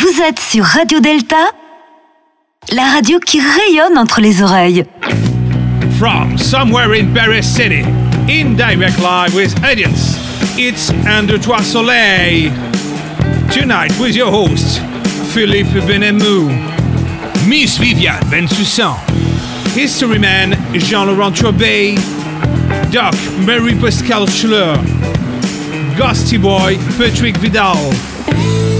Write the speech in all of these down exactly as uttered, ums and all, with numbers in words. Vous êtes sur Radio Delta, la radio qui rayonne entre les oreilles. From somewhere in Paris City, in direct live with audience, it's un deux trois Soleil. Tonight with your host, Philippe Benemou, Miss Viviane Ben-Soussan, History Man Jean-Laurent Traubé, Doc Marie-Pascale Schuller, Ghosty Boy Patrick Vidal,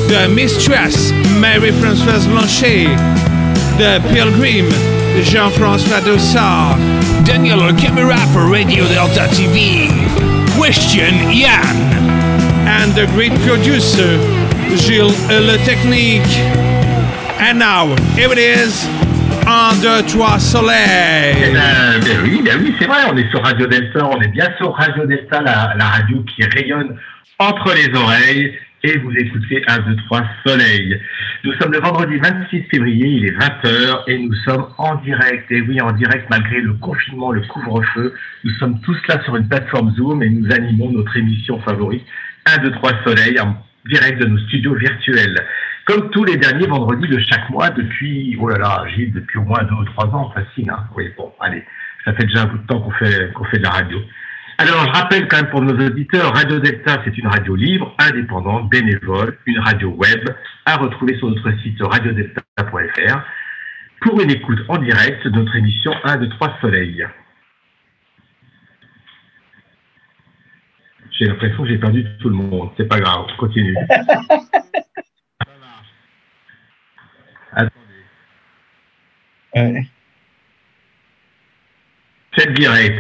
The Mistress Mary Françoise Blanchet, The Pilgrim Jean-François Dossard, Daniel Camera for Radio Delta T V, Question Yann, and the great producer Gilles Le Technique. And now, here it is, un deux trois Soleil. Eh ben, ben oui, ben oui, c'est vrai, on est sur Radio Delta, on est bien sur Radio Delta, la, la radio qui rayonne entre les oreilles. Et vous écoutez un deux trois Soleil. Nous sommes le vendredi vingt-six février, il est vingt heures et nous sommes en direct. Et oui, en direct, malgré le confinement, le couvre-feu, nous sommes tous là sur une plateforme Zoom et nous animons notre émission favorite un deux trois Soleil en direct de nos studios virtuels. Comme tous les derniers vendredis de chaque mois depuis, oh là là, Gilles, depuis au moins deux ou trois ans, facile, hein. Oui, bon, allez, ça fait déjà un bout de temps qu'on fait, qu'on fait de la radio. Alors, je rappelle quand même pour nos auditeurs, Radio Delta, c'est une radio libre, indépendante, bénévole, une radio web, à retrouver sur notre site radio delta point f r, pour une écoute en direct de notre émission un deux trois Soleil. J'ai l'impression que j'ai perdu tout le monde, c'est pas grave, on continue. Attendez. Ouais. C'est le direct.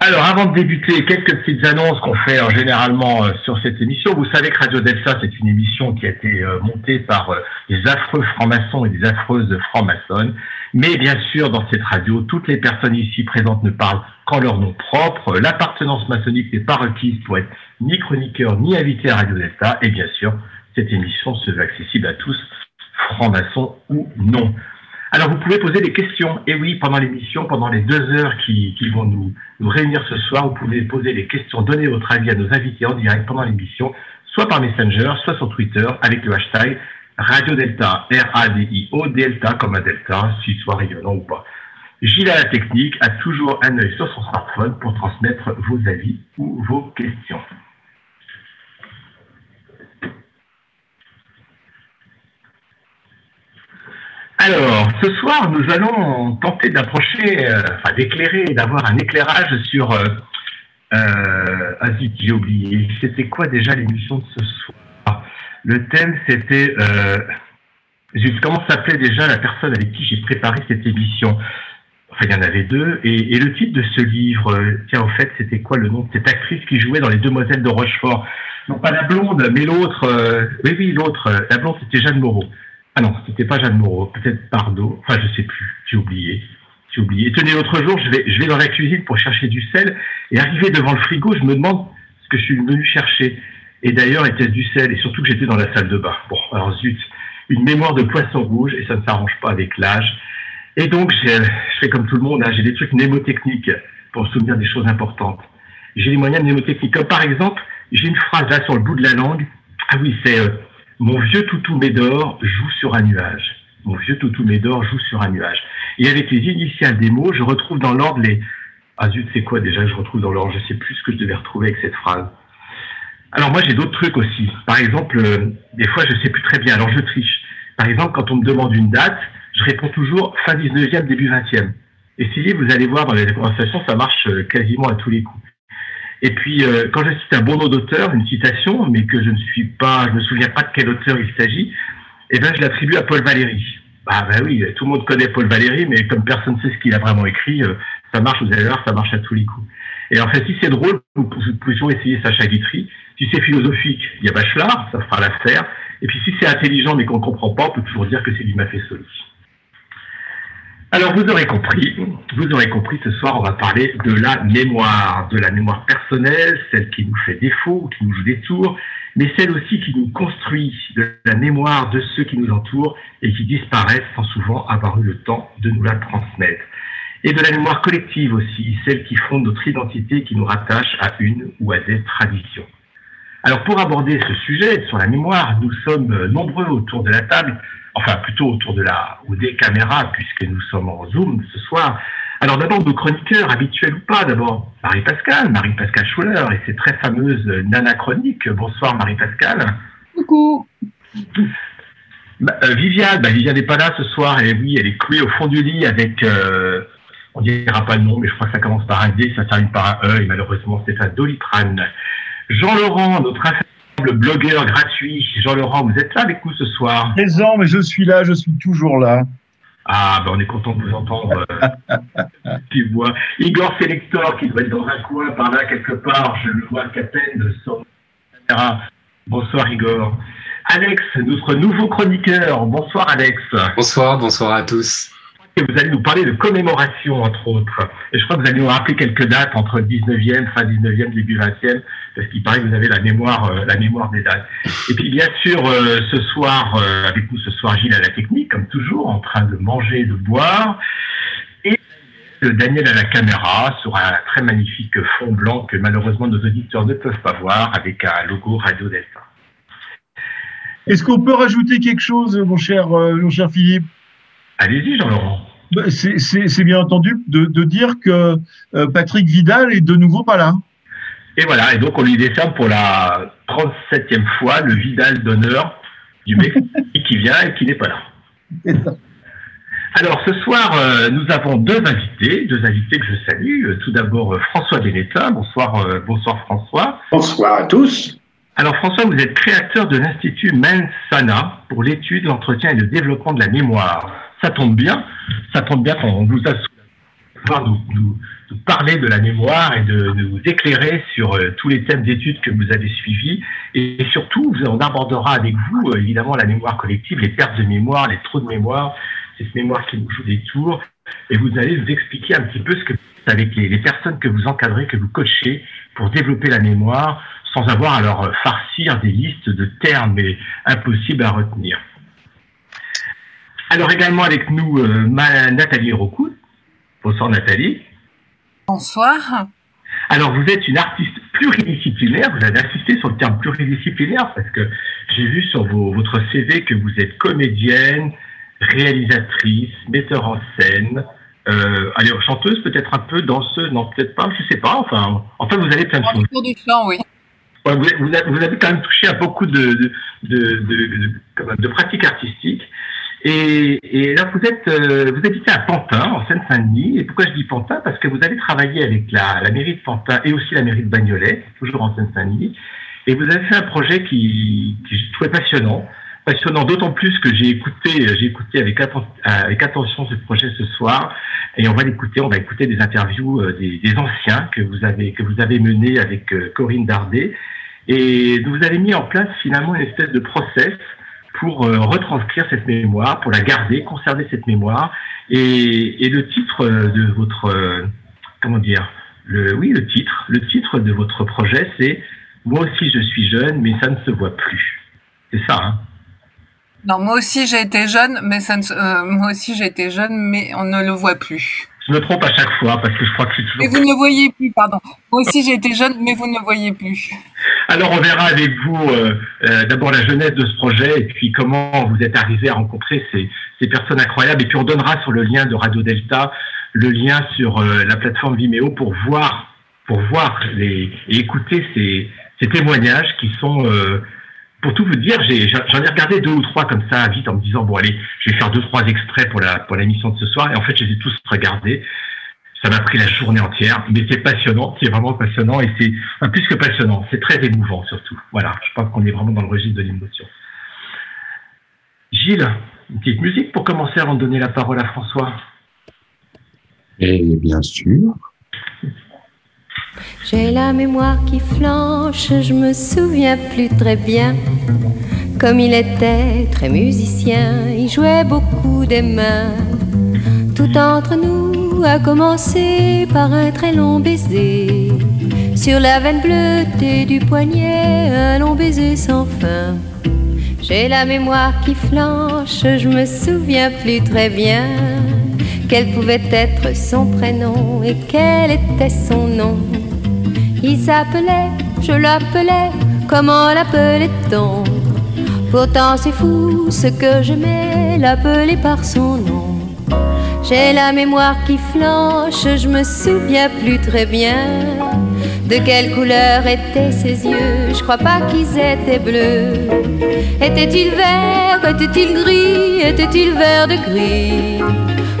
Alors, avant de débuter, quelques petites annonces qu'on fait euh, généralement euh, sur cette émission. Vous savez que Radio Delta, c'est une émission qui a été euh, montée par euh, des affreux francs-maçons et des affreuses francs-maçonnes. Mais bien sûr, dans cette radio, toutes les personnes ici présentes ne parlent qu'en leur nom propre. L'appartenance maçonnique n'est pas requise pour être ni chroniqueur, ni invité à Radio Delta. Et bien sûr, cette émission se veut accessible à tous, francs-maçons ou non. Alors, vous pouvez poser des questions. Et oui, pendant l'émission, pendant les deux heures qui, qui vont nous, nous réunir ce soir, vous pouvez poser des questions, donner votre avis à nos invités en direct pendant l'émission, soit par Messenger, soit sur Twitter, avec le hashtag Radio Delta, R A D I O, Delta comme un Delta, s'il soit rayonnant ou pas. Gilles à la technique a toujours un œil sur son smartphone pour transmettre vos avis ou vos questions. Alors, ce soir, nous allons tenter d'approcher, euh, enfin d'éclairer, d'avoir un éclairage sur... Euh, euh, ah zut, j'ai oublié. C'était quoi déjà l'émission de ce soir? Le thème, c'était... Euh, zut, comment s'appelait déjà la personne avec qui j'ai préparé cette émission? Enfin, il y en avait deux. Et, et le titre de ce livre, euh, tiens, au fait, c'était quoi le nom de cette actrice qui jouait dans Les Demoiselles de Rochefort? Non, pas la blonde, mais l'autre... Euh, oui, oui, l'autre. Euh, la blonde, c'était Jeanne Moreau. Ah non, c'était pas Jeanne Moreau, peut-être Pardo, enfin je sais plus, j'ai oublié, j'ai oublié. Tenez, l'autre jour, je vais, je vais dans la cuisine pour chercher du sel, et arrivé devant le frigo, je me demande ce que je suis venu chercher. Et d'ailleurs, était-ce du sel, et surtout que j'étais dans la salle de bain. Bon, alors zut, une mémoire de poisson rouge, et ça ne s'arrange pas avec l'âge. Et donc, je fais comme tout le monde, hein, j'ai des trucs mnémotechniques pour me souvenir des choses importantes. J'ai les moyens mnémotechniques, comme par exemple, j'ai une phrase là sur le bout de la langue, ah oui, c'est... Euh, Mon vieux toutou Médor joue sur un nuage. Mon vieux toutou Médor joue sur un nuage. Et avec les initiales des mots, je retrouve dans l'ordre les... Ah zut, c'est quoi déjà que je retrouve dans l'ordre? Je ne sais plus ce que je devais retrouver avec cette phrase. Alors moi, j'ai d'autres trucs aussi. Par exemple, euh, des fois, je ne sais plus très bien, alors je triche. Par exemple, quand on me demande une date, je réponds toujours fin dix-neuvième, début vingtième. Essayez, vous allez voir dans les conversations, ça marche quasiment à tous les coups. Et puis, euh, quand je cite un bon nom d'auteur, une citation, mais que je ne suis pas, je ne me souviens pas de quel auteur il s'agit, eh ben, je l'attribue à Paul Valéry. Bah, bah oui, tout le monde connaît Paul Valéry, mais comme personne ne sait ce qu'il a vraiment écrit, euh, ça marche, vous allez voir, ça marche à tous les coups. Et en fait, si c'est drôle, nous pouvons essayer Sacha Guitry. Si c'est philosophique, il y a Bachelard, ça fera l'affaire. Et puis, si c'est intelligent, mais qu'on ne comprend pas, on peut toujours dire que c'est du Maffesoli. Alors, vous aurez compris, vous aurez compris, ce soir, on va parler de la mémoire, de la mémoire personnelle, celle qui nous fait défaut, qui nous joue des tours, mais celle aussi qui nous construit, de la mémoire de ceux qui nous entourent et qui disparaissent sans souvent avoir eu le temps de nous la transmettre. Et de la mémoire collective aussi, celle qui fonde notre identité, qui nous rattache à une ou à des traditions. Alors pour aborder ce sujet sur la mémoire, nous sommes nombreux autour de la table, enfin plutôt autour de la ou des caméras puisque nous sommes en Zoom ce soir. Alors d'abord nos chroniqueurs habituels ou pas, d'abord Marie-Pascale, Marie-Pascale Schuller et ses très fameuses Nana Chroniques. Bonsoir Marie-Pascale. Coucou. Bah, euh, Viviane, bah, Viviane n'est pas là ce soir, et oui, elle est clouée au fond du lit avec, euh, on dira pas le nom, mais je crois que ça commence par un D, ça termine par un E, et malheureusement c'est un doliprane. Jean-Laurent, notre infatigable blogueur gratuit. Jean-Laurent, vous êtes là avec nous ce soir? Présent, mais je suis là, je suis toujours là. Ah, ben on est content de vous entendre. Tu vois. Igor Selector, qui doit être dans un coin par là, quelque part, je le vois qu'à peine sur la caméra. Bonsoir Igor. Alex, notre nouveau chroniqueur. Bonsoir Alex. Bonsoir, bonsoir à tous. Et vous allez nous parler de commémoration, entre autres. Et je crois que vous allez nous rappeler quelques dates entre dix-neuvième, fin dix-neuvième, début vingtième, parce qu'il paraît que vous avez la mémoire, euh, la mémoire des dates. Et puis bien sûr, euh, ce soir, euh, avec nous ce soir, Gilles à la technique, comme toujours, en train de manger, de boire. Et euh, Daniel à la caméra sur un très magnifique fond blanc que malheureusement nos auditeurs ne peuvent pas voir, avec un logo Radio Delta. Est-ce qu'on peut rajouter quelque chose, mon cher, euh, mon cher Philippe ? Allez-y, Jean-Laurent. C'est bien entendu de, de dire que euh, Patrick Vidal est de nouveau pas là. Et voilà, et donc on lui décerne pour la trente-septième fois le Vidal d'honneur du Mexique qui vient et qui n'est pas là. C'est ça. Alors ce soir, euh, nous avons deux invités, deux invités que je salue. Euh, tout d'abord euh, François Benetta. Bonsoir, euh, bonsoir François. Bonsoir à tous. Alors François, vous êtes créateur de l'Institut Mensana pour l'étude, l'entretien et le développement de la mémoire. Ça tombe bien, ça tombe bien qu'on vous a pouvoir nous, nous, nous parler de la mémoire et de, de nous éclairer sur euh, tous les thèmes d'études que vous avez suivis. Et, et surtout, on abordera avec vous, euh, évidemment, la mémoire collective, les pertes de mémoire, les trous de mémoire, cette mémoire qui nous joue des tours. Et vous allez nous expliquer un petit peu ce que vous faites avec les, les personnes que vous encadrez, que vous coachez pour développer la mémoire sans avoir à leur farcir des listes de termes impossibles à retenir. Alors également avec nous, euh, ma Nathalie Roucou. Bonsoir Nathalie. Bonsoir. Alors vous êtes une artiste pluridisciplinaire, vous avez insisté sur le terme pluridisciplinaire parce que j'ai vu sur vos, votre C V que vous êtes comédienne, réalisatrice, metteur en scène, euh, allez, chanteuse peut-être un peu, danseuse, non peut-être pas, je ne sais pas, enfin, enfin vous avez plein de choses. Autour du champ, oui. Ouais, vous, vous, avez, vous avez quand même touché à beaucoup de, de, de, de, de, de pratiques artistiques. Et, et là, vous êtes, euh, vous habitez à Pantin, en Seine-Saint-Denis. Et pourquoi je dis Pantin? Parce que vous avez travaillé avec la, la mairie de Pantin et aussi la mairie de Bagnolet, toujours en Seine-Saint-Denis. Et vous avez fait un projet qui, qui je trouvais passionnant, passionnant d'autant plus que j'ai écouté, j'ai écouté avec, atten avec attention ce projet ce soir. Et on va l'écouter, on va écouter des interviews euh, des, des anciens que vous avez que vous avez mené avec euh, Corinne Darbé. Et vous avez mis en place finalement une espèce de process pour euh, retranscrire cette mémoire, pour la garder, conserver cette mémoire. Et, et le titre de votre, euh, comment dire, le, oui, le titre, le titre de votre projet, c'est « Moi aussi je suis jeune, mais ça ne se voit plus ». C'est ça, hein? Non, moi aussi j'ai été jeune, mais ça ne, euh, moi aussi j'ai été jeune, mais on ne le voit plus. Je me trompe à chaque fois parce que je crois que c'est toujours. Mais vous ne le voyez plus, pardon. Moi aussi j'ai été jeune, mais vous ne le voyez plus. Alors, on verra avec vous euh, euh, d'abord la jeunesse de ce projet et puis comment vous êtes arrivé à rencontrer ces, ces personnes incroyables. Et puis, on donnera sur le lien de Radio Delta, le lien sur euh, la plateforme Vimeo pour voir, pour voir les, et écouter ces, ces témoignages qui sont, euh, pour tout vous dire, j'en ai, ai regardé deux ou trois comme ça vite en me disant, bon, allez, je vais faire deux, trois extraits pour la, pour l'émission de ce soir. Et en fait, je les ai tous regardés. Ça m'a pris la journée entière, mais c'est passionnant, c'est vraiment passionnant et c'est enfin, plus que passionnant, c'est très émouvant surtout. Voilà, je pense qu'on est vraiment dans le registre de l'émotion. Gilles, une petite musique pour commencer avant de donner la parole à François. Et bien sûr. J'ai la mémoire qui flanche, je me souviens plus très bien. Comme il était très musicien, il jouait beaucoup des mains. Tout entre nous a commencé par un très long baiser. Sur la veine bleutée du poignet, un long baiser sans fin. J'ai la mémoire qui flanche, je me souviens plus très bien quel pouvait être son prénom et quel était son nom. Il s'appelait, je l'appelais, comment l'appelait-on? Pourtant c'est fou ce que j'aimais l'appeler par son nom. J'ai la mémoire qui flanche, je me souviens plus très bien de quelle couleur étaient ses yeux, je crois pas qu'ils étaient bleus. Était-il vert, était-il gris, était-il vert de gris?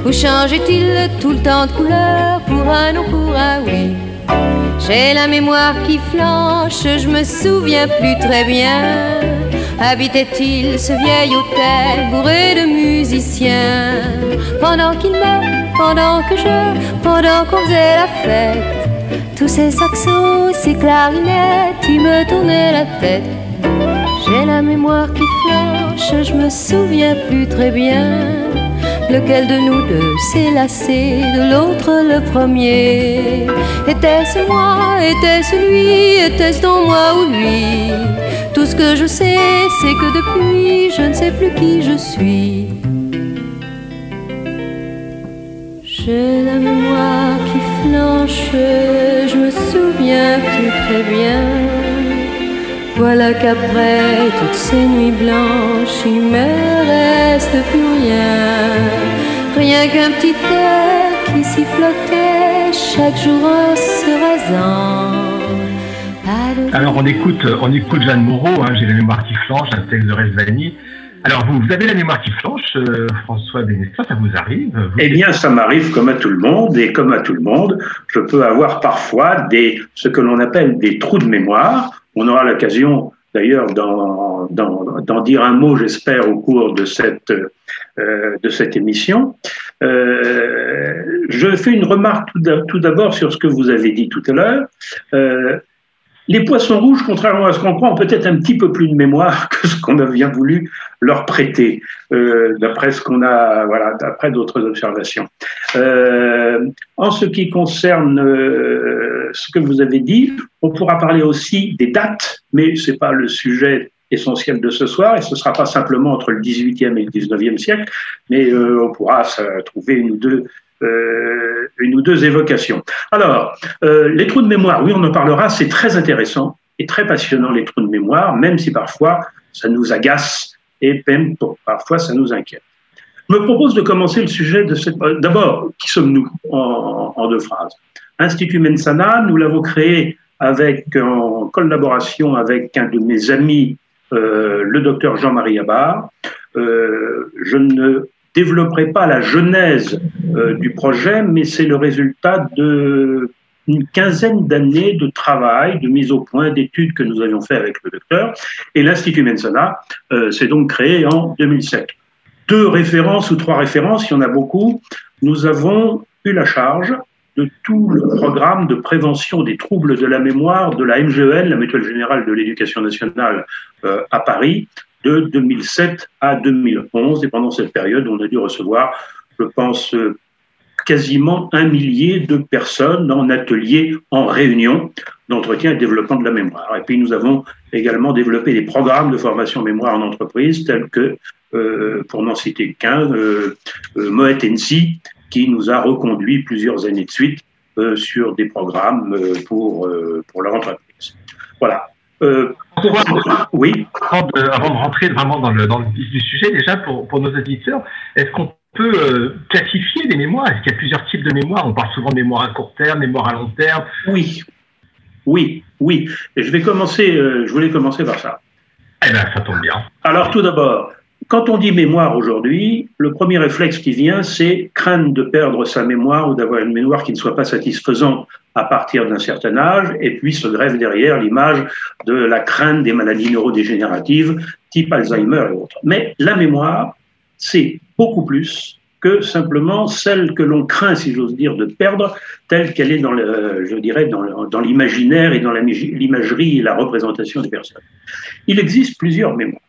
Ou changeait-il tout le temps de couleur pour un non, pour un oui? J'ai la mémoire qui flanche, je me souviens plus très bien. Habitait-il ce vieil hôtel bourré de musiciens? Pendant qu'il m'aime, pendant que je, pendant qu'on faisait la fête, tous ces saxos, ces clarinettes, ils me tournaient la tête. J'ai la mémoire qui flanche, je me souviens plus très bien lequel de nous deux s'est lassé de l'autre le premier. Était-ce moi, était-ce lui, était-ce donc moi ou lui? Tout ce que je sais, c'est que depuis, je ne sais plus qui je suis. J'ai la mémoire qui flanche, je me souviens plus très bien. Voilà qu'après toutes ces nuits blanches, il me reste plus rien. Rien qu'un petit air qui sifflotait chaque jour en se rasant. Alors on écoute, on écoute Jeanne Moreau, hein, J'ai la mémoire qui flanche, un texte de Rezvani. Alors vous, vous avez la mémoire qui flanche, euh, François Benetta, ça vous arrive vous... Eh bien ça m'arrive comme à tout le monde, et comme à tout le monde, je peux avoir parfois des, ce que l'on appelle des trous de mémoire. On aura l'occasion d'ailleurs d'en, d'en, d'en dire un mot, j'espère, au cours de cette, euh, de cette émission. Euh, je fais une remarque tout d'abord sur ce que vous avez dit tout à l'heure. Euh, Les poissons rouges, contrairement à ce qu'on croit, ont peut-être un petit peu plus de mémoire que ce qu'on a bien voulu leur prêter, euh, d'après ce qu'on a, voilà, d'après d'autres observations. Euh, en ce qui concerne euh, ce que vous avez dit, on pourra parler aussi des dates, mais c'est pas le sujet essentiel de ce soir, et ce ne sera pas simplement entre le dix-huitième et le dix-neuvième siècle, mais euh, on pourra ça, trouver une ou deux Euh, une ou deux évocations. Alors, euh, les trous de mémoire, oui, on en parlera, c'est très intéressant et très passionnant, les trous de mémoire, même si parfois ça nous agace et même parfois ça nous inquiète. Je me propose de commencer le sujet de cette... D'abord, qui sommes-nous en, en deux phrases? Institut Mensana, nous l'avons créé avec, en collaboration avec un de mes amis, euh, le docteur Jean-Marie Abar. Euh, je ne... Je ne développerai pas la genèse euh, du projet, mais c'est le résultat d'une quinzaine d'années de travail, de mise au point, d'études que nous avions fait avec le docteur. Et l'Institut Mensana euh, s'est donc créé en deux mille sept. Deux références ou trois références, il y en a beaucoup. Nous avons eu la charge de tout le programme de prévention des troubles de la mémoire de la M G E N, la Mutuelle Générale de l'Éducation Nationale euh, à Paris, de deux mille sept à deux mille onze, et pendant cette période, on a dû recevoir, je pense, quasiment un millier de personnes en atelier, en réunion d'entretien et de développement de la mémoire. Et puis nous avons également développé des programmes de formation mémoire en entreprise, tels que, euh, pour n'en citer qu'un, euh, euh, Moet Ensi, qui nous a reconduits plusieurs années de suite euh, sur des programmes euh, pour, euh, pour leur entreprise. Voilà. Euh, oui. Avant de, avant de rentrer vraiment dans le, dans le vif du sujet, déjà pour, pour nos auditeurs, est-ce qu'on peut euh, classifier les mémoires? Est-ce qu'il y a plusieurs types de mémoires? On parle souvent de mémoire à court terme, mémoire à long terme. Oui, oui, oui. Et je vais commencer. Euh, je voulais commencer par ça. Eh bien, ça tombe bien. Alors, tout d'abord, quand on dit mémoire aujourd'hui, le premier réflexe qui vient, c'est craindre de perdre sa mémoire ou d'avoir une mémoire qui ne soit pas satisfaisante à partir d'un certain âge, et puis se greffe derrière l'image de la crainte des maladies neurodégénératives, type Alzheimer et autres. Mais la mémoire, c'est beaucoup plus que simplement celle que l'on craint, si j'ose dire, de perdre, telle qu'elle est dans le, je dirais, dans le, dans l'imaginaire et dans la, l'imagerie et la représentation des personnes. Il existe plusieurs mémoires.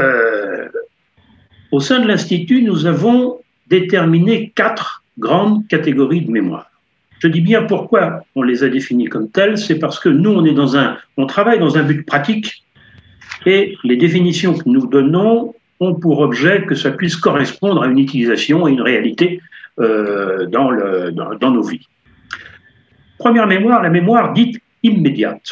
Euh, au sein de l'Institut, nous avons déterminé quatre grandes catégories de mémoire. Je dis bien pourquoi on les a définies comme telles, c'est parce que nous, on est dans un, on travaille dans un but pratique, et les définitions que nous donnons ont pour objet que ça puisse correspondre à une utilisation, à une réalité euh, dans, le, dans, dans nos vies. Première mémoire, la mémoire dite immédiate.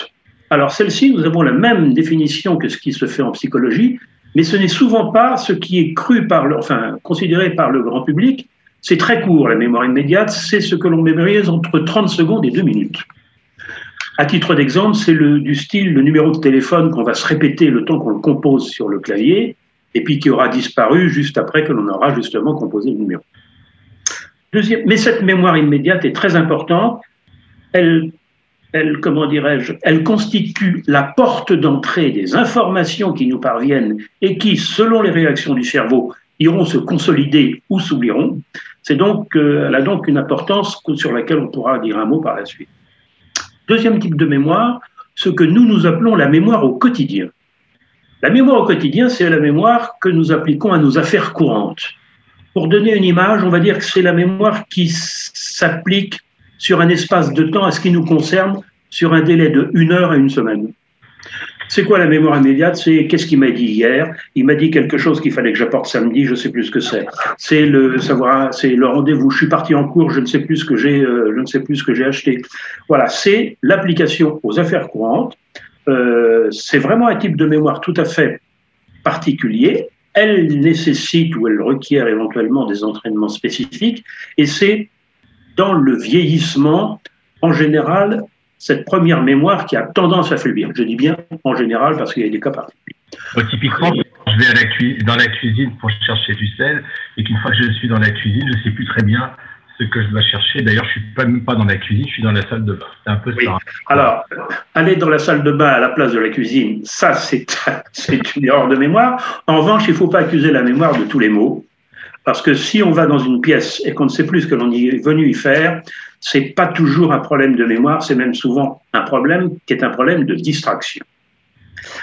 Alors celle-ci, nous avons la même définition que ce qui se fait en psychologie, mais ce n'est souvent pas ce qui est cru par le, enfin, considéré par le grand public. C'est très court, la mémoire immédiate, c'est ce que l'on mémorise entre trente secondes et deux minutes. À titre d'exemple, c'est du style le numéro de téléphone qu'on va se répéter le temps qu'on le compose sur le clavier, et puis qui aura disparu juste après que l'on aura justement composé le numéro. Deuxième, mais cette mémoire immédiate est très importante. Elle, elle comment dirais-je, elle constitue la porte d'entrée des informations qui nous parviennent et qui, selon les réactions du cerveau, iront se consolider ou s'oublieront. C'est donc, euh, elle a donc une importance sur laquelle on pourra dire un mot par la suite. Deuxième type de mémoire, ce que nous, nous appelons la mémoire au quotidien. La mémoire au quotidien, c'est la mémoire que nous appliquons à nos affaires courantes. Pour donner une image, on va dire que c'est la mémoire qui s'applique sur un espace de temps à ce qui nous concerne, sur un délai de une heure à une semaine. C'est quoi la mémoire immédiate? C'est qu'est-ce qu'il m'a dit hier? Il m'a dit quelque chose qu'il fallait que j'apporte samedi, je ne sais plus ce que c'est. C'est le savoir, c'est le rendez-vous, je suis parti en cours, je ne sais plus ce que j'ai, euh, je ne sais plus ce que j'ai acheté. Voilà, c'est l'application aux affaires courantes. Euh, c'est vraiment un type de mémoire tout à fait particulier. Elle nécessite ou elle requiert éventuellement des entraînements spécifiques. Et c'est dans le vieillissement, en général, cette première mémoire qui a tendance à faiblir. Je dis bien en général parce qu'il y a des cas particuliers. Bon, typiquement, je vais à la dans la cuisine pour chercher du sel et qu'une fois que je suis dans la cuisine, je ne sais plus très bien ce que je dois chercher. D'ailleurs, je ne suis pas, même pas dans la cuisine, je suis dans la salle de bain. C'est un peu oui. ça. Alors, aller dans la salle de bain à la place de la cuisine, ça, c'est une erreur de mémoire. En revanche, il ne faut pas accuser la mémoire de tous les maux. Parce que si on va dans une pièce et qu'on ne sait plus ce que l'on est venu y faire, ce n'est pas toujours un problème de mémoire, c'est même souvent un problème qui est un problème de distraction.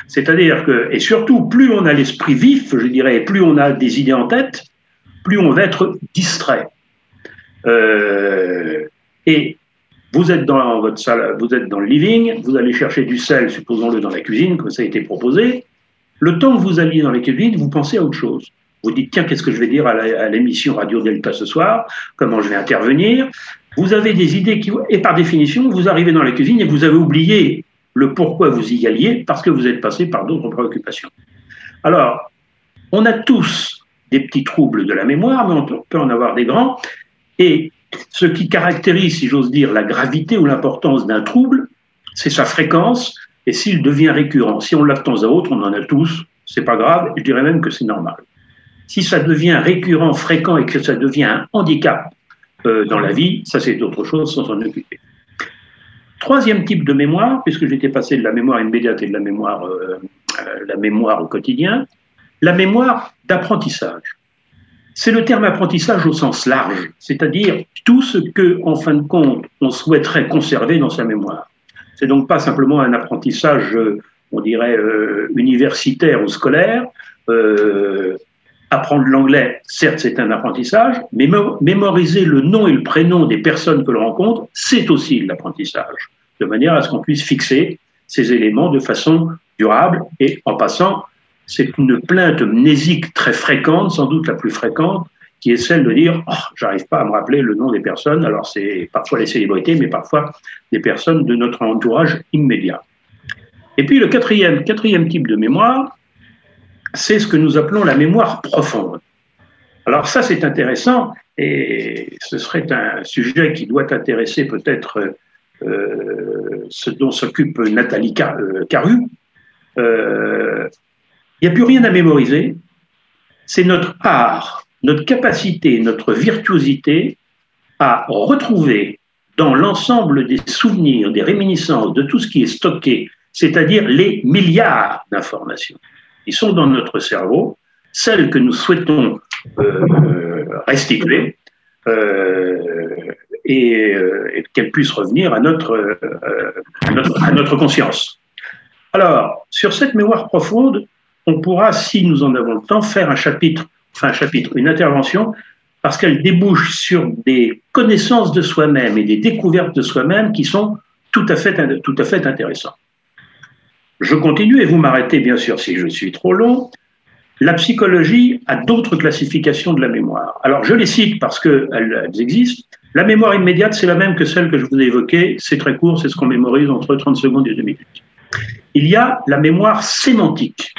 C'est-à-dire que, et surtout, plus on a l'esprit vif, je dirais, plus on a des idées en tête, plus on va être distrait. Euh, et vous êtes dans votre salle, vous êtes dans le living, vous allez chercher du sel, supposons-le, dans la cuisine, comme ça a été proposé. Le temps que vous alliez dans la cuisine, vous pensez à autre chose. Vous dites, tiens, qu'est-ce que je vais dire à l'émission Radio Delta ce soir? Comment je vais intervenir? Vous avez des idées qui... Et par définition, vous arrivez dans la cuisine et vous avez oublié le pourquoi vous y alliez, parce que vous êtes passé par d'autres préoccupations. Alors, on a tous des petits troubles de la mémoire, mais on peut en avoir des grands. Et ce qui caractérise, si j'ose dire, la gravité ou l'importance d'un trouble, c'est sa fréquence et s'il devient récurrent. Si on l'a de temps à autre, on en a tous, c'est pas grave, je dirais même que c'est normal. Si ça devient récurrent, fréquent et que ça devient un handicap euh, dans la vie, ça c'est autre chose, sans s'en occuper. Troisième type de mémoire, puisque j'étais passé de la mémoire immédiate et de la mémoire, euh, euh, la mémoire au quotidien, la mémoire d'apprentissage. C'est le terme apprentissage au sens large, c'est-à-dire tout ce que, en fin de compte, on souhaiterait conserver dans sa mémoire. C'est donc pas simplement un apprentissage, euh, on dirait, euh, universitaire ou scolaire. euh, Apprendre l'anglais, certes, c'est un apprentissage, mais mémoriser le nom et le prénom des personnes que l'on rencontre, c'est aussi l'apprentissage, de manière à ce qu'on puisse fixer ces éléments de façon durable. Et en passant, c'est une plainte mnésique très fréquente, sans doute la plus fréquente, qui est celle de dire oh, « j'arrive pas à me rappeler le nom des personnes ». Alors c'est parfois les célébrités, mais parfois des personnes de notre entourage immédiat. Et puis le quatrième, quatrième type de mémoire, c'est ce que nous appelons la mémoire profonde. Alors ça, c'est intéressant, et ce serait un sujet qui doit intéresser peut-être euh, ce dont s'occupe Nathalie Roucou. Euh, il n'y a plus rien à mémoriser, c'est notre art, notre capacité, notre virtuosité à retrouver dans l'ensemble des souvenirs, des réminiscences, de tout ce qui est stocké, c'est-à-dire les milliards d'informations. Ils sont dans notre cerveau, celles que nous souhaitons euh, restituer euh, et, euh, et qu'elles puissent revenir à notre, euh, à notre, à notre conscience. Alors, sur cette mémoire profonde, on pourra, si nous en avons le temps, faire un chapitre, enfin un chapitre, une intervention, parce qu'elle débouche sur des connaissances de soi-même et des découvertes de soi-même qui sont tout à fait, tout à fait intéressantes. Je continue et vous m'arrêtez bien sûr si je suis trop long. La psychologie a d'autres classifications de la mémoire. Alors je les cite parce qu'elles existent. La mémoire immédiate, c'est la même que celle que je vous ai évoquée. C'est très court, c'est ce qu'on mémorise entre trente secondes et deux minutes. Il y a la mémoire sémantique.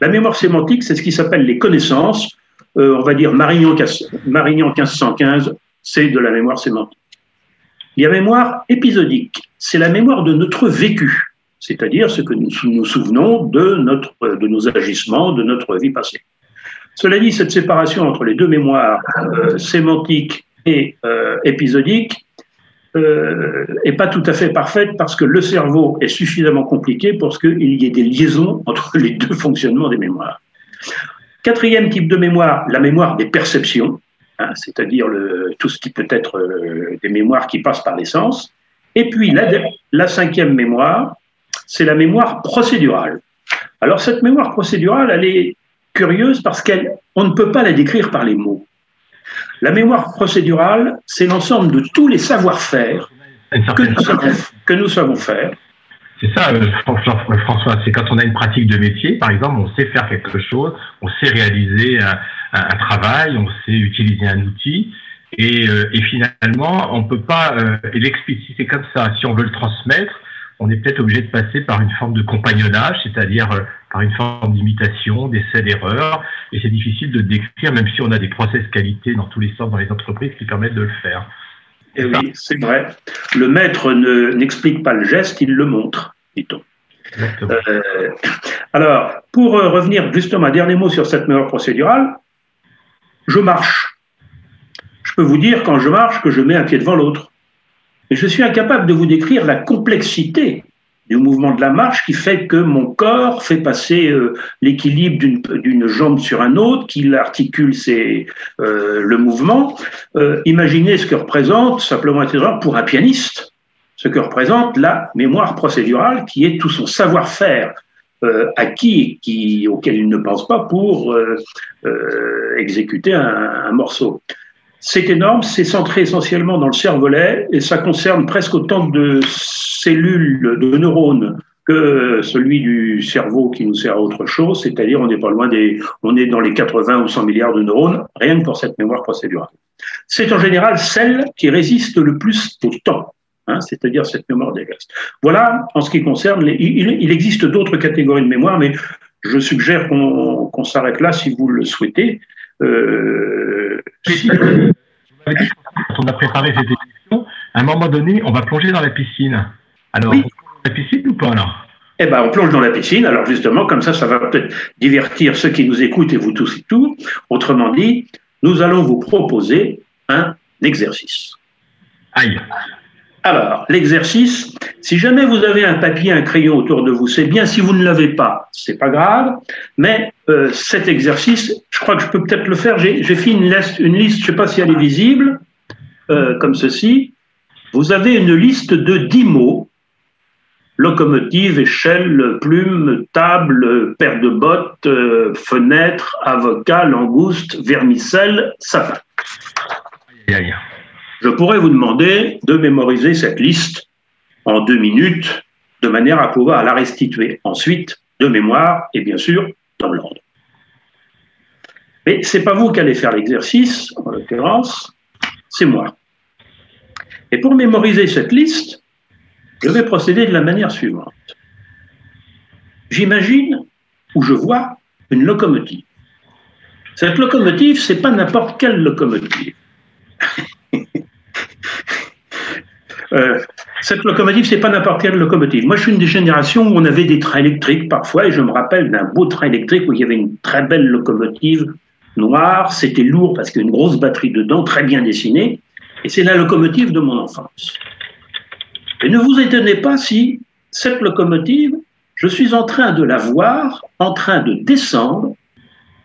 La mémoire sémantique, c'est ce qui s'appelle les connaissances, euh, on va dire Marignan, Marignan mille cinq cent quinze, c'est de la mémoire sémantique. Il y a mémoire épisodique, c'est la mémoire de notre vécu, c'est-à-dire ce que nous nous souvenons de, notre, de nos agissements, de notre vie passée. Cela dit, cette séparation entre les deux mémoires euh, sémantiques et euh, épisodiques euh, n'est pas tout à fait parfaite parce que le cerveau est suffisamment compliqué pour qu'il y ait des liaisons entre les deux fonctionnements des mémoires. Quatrième type de mémoire, la mémoire des perceptions, hein, c'est-à-dire tout ce qui peut être euh, des mémoires qui passent par les sens. Et puis la, la cinquième mémoire, c'est la mémoire procédurale. Alors cette mémoire procédurale, elle est curieuse parce qu'on ne peut pas la décrire par les mots. La mémoire procédurale, c'est l'ensemble de tous les savoir-faire que, que nous savons faire. C'est ça, euh, François, c'est quand on a une pratique de métier, par exemple, on sait faire quelque chose, on sait réaliser un, un, un travail, on sait utiliser un outil, et, euh, et finalement, on ne peut pas euh, l'expliciter comme ça. Si on veut le transmettre, on est peut-être obligé de passer par une forme de compagnonnage, c'est-à-dire euh, par une forme d'imitation, d'essai d'erreur, et c'est difficile de décrire, même si on a des process qualité dans tous les sens, dans les entreprises, qui permettent de le faire. Et oui, c'est vrai. Le maître ne, n'explique pas le geste, il le montre, dit-on. Euh, alors, pour euh, revenir justement, un dernier mot sur cette mémoire procédurale, je marche. Je peux vous dire, quand je marche, que je mets un pied devant l'autre. Et je suis incapable de vous décrire la complexité du mouvement de la marche qui fait que mon corps fait passer euh, l'équilibre d'une, d'une jambe sur un autre, qu'il articule ses, euh, le mouvement. Euh, imaginez ce que représente, simplement pour un pianiste, ce que représente la mémoire procédurale qui est tout son savoir-faire euh, acquis qui, auquel il ne pense pas pour euh, euh, exécuter un, un morceau. C'est énorme, c'est centré essentiellement dans le cervelet et ça concerne presque autant de cellules, de neurones que celui du cerveau qui nous sert à autre chose, c'est-à-dire on n'est pas loin des, on est dans les quatre-vingts ou cent milliards de neurones, rien que pour cette mémoire procédurale. C'est en général celle qui résiste le plus au temps, hein, c'est-à-dire cette mémoire des gestes. Voilà, en ce qui concerne, les, il, il existe d'autres catégories de mémoire, mais je suggère qu'on qu'on s'arrête là si vous le souhaitez. Euh, si euh, je m'avais dit, quand on a préparé cette émission, à un moment donné, on va plonger dans la piscine. Alors, oui. On plonge dans la piscine ou pas alors ? Eh bien, on plonge dans la piscine. Alors, justement, comme ça, ça va peut-être divertir ceux qui nous écoutent et vous tous et tout. Autrement dit, nous allons vous proposer un exercice. Aïe. Alors, l'exercice, si jamais vous avez un papier, un crayon autour de vous, c'est bien. Si vous ne l'avez pas, c'est pas grave. Mais euh, cet exercice, je crois que je peux peut-être le faire. J'ai, j'ai fait une liste, une liste, je ne sais pas si elle est visible, euh, comme ceci. Vous avez une liste de dix mots. Locomotive, échelle, plume, table, paire de bottes, euh, fenêtre, avocat, langouste, vermicelle, sapin. Aïe, aïe. Je pourrais vous demander de mémoriser cette liste en deux minutes, de manière à pouvoir la restituer ensuite de mémoire et bien sûr dans l'ordre. Mais ce n'est pas vous qui allez faire l'exercice, en l'occurrence, c'est moi. Et pour mémoriser cette liste, je vais procéder de la manière suivante. J'imagine ou je vois une locomotive. Cette locomotive, ce n'est pas n'importe quelle locomotive. Euh, cette locomotive, c'est pas n'importe quelle locomotive. Moi, je suis une des générations où on avait des trains électriques parfois, et je me rappelle d'un beau train électrique où il y avait une très belle locomotive noire, c'était lourd parce qu'il y a une grosse batterie dedans, très bien dessinée, et c'est la locomotive de mon enfance. Et ne vous étonnez pas si cette locomotive, je suis en train de la voir, en train de descendre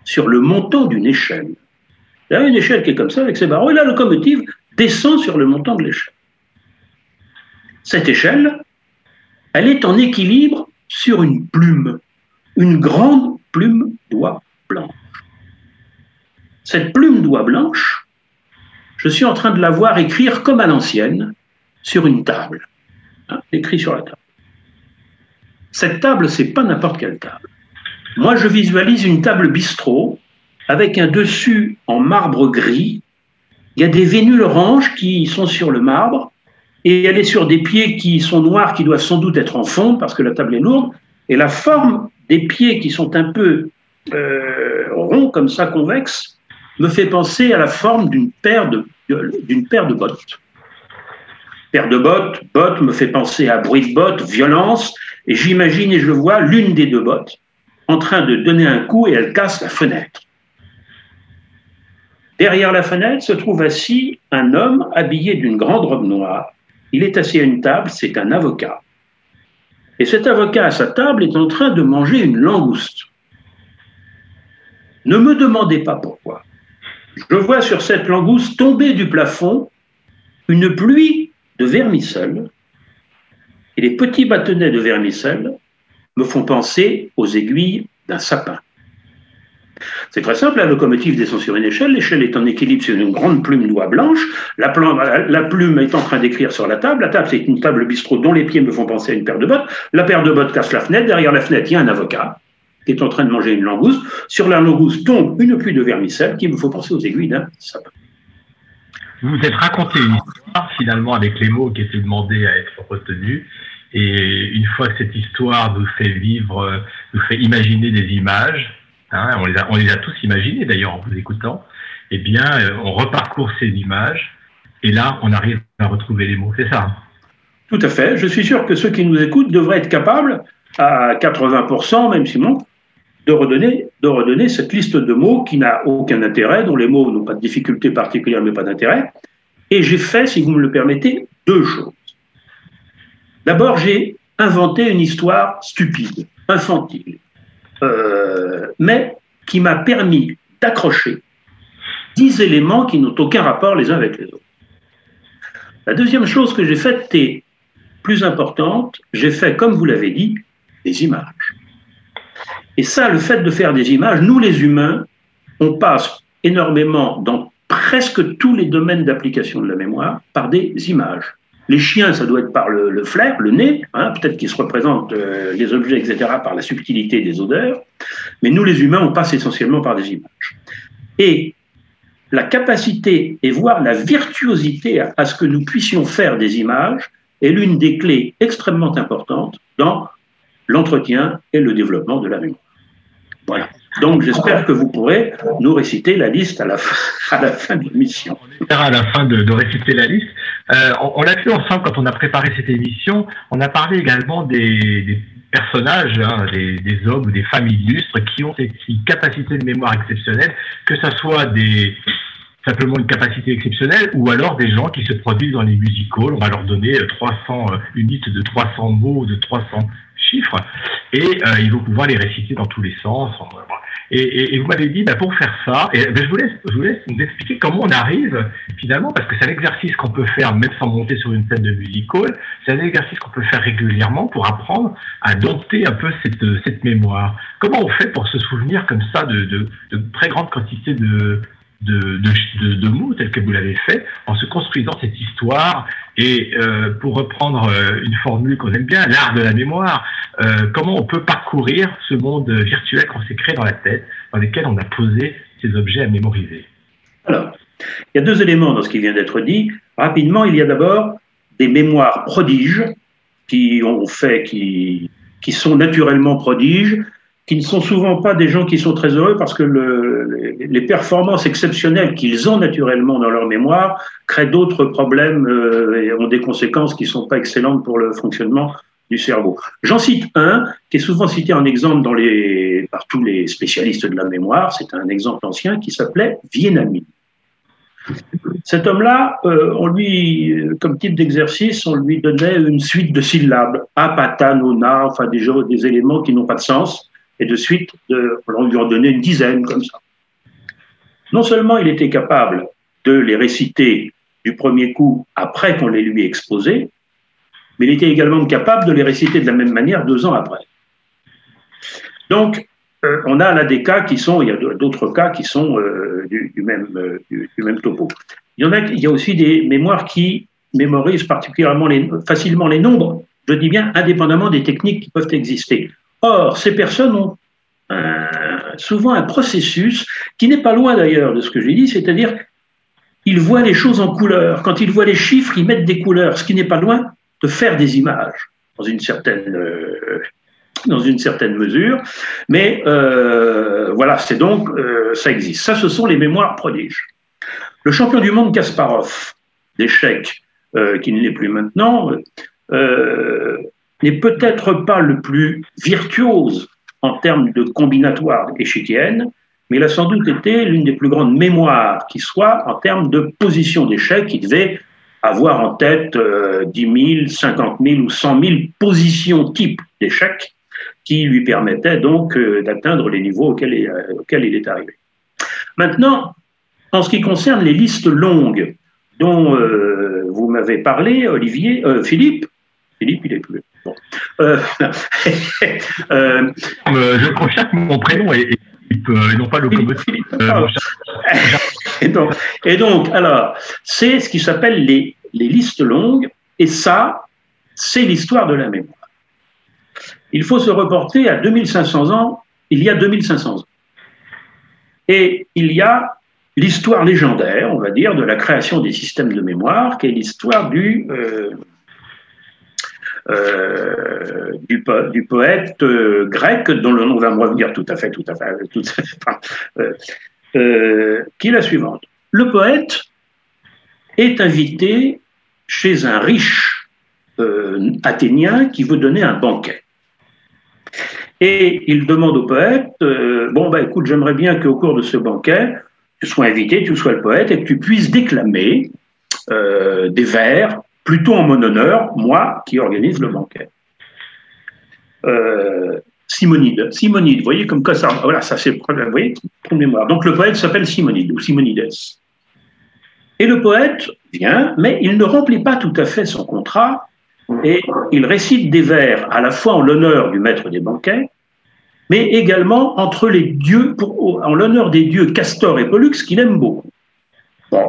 sur le montant d'une échelle. Là, une échelle qui est comme ça, avec ses barreaux, et la locomotive descend sur le montant de l'échelle. Cette échelle, elle est en équilibre sur une plume, une grande plume d'oie blanche. Cette plume d'oie blanche, je suis en train de la voir écrire comme à l'ancienne sur une table, hein, écrit sur la table. Cette table, c'est pas n'importe quelle table. Moi, je visualise une table bistrot avec un dessus en marbre gris. Il y a des vénules oranges qui sont sur le marbre. et elle est sur des pieds qui sont noirs, qui doivent sans doute être en fond, parce que la table est lourde, et la forme des pieds qui sont un peu euh, ronds, comme ça, convexes, me fait penser à la forme d'une paire de, d'une paire de bottes. Paire de bottes, bottes me fait penser à bruit de bottes, violence, et j'imagine et je vois l'une des deux bottes en train de donner un coup et elle casse la fenêtre. Derrière la fenêtre se trouve assis un homme habillé d'une grande robe noire. Il est assis à une table, c'est un avocat. Et cet avocat à sa table est en train de manger une langouste. Ne me demandez pas pourquoi. Je vois sur cette langouste tomber du plafond une pluie de vermicelles. Et les petits bâtonnets de vermicelles me font penser aux aiguilles d'un sapin. C'est très simple, la locomotive descend sur une échelle, l'échelle est en équilibre sur une grande plume d'oie blanche, la, plan- la plume est en train d'écrire sur la table, la table c'est une table bistrot dont les pieds me font penser à une paire de bottes, la paire de bottes casse la fenêtre, derrière la fenêtre il y a un avocat qui est en train de manger une langouste, sur la langouste tombe une pluie de vermicelles qui me fait penser aux aiguilles d'un sapin. Vous vous êtes raconté une histoire finalement avec les mots qui étaient demandés à être retenus. Et une fois que cette histoire nous fait vivre, nous fait imaginer des images, hein, on, les a, on les a tous imaginées d'ailleurs en vous écoutant, eh bien on reparcourt ces images et là on arrive à retrouver les mots, c'est ça? Tout à fait, je suis sûr que ceux qui nous écoutent devraient être capables, à quatre-vingts pour cent même Simon, de redonner, de redonner cette liste de mots qui n'a aucun intérêt, dont les mots n'ont pas de difficulté particulière mais pas d'intérêt. Et j'ai fait, si vous me le permettez, deux choses. D'abord, j'ai inventé une histoire stupide, infantile, euh, mais qui m'a permis d'accrocher dix éléments qui n'ont aucun rapport les uns avec les autres. La deuxième chose que j'ai faite est plus importante, j'ai fait, comme vous l'avez dit, des images. Et ça, le fait de faire des images, nous les humains, on passe énormément dans presque tous les domaines d'application de la mémoire par des images. Les chiens, ça doit être par le, le flair, le nez, hein, peut-être qu'ils se représentent euh, les objets, et cetera, par la subtilité des odeurs. Mais nous, les humains, on passe essentiellement par des images. Et la capacité et voire la virtuosité à, à ce que nous puissions faire des images est l'une des clés extrêmement importantes dans l'entretien et le développement de la mémoire. Voilà. Donc, j'espère que vous pourrez nous réciter la liste à la fin, à la fin de l'émission. On espère à la fin de, de réciter la liste. Euh, on on l'a fait ensemble quand on a préparé cette émission. On a parlé également des, des personnages, hein, des, des hommes ou des femmes illustres qui ont cette capacité de mémoire exceptionnelle, que ça soit des, simplement une capacité exceptionnelle ou alors des gens qui se produisent dans les musicals. On va leur donner trois cents, une liste de trois cents mots, de trois cents chiffres, et euh, ils vont pouvoir les réciter dans tous les sens. Et, et, et vous m'avez dit, bah, pour faire ça, et, bah, je, vous laisse, je vous laisse vous expliquer comment on arrive finalement, parce que c'est un exercice qu'on peut faire même sans monter sur une scène de musical, c'est un exercice qu'on peut faire régulièrement pour apprendre à dompter un peu cette, cette mémoire. Comment on fait pour se souvenir comme ça de, de, de très grande quantité de, de, de, de, de mots tels que vous l'avez fait, en se construisant cette histoire, et euh, pour reprendre une formule qu'on aime bien, l'art de la mémoire, Euh, comment on peut parcourir ce monde virtuel qu'on s'est créé dans la tête, dans lequel on a posé ces objets à mémoriser? Alors, il y a deux éléments dans ce qui vient d'être dit. Rapidement, il y a d'abord des mémoires prodiges qui ont fait, qui, qui sont naturellement prodiges, qui ne sont souvent pas des gens qui sont très heureux parce que le, les performances exceptionnelles qu'ils ont naturellement dans leur mémoire créent d'autres problèmes euh, et ont des conséquences qui ne sont pas excellentes pour le fonctionnement du cerveau. J'en cite un, qui est souvent cité en exemple dans les, par tous les spécialistes de la mémoire, c'est un exemple ancien qui s'appelait Viennamine. Cet homme-là, euh, on lui, comme type d'exercice, on lui donnait une suite de syllabes, apatanona, enfin des, jeux, des éléments qui n'ont pas de sens, et de suite, de, on lui en donnait une dizaine, comme ça. Non seulement il était capable de les réciter du premier coup après qu'on les lui exposait, mais il était également capable de les réciter de la même manière deux ans après. Donc, euh, on a là des cas qui sont, il y a d'autres cas qui sont euh, du, du, même, euh, du, du même topo. Il y en a, il y a aussi des mémoires qui mémorisent particulièrement les, facilement les nombres, je dis bien indépendamment des techniques qui peuvent exister. Or, ces personnes ont un, souvent un processus qui n'est pas loin d'ailleurs de ce que j'ai dit, c'est-à-dire il voit les choses en couleur. Quand il voit les chiffres, il met des couleurs, ce qui n'est pas loin de faire des images, dans une certaine, euh, dans une certaine mesure. Mais euh, voilà, c'est donc, euh, ça existe. Ça, ce sont les mémoires prodiges. Le champion du monde Kasparov, d'échecs, euh, qui ne l'est plus maintenant, euh, n'est peut-être pas le plus virtuose en termes de combinatoire échiquienne, mais il a sans doute été l'une des plus grandes mémoires qui soit en termes de position d'échec. Il devait avoir en tête euh, dix mille, cinquante mille ou cent mille positions types d'échecs qui lui permettaient donc euh, d'atteindre les niveaux auxquels, est, euh, auxquels il est arrivé. Maintenant, en ce qui concerne les listes longues dont euh, vous m'avez parlé, Olivier, euh, Philippe, Philippe, il est plus... Bon. Euh, euh, je recherche mon prénom et, et, et non pas le locomotive. Euh, et, donc, et donc, alors, c'est ce qui s'appelle les, les listes longues, et ça, c'est l'histoire de la mémoire. Il faut se reporter à deux mille cinq cents ans, il y a deux mille cinq cents ans. Et il y a l'histoire légendaire, on va dire, de la création des systèmes de mémoire, qui est l'histoire du... Euh, Euh, du, po du poète euh, grec, dont le nom va me revenir tout à fait, tout à fait, tout à fait, enfin, euh, euh, qui est la suivante. Le poète est invité chez un riche euh, athénien qui veut donner un banquet. Et il demande au poète, euh, bon, bah, écoute, j'aimerais bien qu'au cours de ce banquet, tu sois invité, tu sois le poète, et que tu puisses déclamer euh, des vers, plutôt en mon honneur, moi qui organise le banquet. Euh, Simonides, Simonides, vous voyez comme quoi ça, voilà, ça c'est vous voyez, pour mémoire. Donc le poète s'appelle Simonides ou Simonides. Et le poète vient, mais il ne remplit pas tout à fait son contrat et il récite des vers à la fois en l'honneur du maître des banquets, mais également entre les dieux, pour, en l'honneur des dieux Castor et Pollux qu'il aime beaucoup. Bon.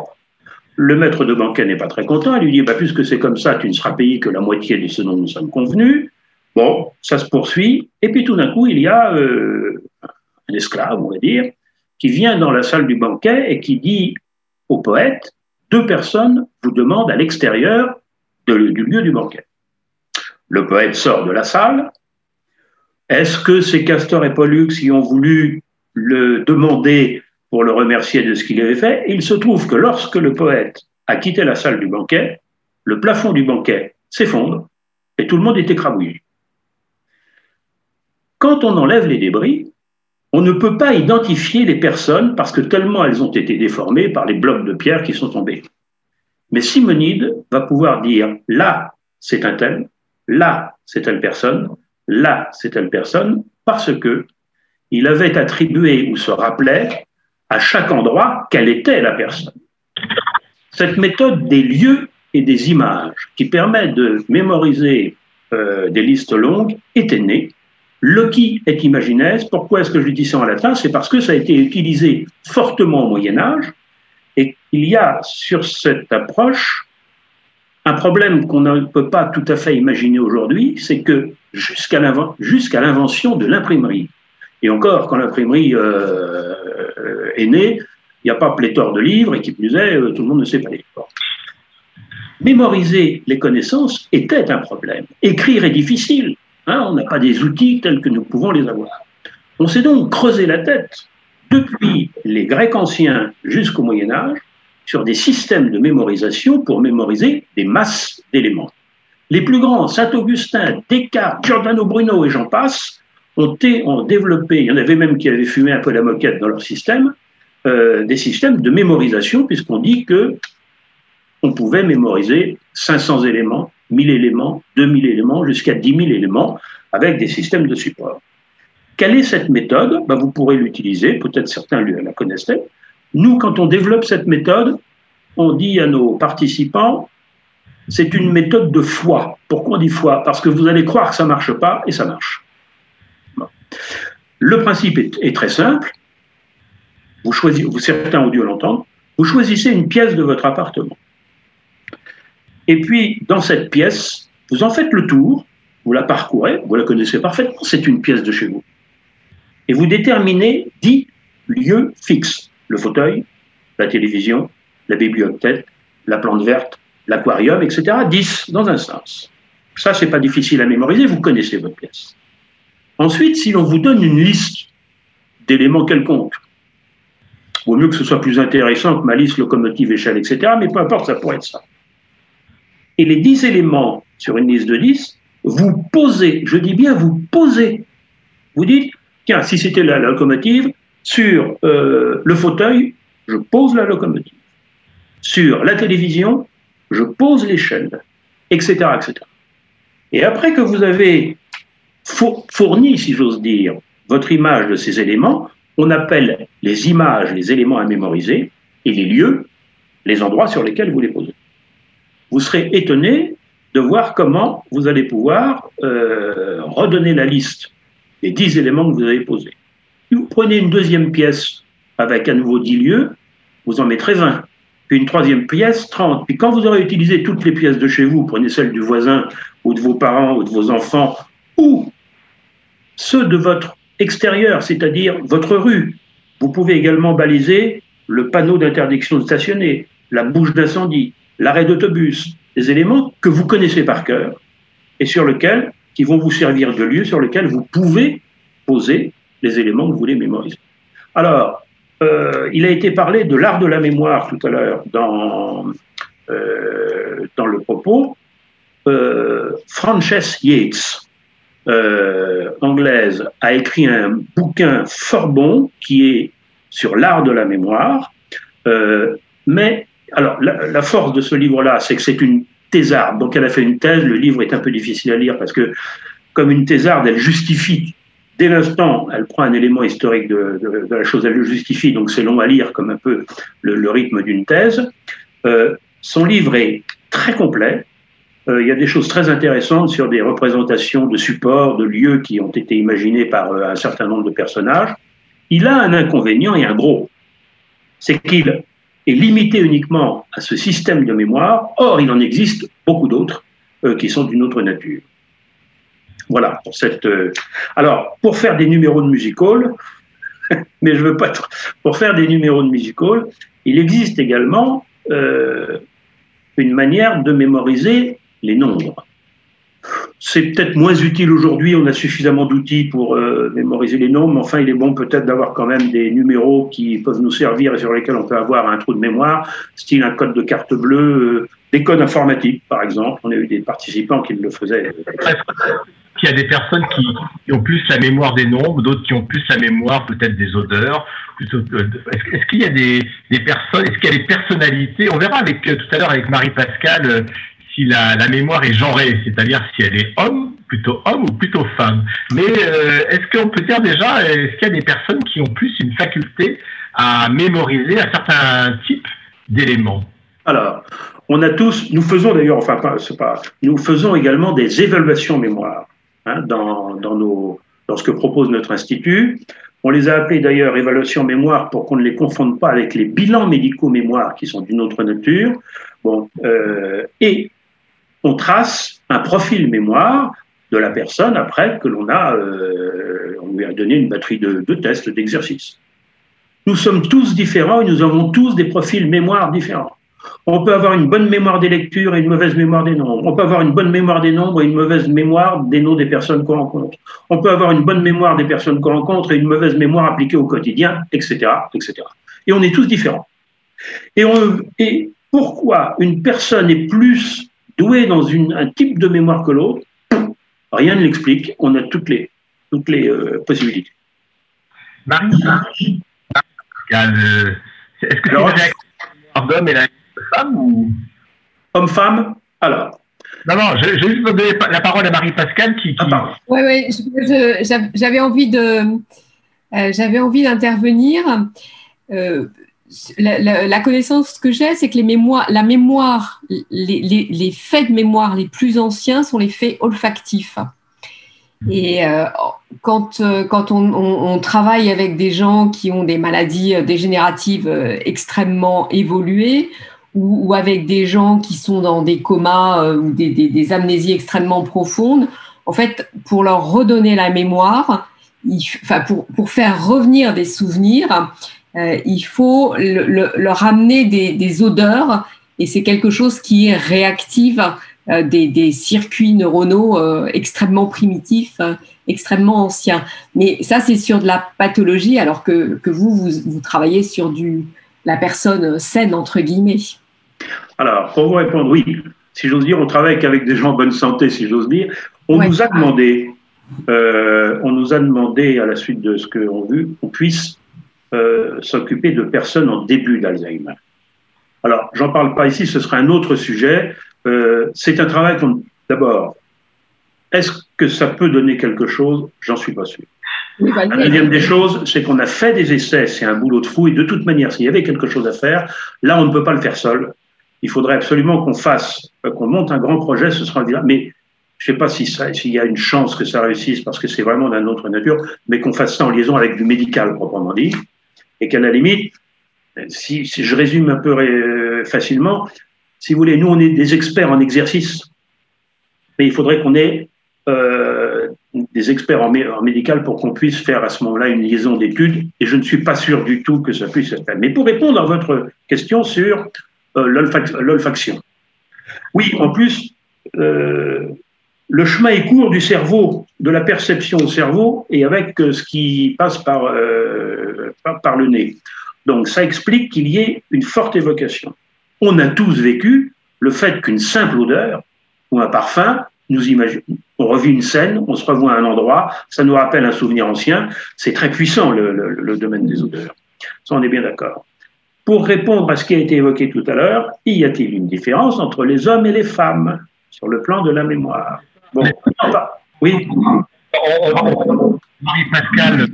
Le maître de banquet n'est pas très content, il lui dit bah, « puisque c'est comme ça, tu ne seras payé que la moitié de ce dont nous sommes convenus ». Bon, ça se poursuit, et puis tout d'un coup, il y a euh, un esclave, on va dire, qui vient dans la salle du banquet et qui dit au poète « deux personnes vous demandent à l'extérieur du lieu du banquet ». Le poète sort de la salle. Est-ce que ces Castor et Pollux qui ont voulu le demander pour le remercier de ce qu'il avait fait? Il se trouve que lorsque le poète a quitté la salle du banquet, le plafond du banquet s'effondre et tout le monde est écrabouillé. Quand on enlève les débris, on ne peut pas identifier les personnes parce que tellement elles ont été déformées par les blocs de pierre qui sont tombés. Mais Simonide va pouvoir dire « là, c'est un tel, là, c'est telle personne, là, c'est telle personne » parce qu'il avait attribué ou se rappelait à chaque endroit, quelle était la personne. Cette méthode des lieux et des images qui permet de mémoriser euh, des listes longues était née. Le qui est imaginaire, pourquoi est-ce que je dis ça en latin? C'est parce que ça a été utilisé fortement au Moyen-Âge et il y a sur cette approche un problème qu'on ne peut pas tout à fait imaginer aujourd'hui, c'est que jusqu'à l'invention de l'imprimerie, et encore, quand l'imprimerie euh, est née, il n'y a pas pléthore de livres, et qui plus est, euh, tout le monde ne sait pas les livres. Mémoriser les connaissances était un problème. Écrire est difficile, hein, on n'a pas des outils tels que nous pouvons les avoir. On s'est donc creusé la tête, depuis les Grecs anciens jusqu'au Moyen-Âge, sur des systèmes de mémorisation pour mémoriser des masses d'éléments. Les plus grands, Saint-Augustin, Descartes, Giordano Bruno et j'en passe, ont développé, il y en avait même qui avaient fumé un peu la moquette dans leur système, euh, des systèmes de mémorisation, puisqu'on dit qu'on pouvait mémoriser cinq cents éléments, mille éléments, deux mille éléments, jusqu'à dix mille éléments, avec des systèmes de support. Quelle est cette méthode? Ben, vous pourrez l'utiliser, peut-être certains la connaissaient. Nous, quand on développe cette méthode, on dit à nos participants, c'est une méthode de foi. Pourquoi on dit foi? Parce que vous allez croire que ça ne marche pas, et ça marche. Le principe est, est très simple, vous choisissez, certains ont dû l'entendre, vous choisissez une pièce de votre appartement. Et puis, dans cette pièce, vous en faites le tour, vous la parcourez, vous la connaissez parfaitement, c'est une pièce de chez vous. Et vous déterminez dix lieux fixes, le fauteuil, la télévision, la bibliothèque, la plante verte, l'aquarium, et cetera. dix dans un sens. Ça, c'est pas difficile à mémoriser, vous connaissez votre pièce. Ensuite, si l'on vous donne une liste d'éléments quelconques, vaut mieux que ce soit plus intéressant que ma liste locomotive, échelle, et cetera, mais peu importe, ça pourrait être ça. Et les dix éléments sur une liste de dix, vous posez, je dis bien vous posez. Vous dites, tiens, si c'était la locomotive, sur euh, le fauteuil, je pose la locomotive. Sur la télévision, je pose les chaînes, et cetera, et cetera. Et après que vous avez fourni, si j'ose dire, votre image de ces éléments, on appelle les images, les éléments à mémoriser, et les lieux, les endroits sur lesquels vous les posez. Vous serez étonné de voir comment vous allez pouvoir euh, redonner la liste des dix éléments que vous avez posés. Si vous prenez une deuxième pièce avec à nouveau dix lieux, vous en mettrez vingt. Puis une troisième pièce, trente. Puis quand vous aurez utilisé toutes les pièces de chez vous, prenez celles du voisin, ou de vos parents, ou de vos enfants, ou ceux de votre extérieur, c'est-à-dire votre rue. Vous pouvez également baliser le panneau d'interdiction de stationner, la bouche d'incendie, l'arrêt d'autobus, des éléments que vous connaissez par cœur, et sur lesquels, qui vont vous servir de lieu, sur lesquels vous pouvez poser les éléments que vous voulez mémoriser. Alors, Euh, il a été parlé de l'art de la mémoire tout à l'heure dans, euh, dans le propos. Euh, Frances Yates, euh, anglaise, a écrit un bouquin fort bon qui est sur l'art de la mémoire. Euh, mais alors, la, la force de ce livre-là, c'est que c'est une thésarde. Donc elle a fait une thèse, le livre est un peu difficile à lire parce que, comme une thésarde, elle justifie. Dès l'instant, elle prend un élément historique de, de, de la chose, elle le justifie, donc c'est long à lire comme un peu le, le rythme d'une thèse. Euh, son livre est très complet. Euh, il y a des choses très intéressantes sur des représentations de supports, de lieux qui ont été imaginés par euh, un certain nombre de personnages. Il a un inconvénient et un gros. C'est qu'il est limité uniquement à ce système de mémoire. Or, il en existe beaucoup d'autres euh, qui sont d'une autre nature. Voilà, pour cette... Euh, alors, pour faire des numéros de music-hall, mais je veux pas être... Pour faire des numéros de music-hall, il existe également euh, une manière de mémoriser les nombres. C'est peut-être moins utile aujourd'hui, on a suffisamment d'outils pour euh, mémoriser les nombres, mais enfin, il est bon peut-être d'avoir quand même des numéros qui peuvent nous servir et sur lesquels on peut avoir un trou de mémoire, style un code de carte bleue, euh, des codes informatiques, par exemple. On a eu des participants qui le faisaient. Très Il y a des personnes qui, qui ont plus la mémoire des nombres, d'autres qui ont plus la mémoire peut-être des odeurs. Est-ce, est-ce qu'il y a des, des personnes, est-ce qu'il y a des personnalités? On verra avec, tout à l'heure avec Marie-Pascale si la, la mémoire est genrée, c'est-à-dire si elle est homme, plutôt homme ou plutôt femme. Mais euh, est-ce qu'on peut dire déjà, est-ce qu'il y a des personnes qui ont plus une faculté à mémoriser un certain type d'éléments? Alors, on a tous, nous faisons d'ailleurs, enfin, pas, pas, nous faisons également des évaluations mémoire. Dans, dans, nos, dans ce que propose notre institut. On les a appelés d'ailleurs évaluation mémoire pour qu'on ne les confonde pas avec les bilans médicaux mémoire qui sont d'une autre nature. Bon, euh, et on trace un profil mémoire de la personne après que l'on a, euh, on lui a donné une batterie de, de tests, d'exercices. Nous sommes tous différents et nous avons tous des profils mémoire différents. On peut avoir une bonne mémoire des lectures et une mauvaise mémoire des nombres. On peut avoir une bonne mémoire des nombres et une mauvaise mémoire des noms des personnes qu'on rencontre. On peut avoir une bonne mémoire des personnes qu'on rencontre et une mauvaise mémoire appliquée au quotidien, et cetera, et cetera. Et on est tous différents. Et, on, et pourquoi une personne est plus douée dans une, un type de mémoire que l'autre? Rien ne l'explique. On a toutes les, toutes les euh, possibilités. Marie, Marie, Marie, est-ce que alors, d'homme et la femme ou... Homme-femme, alors. Non, non, je, je vais juste donner la parole à Marie-Pascale qui... qui... Ah, oui, oui, j'avais envie de... Euh, j'avais envie d'intervenir. Euh, la, la, la connaissance que j'ai, c'est que les mémoires, la mémoire, les, les, les faits de mémoire les plus anciens sont les faits olfactifs. Et euh, quand, euh, quand on, on, on travaille avec des gens qui ont des maladies euh, dégénératives euh, extrêmement évoluées ou, ou avec des gens qui sont dans des comas euh, ou des, des, des amnésies extrêmement profondes, en fait, pour leur redonner la mémoire, il, enfin, pour, pour faire revenir des souvenirs, euh, il faut le, le, leur amener des, des odeurs, et c'est quelque chose qui réactive euh, des, des circuits neuronaux euh, extrêmement primitifs, euh, extrêmement anciens. Mais ça, c'est sur de la pathologie, alors que, que vous, vous, vous travaillez sur du, la personne saine, entre guillemets. Alors, pour vous répondre, oui. Si j'ose dire, on travaille qu'avec des gens en bonne santé, si j'ose dire. On ouais. nous a demandé, euh, on nous a demandé, à la suite de ce qu'on a vu, qu'on puisse euh, s'occuper de personnes en début d'Alzheimer. Alors, j'en parle pas ici, ce sera un autre sujet. Euh, c'est un travail qu'on... D'abord, est-ce que ça peut donner quelque chose? J'en suis pas sûr. La deuxième des choses, c'est qu'on a fait des essais, c'est un boulot de fou, et de toute manière, s'il y avait quelque chose à faire, là, on ne peut pas le faire seul. Il faudrait absolument qu'on fasse, qu'on monte un grand projet, ce sera un... Mais je ne sais pas si ça, s'il y a une chance que ça réussisse, parce que c'est vraiment d'une autre nature, mais qu'on fasse ça en liaison avec du médical, proprement dit, et qu'à la limite, si, si je résume un peu euh, facilement, si vous voulez, nous, on est des experts en exercice, mais il faudrait qu'on ait euh, des experts en, mé en médical pour qu'on puisse faire à ce moment-là une liaison d'études, et je ne suis pas sûr du tout que ça puisse être fait. Mais pour répondre à votre question sur... l'olfaction. Oui, en plus, euh, le chemin est court du cerveau, de la perception au cerveau, et avec euh, ce qui passe par, euh, par, par le nez. Donc, ça explique qu'il y ait une forte évocation. On a tous vécu le fait qu'une simple odeur ou un parfum, nous imagine, on revit une scène, on se revoit à un endroit, ça nous rappelle un souvenir ancien, c'est très puissant le, le, le domaine des odeurs. Ça, on est bien d'accord. Pour répondre à ce qui a été évoqué tout à l'heure, y a-t-il une différence entre les hommes et les femmes sur le plan de la mémoire? Bon, non, pas. Oui. Marie-Pascale,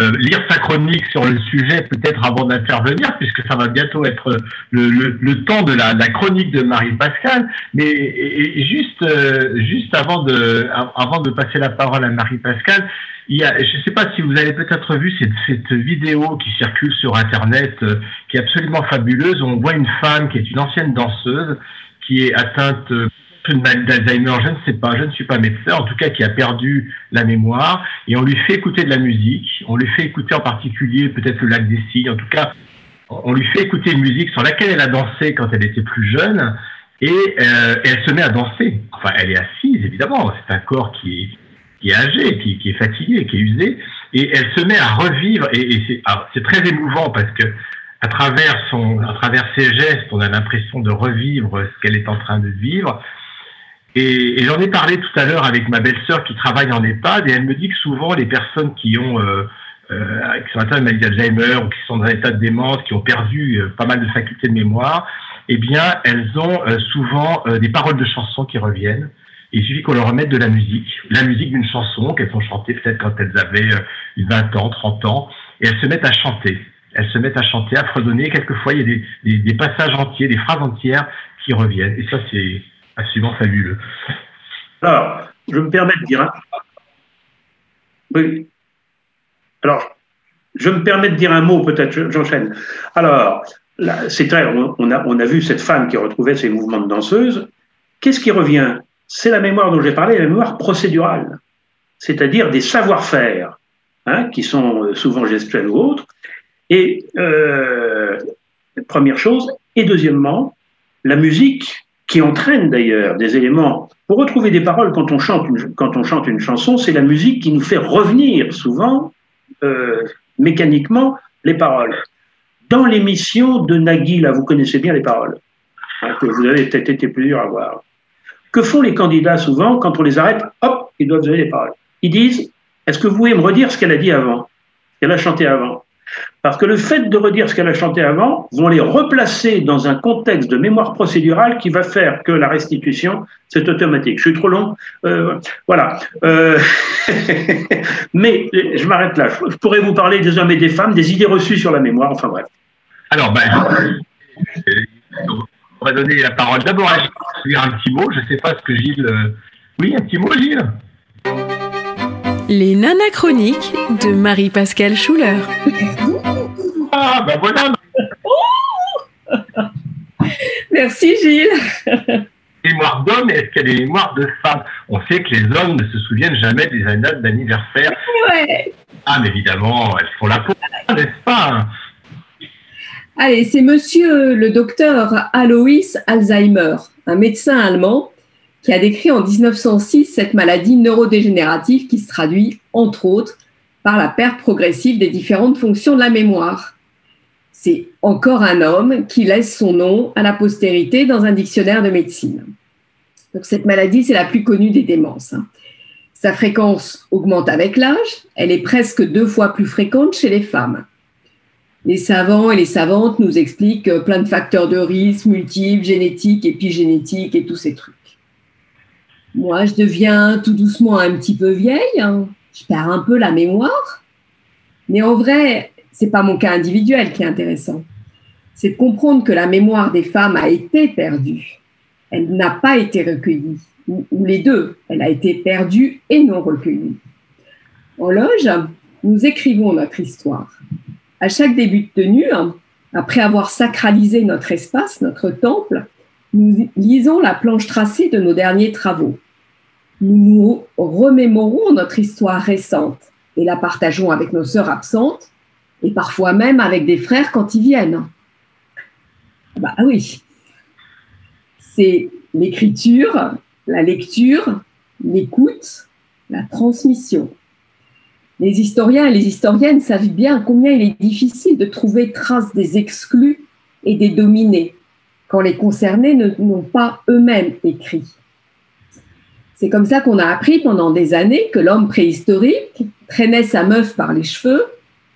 euh, lire sa chronique sur le sujet peut-être avant d'intervenir, puisque ça va bientôt être le, le, le temps de la, la chronique de Marie-Pascale. Mais et, et juste, euh, juste avant de, avant de passer la parole à Marie-Pascale, il y a, je ne sais pas si vous avez peut-être vu cette, cette vidéo qui circule sur Internet, euh, qui est absolument fabuleuse. On voit une femme qui est une ancienne danseuse, qui est atteinte euh, d'Alzheimer, je ne sais pas, je ne suis pas médecin, en tout cas qui a perdu la mémoire, et on lui fait écouter de la musique. On lui fait écouter en particulier peut-être le Lac des Cygnes, en tout cas, on lui fait écouter une musique sur laquelle elle a dansé quand elle était plus jeune, et euh, elle se met à danser. Enfin, elle est assise, évidemment, c'est un corps qui est... qui est âgée, qui, qui est fatiguée, qui est usée, et elle se met à revivre, et, et c'est très émouvant parce que à travers son, à travers ses gestes, on a l'impression de revivre ce qu'elle est en train de vivre. Et, et j'en ai parlé tout à l'heure avec ma belle-sœur qui travaille en EHPAD, et elle me dit que souvent les personnes qui ont euh, euh, qui sont atteintes de maladie d'Alzheimer ou qui sont dans un état de démence, qui ont perdu euh, pas mal de facultés de mémoire, eh bien elles ont euh, souvent euh, des paroles de chansons qui reviennent. Il suffit qu'on leur remette de la musique, la musique d'une chanson qu'elles ont chantée peut-être quand elles avaient vingt ans, trente ans, et elles se mettent à chanter. Elles se mettent à chanter, à fredonner. Quelquefois, il y a des, des, des passages entiers, des phrases entières qui reviennent. Et ça, c'est absolument fabuleux. Alors, je me permets de dire... Un... Oui. Alors, je me permets de dire un mot, peut-être, j'enchaîne. Alors, c'est très... On a, on a vu cette femme qui retrouvait ses mouvements de danseuse. Qu'est-ce qui revient ? C'est la mémoire dont j'ai parlé, la mémoire procédurale, c'est-à-dire des savoir-faire, hein, qui sont souvent gestuels ou autres. Et euh, première chose, et deuxièmement, la musique qui entraîne d'ailleurs des éléments. Pour retrouver des paroles quand on chante une, quand on chante une chanson, c'est la musique qui nous fait revenir souvent euh, mécaniquement les paroles. Dans l'émission de Nagui, là, vous connaissez bien les paroles, hein, que vous avez peut-être été plusieurs à voir. Que font les candidats souvent quand on les arrête? Hop, ils doivent donner des paroles. Ils disent, est-ce que vous pouvez me redire ce qu'elle a dit avant, ce qu'elle a chanté avant? Parce que le fait de redire ce qu'elle a chanté avant vont les replacer dans un contexte de mémoire procédurale qui va faire que la restitution, c'est automatique. Je suis trop long, euh, voilà. Euh... Mais je m'arrête là. Je pourrais vous parler des hommes et des femmes, des idées reçues sur la mémoire, enfin bref. Alors, ben... On va donner la parole d'abord à Gilles pour dire un petit mot. Je ne sais pas ce que Gilles... Oui, un petit mot, Gilles. Les Nanas Chroniques de Marie-Pascale Schuller. Ah, ben voilà. Merci, Gilles. Mémoire d'homme, est-ce qu'elle est mémoire de femme? On sait que les hommes ne se souviennent jamais des années d'anniversaire. Ouais. Ah, mais évidemment, elles font la peau, n'est-ce pas? Allez, c'est monsieur le docteur Alois Alzheimer, un médecin allemand qui a décrit en mille neuf cent six cette maladie neurodégénérative qui se traduit, entre autres, par la perte progressive des différentes fonctions de la mémoire. C'est encore un homme qui laisse son nom à la postérité dans un dictionnaire de médecine. Donc, cette maladie, c'est la plus connue des démences. Sa fréquence augmente avec l'âge, elle est presque deux fois plus fréquente chez les femmes. Les savants et les savantes nous expliquent plein de facteurs de risque, multiples, génétiques, épigénétiques et tous ces trucs. Moi, je deviens tout doucement un petit peu vieille, hein. Je perds un peu la mémoire. Mais en vrai, ce n'est pas mon cas individuel qui est intéressant. C'est de comprendre que la mémoire des femmes a été perdue. Elle n'a pas été recueillie, ou, ou les deux. Elle a été perdue et non recueillie. En loge, nous écrivons notre histoire. À chaque début de tenue, après avoir sacralisé notre espace, notre temple, nous lisons la planche tracée de nos derniers travaux. Nous nous remémorons notre histoire récente et la partageons avec nos sœurs absentes et parfois même avec des frères quand ils viennent. Bah oui, c'est l'écriture, la lecture, l'écoute, la transmission. Les historiens et les historiennes savent bien combien il est difficile de trouver trace des exclus et des dominés quand les concernés ne n'ont pas eux-mêmes écrit. C'est comme ça qu'on a appris pendant des années que l'homme préhistorique traînait sa meuf par les cheveux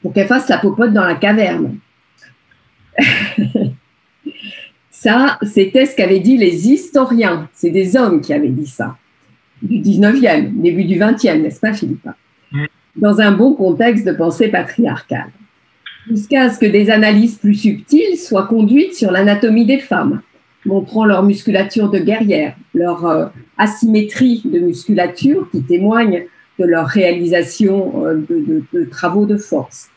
pour qu'elle fasse la popote dans la caverne. Ça, c'était ce qu'avaient dit les historiens. C'est des hommes qui avaient dit ça. Du dix-neuvième, début du vingtième, n'est-ce pas, Philippe ? Dans un bon contexte de pensée patriarcale, jusqu'à ce que des analyses plus subtiles soient conduites sur l'anatomie des femmes, montrant leur musculature de guerrière, leur euh, asymétrie de musculature qui témoigne de leur réalisation euh, de, de, de travaux de force,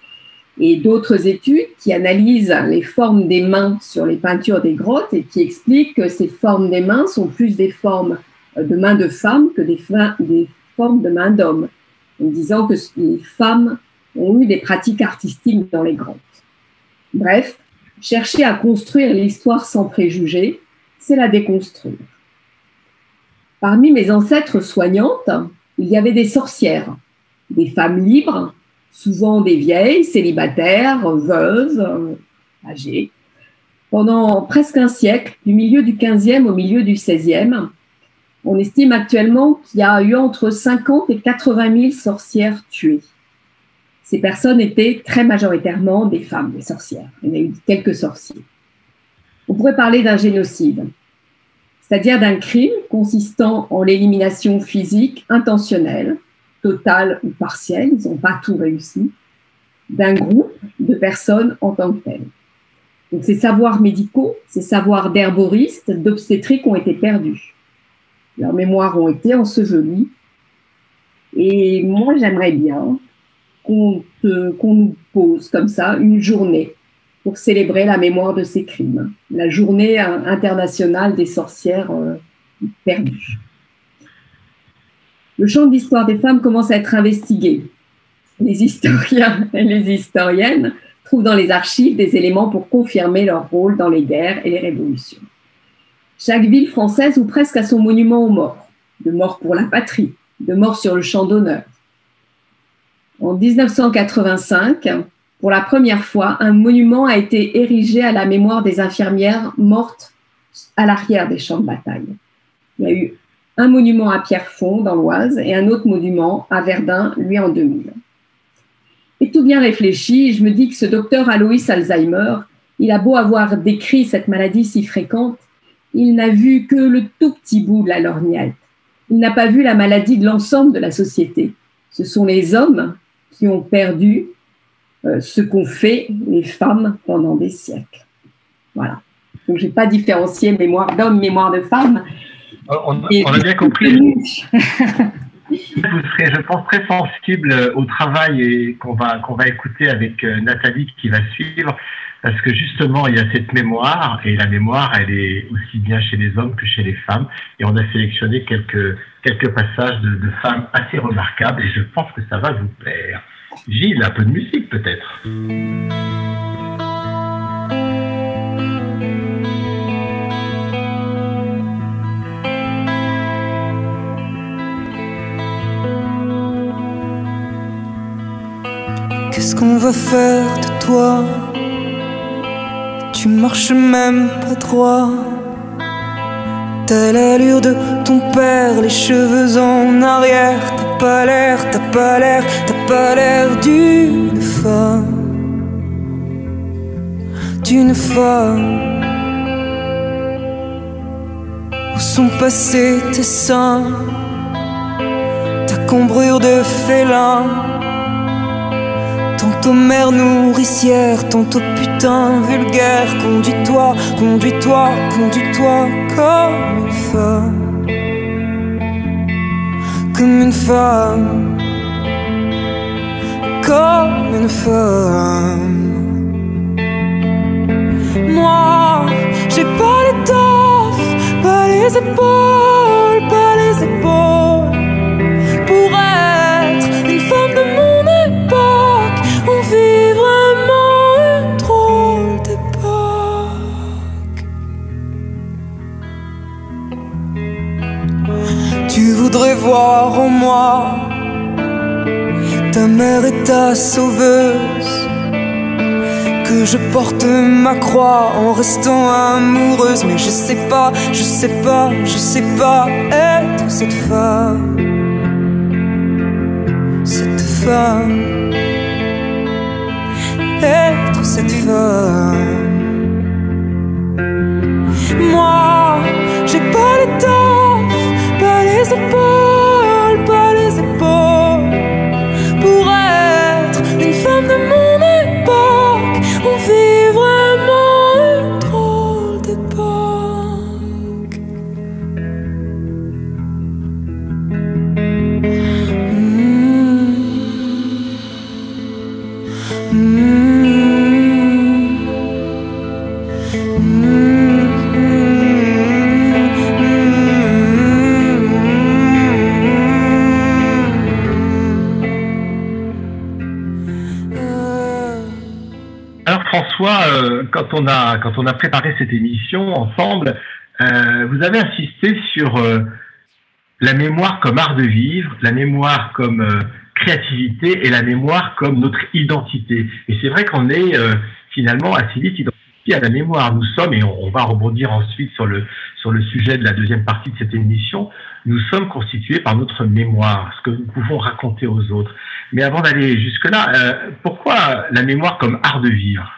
et d'autres études qui analysent les formes des mains sur les peintures des grottes et qui expliquent que ces formes des mains sont plus des formes de mains de femmes que des, fa- des formes de mains d'hommes, en disant que les femmes ont eu des pratiques artistiques dans les grottes. Bref, chercher à construire l'histoire sans préjugés, c'est la déconstruire. Parmi mes ancêtres soignantes, il y avait des sorcières, des femmes libres, souvent des vieilles, célibataires, veuves, âgées. Pendant presque un siècle, du milieu du quinzième au milieu du seizième, on estime actuellement qu'il y a eu entre cinquante et quatre-vingt mille sorcières tuées. Ces personnes étaient très majoritairement des femmes, des sorcières. Il y en a eu quelques sorciers. On pourrait parler d'un génocide, c'est-à-dire d'un crime consistant en l'élimination physique intentionnelle, totale ou partielle, ils n'ont pas tout réussi, d'un groupe de personnes en tant que telles. Donc ces savoirs médicaux, ces savoirs d'herboristes, d'obstétriques ont été perdus. Leurs mémoires ont été ensevelies. Et moi, j'aimerais bien qu'on, te, qu'on nous pose comme ça une journée pour célébrer la mémoire de ces crimes. La journée internationale des sorcières euh, perdues. Le champ de l'histoire des femmes commence à être investigué. Les historiens et les historiennes trouvent dans les archives des éléments pour confirmer leur rôle dans les guerres et les révolutions. Chaque ville française ou presque a son monument aux morts, de morts pour la patrie, de morts sur le champ d'honneur. En mille neuf cent quatre-vingt-cinq, pour la première fois, un monument a été érigé à la mémoire des infirmières mortes à l'arrière des champs de bataille. Il y a eu un monument à Pierrefonds dans l'Oise et un autre monument à Verdun, lui en deux mille. Et tout bien réfléchi, je me dis que ce docteur Alois Alzheimer, il a beau avoir décrit cette maladie si fréquente, il n'a vu que le tout petit bout de la lorgnette. Il n'a pas vu la maladie de l'ensemble de la société. Ce sont les hommes qui ont perdu euh, ce qu'ont fait les femmes pendant des siècles. Voilà. Donc, je n'ai pas différencié mémoire d'homme, mémoire de femme. On, on a bien compris. Vous serez, je pense, très sensible au travail et qu'on va, qu'on va écouter avec Nathalie qui va suivre. Parce que justement, il y a cette mémoire, et la mémoire, elle est aussi bien chez les hommes que chez les femmes. Et on a sélectionné quelques, quelques passages de, de femmes assez remarquables, et je pense que ça va vous plaire. Gilles, un peu de musique peut-être. va faire de toi? Tu marches même pas droit. T'as l'allure de ton père, les cheveux en arrière. T'as pas l'air, t'as pas l'air, t'as pas l'air d'une femme. D'une femme. Où sont passés tes seins? Ta cambrure de félin. Tantôt mère nourricière, tantôt putain vulgaire. Conduis-toi, conduis-toi, conduis-toi comme une femme. Comme une femme. Comme une femme. Moi, j'ai pas le temps, pas les épaules, pas les épaules pour être une femme de mon époque. On vit vraiment une drôle d'époque. Tu voudrais voir en moi ta mère et ta sauveuse, que je porte ma croix en restant amoureuse. Mais je sais pas, je sais pas, je sais pas être cette femme. Cette femme. Être cette femme. Moi, j'ai pas les temps, pas les épaules, pas les épaules pour être une femme de mon. On vit vraiment une drôle d'époque. Mmh. Mmh. Mmh. Mmh. Alors François, euh, quand on a quand on a préparé cette émission ensemble, euh, vous avez insisté sur euh, la mémoire comme art de vivre, la mémoire comme euh, créativité et la mémoire comme notre identité. Et c'est vrai qu'on est euh, finalement assez vite identifié à la mémoire. Nous sommes, et on, on va rebondir ensuite sur le sur le sujet de la deuxième partie de cette émission, nous sommes constitués par notre mémoire, ce que nous pouvons raconter aux autres. Mais avant d'aller jusque-là, euh, pourquoi la mémoire comme art de vivre ?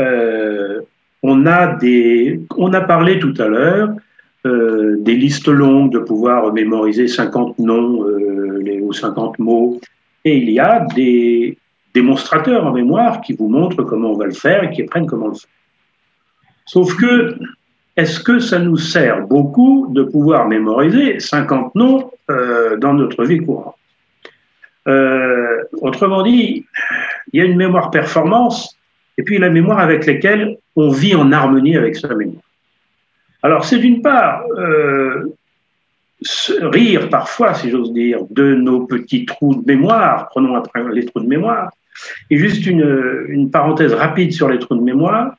euh, on, a des, on a parlé tout à l'heure euh, des listes longues, de pouvoir mémoriser cinquante noms euh, les, ou cinquante mots. Et il y a des démonstrateurs en mémoire qui vous montrent comment on va le faire et qui apprennent comment le faire. Sauf que, est-ce que ça nous sert beaucoup de pouvoir mémoriser cinquante noms euh, dans notre vie courante ? Euh, autrement dit, il y a une mémoire performance et puis la mémoire avec laquelle on vit en harmonie avec sa mémoire. Alors c'est d'une part euh, rire parfois, si j'ose dire, de nos petits trous de mémoire, prenons après les trous de mémoire, et juste une, une parenthèse rapide sur les trous de mémoire.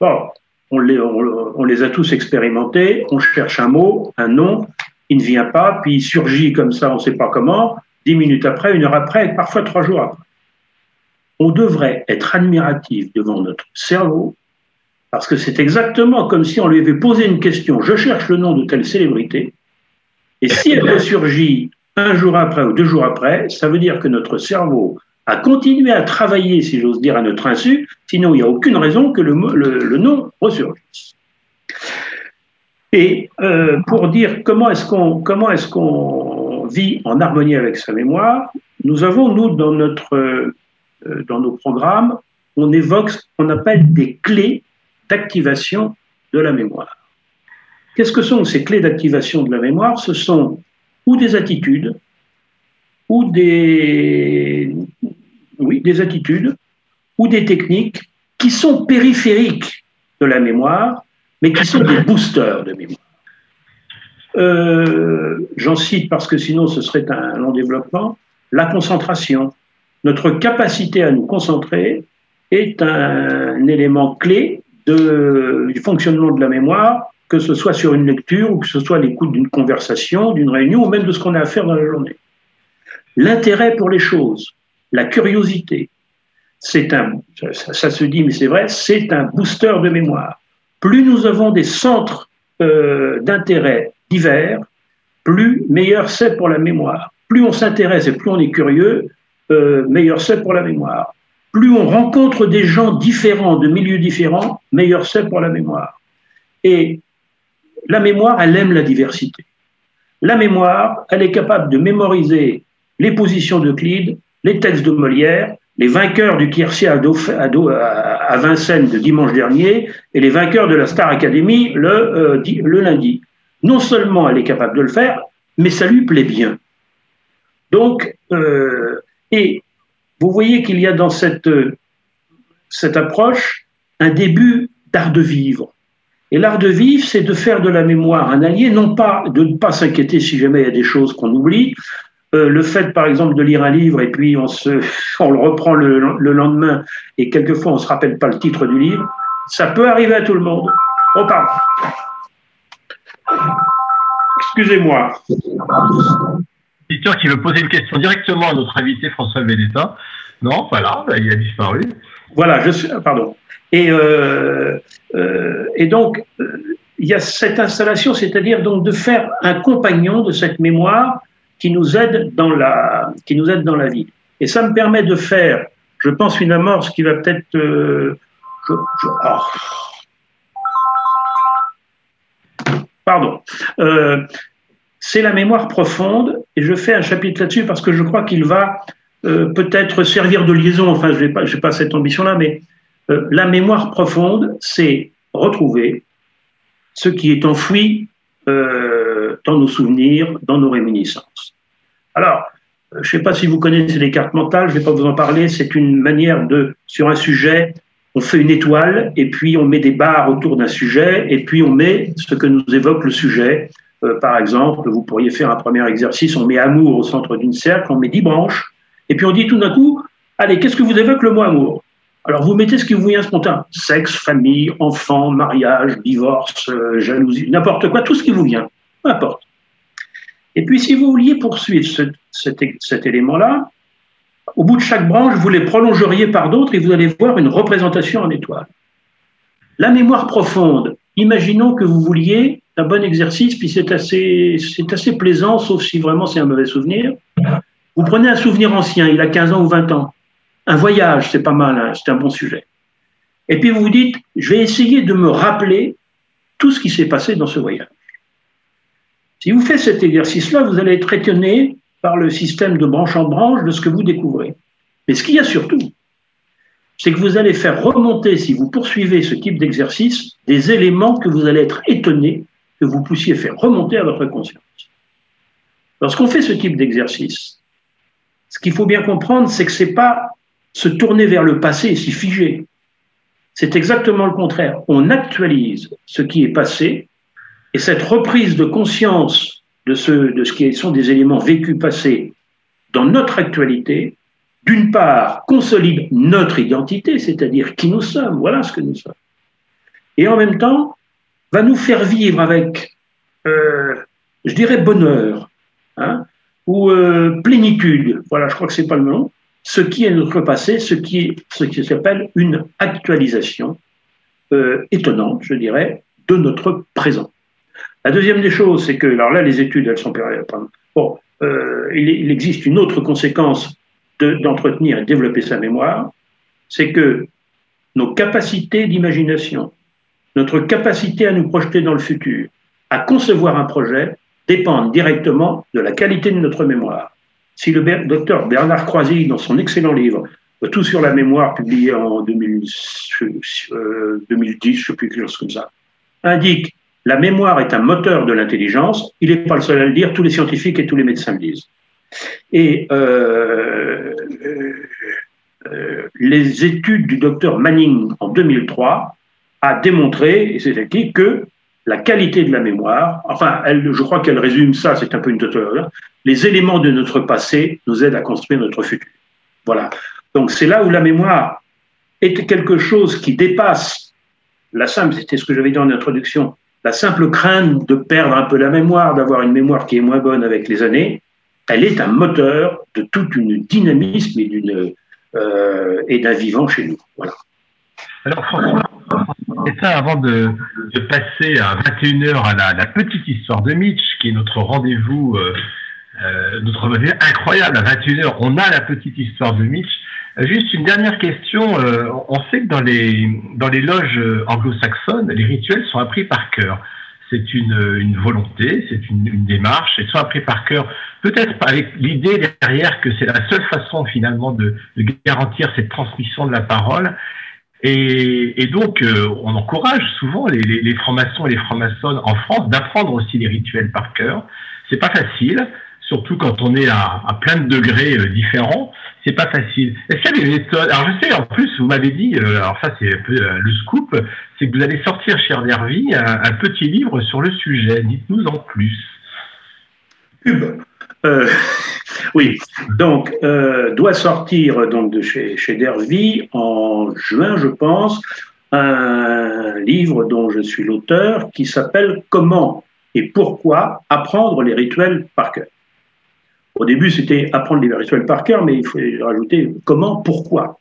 Bon, on les, on, on les a tous expérimentés, on cherche un mot, un nom, il ne vient pas, puis il surgit comme ça, on ne sait pas comment, dix minutes après, une heure après, et parfois trois jours après. On devrait être admiratif devant notre cerveau, parce que c'est exactement comme si on lui avait posé une question. Je cherche le nom de telle célébrité, et si elle ressurgit un jour après ou deux jours après, ça veut dire que notre cerveau a continué à travailler, si j'ose dire, à notre insu, sinon il n'y a aucune raison que le, le, le nom ressurgisse. Et euh, pour dire comment est-ce qu'on... Comment est-ce qu'on vit en harmonie avec sa mémoire, nous avons, nous, dans, notre, euh, dans nos programmes, on évoque ce qu'on appelle des clés d'activation de la mémoire. Qu'est-ce que sont ces clés d'activation de la mémoire? Ce sont ou des attitudes, ou des, oui, des attitudes, ou des techniques qui sont périphériques de la mémoire, mais qui sont des boosters de mémoire. Euh, j'en cite parce que sinon ce serait un long développement, la concentration. Notre capacité à nous concentrer est un élément clé de, du fonctionnement de la mémoire, que ce soit sur une lecture ou que ce soit l'écoute d'une conversation, d'une réunion ou même de ce qu'on a à faire dans la journée. L'intérêt pour les choses. la curiosité. C'est un, ça, ça se dit, mais c'est vrai, c'est un booster de mémoire. Plus nous avons des centres euh, d'intérêt divers, plus meilleur c'est pour la mémoire. Plus on s'intéresse et plus on est curieux, euh, meilleur c'est pour la mémoire. Plus on rencontre des gens différents, de milieux différents, meilleur c'est pour la mémoire. Et la mémoire, elle aime la diversité. La mémoire, elle est capable de mémoriser les positions d'Euclide, les textes de Molière, les vainqueurs du Quercy à, à, à Vincennes de dimanche dernier et les vainqueurs de la Star Academy le, euh, le lundi. Non seulement elle est capable de le faire, mais ça lui plaît bien. Donc, euh, et vous voyez qu'il y a dans cette, cette approche un début d'art de vivre. Et l'art de vivre, c'est de faire de la mémoire un allié, non pas de ne pas s'inquiéter si jamais il y a des choses qu'on oublie. Euh, le fait, par exemple, de lire un livre et puis on, se, on le reprend le, le lendemain et quelquefois on ne se rappelle pas le titre du livre, ça peut arriver à tout le monde. On parle. Excusez-moi. C'est sûr qu'il veut poser une question directement à notre invité François Benetta. Non, voilà, il a disparu. Voilà, je suis... Pardon. Et, euh, euh, et donc, il euh, y a cette installation, c'est-à-dire donc de faire un compagnon de cette mémoire qui nous aide dans la, qui nous aide dans la vie. Et ça me permet de faire, je pense, une amorce qui va peut-être... Euh, je, je, oh. Pardon. Euh, c'est la mémoire profonde, et je fais un chapitre là-dessus parce que je crois qu'il va euh, peut-être servir de liaison, enfin, je n'ai pas, j'ai pas cette ambition-là, mais... Euh, la mémoire profonde, c'est retrouver ce qui est enfoui euh, dans nos souvenirs, dans nos réminiscences. Alors, euh, je ne sais pas si vous connaissez les cartes mentales, je ne vais pas vous en parler, c'est une manière de, sur un sujet, on fait une étoile, et puis on met des barres autour d'un sujet, et puis on met ce que nous évoque le sujet. Euh, par exemple, vous pourriez faire un premier exercice, on met amour au centre d'une cercle, on met dix branches, et puis on dit tout d'un coup, allez, qu'est-ce que vous évoque le mot amour ? Alors, vous mettez ce qui vous vient spontanément. Sexe, famille, enfant, mariage, divorce, euh, jalousie, n'importe quoi, tout ce qui vous vient, peu importe. Et puis, si vous vouliez poursuivre ce, cet, cet élément-là, au bout de chaque branche, vous les prolongeriez par d'autres et vous allez voir une représentation en étoile. La mémoire profonde, imaginons que vous vouliez un bon exercice, puis c'est assez, c'est assez plaisant, sauf si vraiment c'est un mauvais souvenir. Vous prenez un souvenir ancien, il a quinze ans ou vingt ans. Un voyage, c'est pas mal, hein, c'est un bon sujet. Et puis vous vous dites, je vais essayer de me rappeler tout ce qui s'est passé dans ce voyage. Si vous faites cet exercice-là, vous allez être étonné par le système de branche en branche de ce que vous découvrez. Mais ce qu'il y a surtout, c'est que vous allez faire remonter, si vous poursuivez ce type d'exercice, des éléments que vous allez être étonné que vous puissiez faire remonter à votre conscience. Lorsqu'on fait ce type d'exercice, ce qu'il faut bien comprendre, c'est que c'est pas se tourner vers le passé et s'y figer. C'est exactement le contraire. On actualise ce qui est passé et cette reprise de conscience de ce, de ce qui sont des éléments vécus passés dans notre actualité, d'une part, consolide notre identité, c'est-à-dire qui nous sommes, voilà ce que nous sommes. Et en même temps, va nous faire vivre avec, euh, je dirais, bonheur, hein, ou euh, plénitude, voilà, je crois que c'est pas le nom, ce qui est notre passé, ce qui, ce qui s'appelle une actualisation euh, étonnante, je dirais, de notre présent. La deuxième des choses, c'est que, alors là, les études, elles sont... Pardon, bon, euh, il, il existe une autre conséquence de, d'entretenir et de développer sa mémoire, c'est que nos capacités d'imagination, notre capacité à nous projeter dans le futur, à concevoir un projet, dépendent directement de la qualité de notre mémoire. Si le docteur Bernard Croisi, dans son excellent livre « Tout sur la mémoire » publié en deux mille dix, je ne sais plus, quelque chose comme ça, indique « La mémoire est un moteur de l'intelligence », il n'est pas le seul à le dire, tous les scientifiques et tous les médecins le disent. Et euh, euh, les études du docteur Manning en deux mille trois a démontré, et c'est acquis, que la qualité de la mémoire, enfin, elle, je crois qu'elle résume ça, c'est un peu une tautologie, les éléments de notre passé nous aident à construire notre futur. Voilà. Donc, c'est là où la mémoire est quelque chose qui dépasse la simple, c'était ce que j'avais dit en introduction, la simple crainte de perdre un peu la mémoire, d'avoir une mémoire qui est moins bonne avec les années, elle est un moteur de toute une dynamisme et d'une euh, et d'un vivant chez nous. Voilà. Alors, c'est ça, avant de, de passer à vingt et une heures à la, la petite histoire de Mitch, qui est notre rendez-vous, euh, euh, notre rendez-vous incroyable, à vingt et une heures, on a la petite histoire de Mitch. Juste une dernière question, euh, on sait que dans les, dans les loges anglo-saxonnes, les rituels sont appris par cœur. C'est une, une volonté, c'est une, une démarche, ils sont appris par cœur, peut-être avec l'idée derrière que c'est la seule façon finalement de, de garantir cette transmission de la parole. Et, et donc, euh, on encourage souvent les, les, les francs-maçons et les francs-maçonnes en France d'apprendre aussi les rituels par cœur. C'est pas facile, surtout quand on est à, à plein de degrés euh, différents. C'est pas facile. Est-ce qu'il y a des méthodes? Alors, je sais, en plus, vous m'avez dit, euh, alors ça, c'est un peu euh, le scoop, c'est que vous allez sortir, cher Dervy, un, un petit livre sur le sujet. Dites-nous en plus. Euh, oui, donc, euh, doit sortir donc, de chez, chez Dervy en juin, je pense, un livre dont je suis l'auteur qui s'appelle « Comment et pourquoi apprendre les rituels par cœur ». Au début, c'était apprendre les rituels par cœur, mais il faut rajouter comment, pourquoi.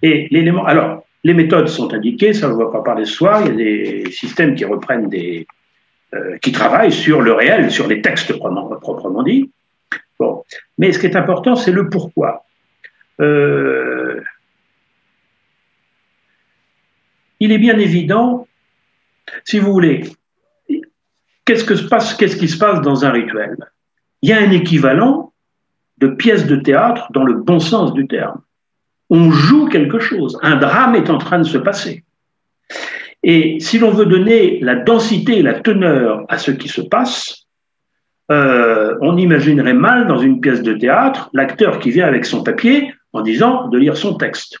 Et l'élément. Alors, les méthodes sont indiquées, ça je ne vais pas parler ce soir. Il y a des systèmes qui reprennent des, euh, qui travaillent sur le réel, sur les textes proprement, proprement dit. Bon, mais ce qui est important, c'est le pourquoi. Euh... Il est bien évident, si vous voulez, qu'est-ce que se passe, qu'est-ce qui se passe dans un rituel? Il y a un équivalent de pièce de théâtre dans le bon sens du terme. On joue quelque chose, un drame est en train de se passer. Et si l'on veut donner la densité et la teneur à ce qui se passe, euh, on imaginerait mal dans une pièce de théâtre l'acteur qui vient avec son papier en disant de lire son texte.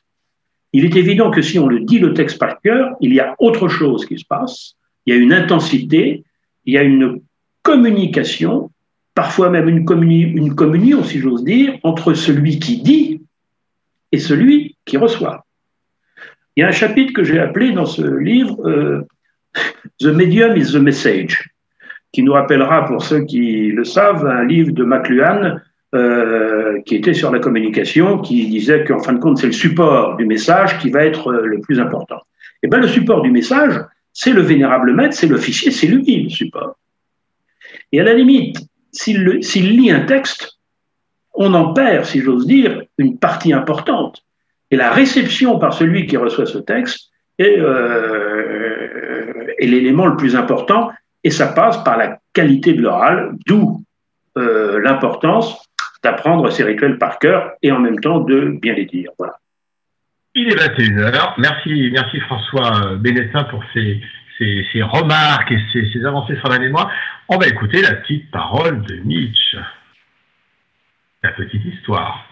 Il est évident que si on le dit le texte par cœur, il y a autre chose qui se passe, il y a une intensité, il y a une communication, parfois même une communion, une communion, si j'ose dire, entre celui qui dit et celui qui reçoit. Il y a un chapitre que j'ai appelé dans ce livre euh, « The Medium is the Message », qui nous rappellera, pour ceux qui le savent, un livre de McLuhan euh, qui était sur la communication, qui disait qu'en fin de compte, c'est le support du message qui va être le plus important. Et bien, le support du message, c'est le vénérable maître, c'est le fichier, c'est lui, le support. Et à la limite, S'il lit un texte, on en perd, si j'ose dire, une partie importante. Et la réception par celui qui reçoit ce texte est, euh, est l'élément le plus important, et ça passe par la qualité de l'oral, d'où euh, l'importance d'apprendre ces rituels par cœur et en même temps de bien les dire. Voilà. Il est vingt et une heures. Merci, merci François Benetta pour ces... Ces, ces remarques et ces, ces avancées sur la mémoire. On va écouter la petite parole de Nietzsche. La petite histoire.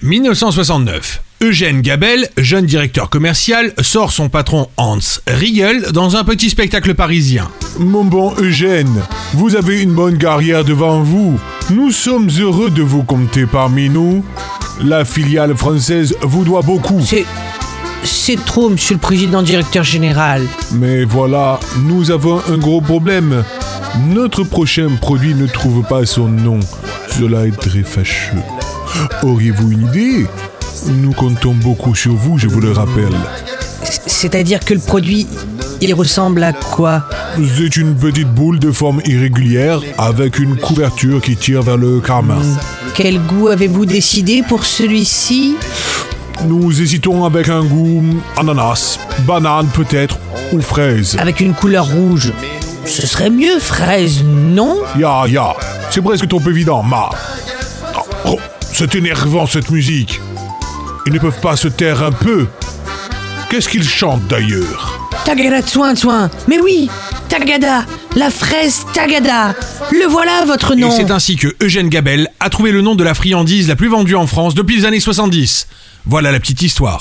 mille neuf cent soixante-neuf. Eugène Gabel, jeune directeur commercial, sort son patron Hans Riegel dans un petit spectacle parisien. Mon bon Eugène, vous avez une bonne carrière devant vous. Nous sommes heureux de vous compter parmi nous. La filiale française vous doit beaucoup. C'est... c'est trop, monsieur le président directeur général. Mais voilà, nous avons un gros problème. Notre prochain produit ne trouve pas son nom. Cela est très fâcheux. Auriez-vous une idée ? Nous comptons beaucoup sur vous, je vous le rappelle. C'est-à-dire que le produit, il ressemble à quoi ? C'est une petite boule de forme irrégulière avec une couverture qui tire vers le carmin. Mmh. Quel goût avez-vous décidé pour celui-ci ? Nous hésitons avec un goût ananas, banane peut-être, ou fraise. Avec une couleur rouge. Ce serait mieux fraise, non ? Ya, yeah, ya, yeah. C'est presque trop évident, ma. Oh, c'est énervant cette musique. Ils ne peuvent pas se taire un peu. Qu'est-ce qu'ils chantent d'ailleurs ? Tagada Tsoin Tsoin, mais oui, Tagada, la fraise Tagada, le voilà votre nom. Et c'est ainsi que Eugène Gabel a trouvé le nom de la friandise la plus vendue en France depuis les années soixante-dix. Voilà la petite histoire.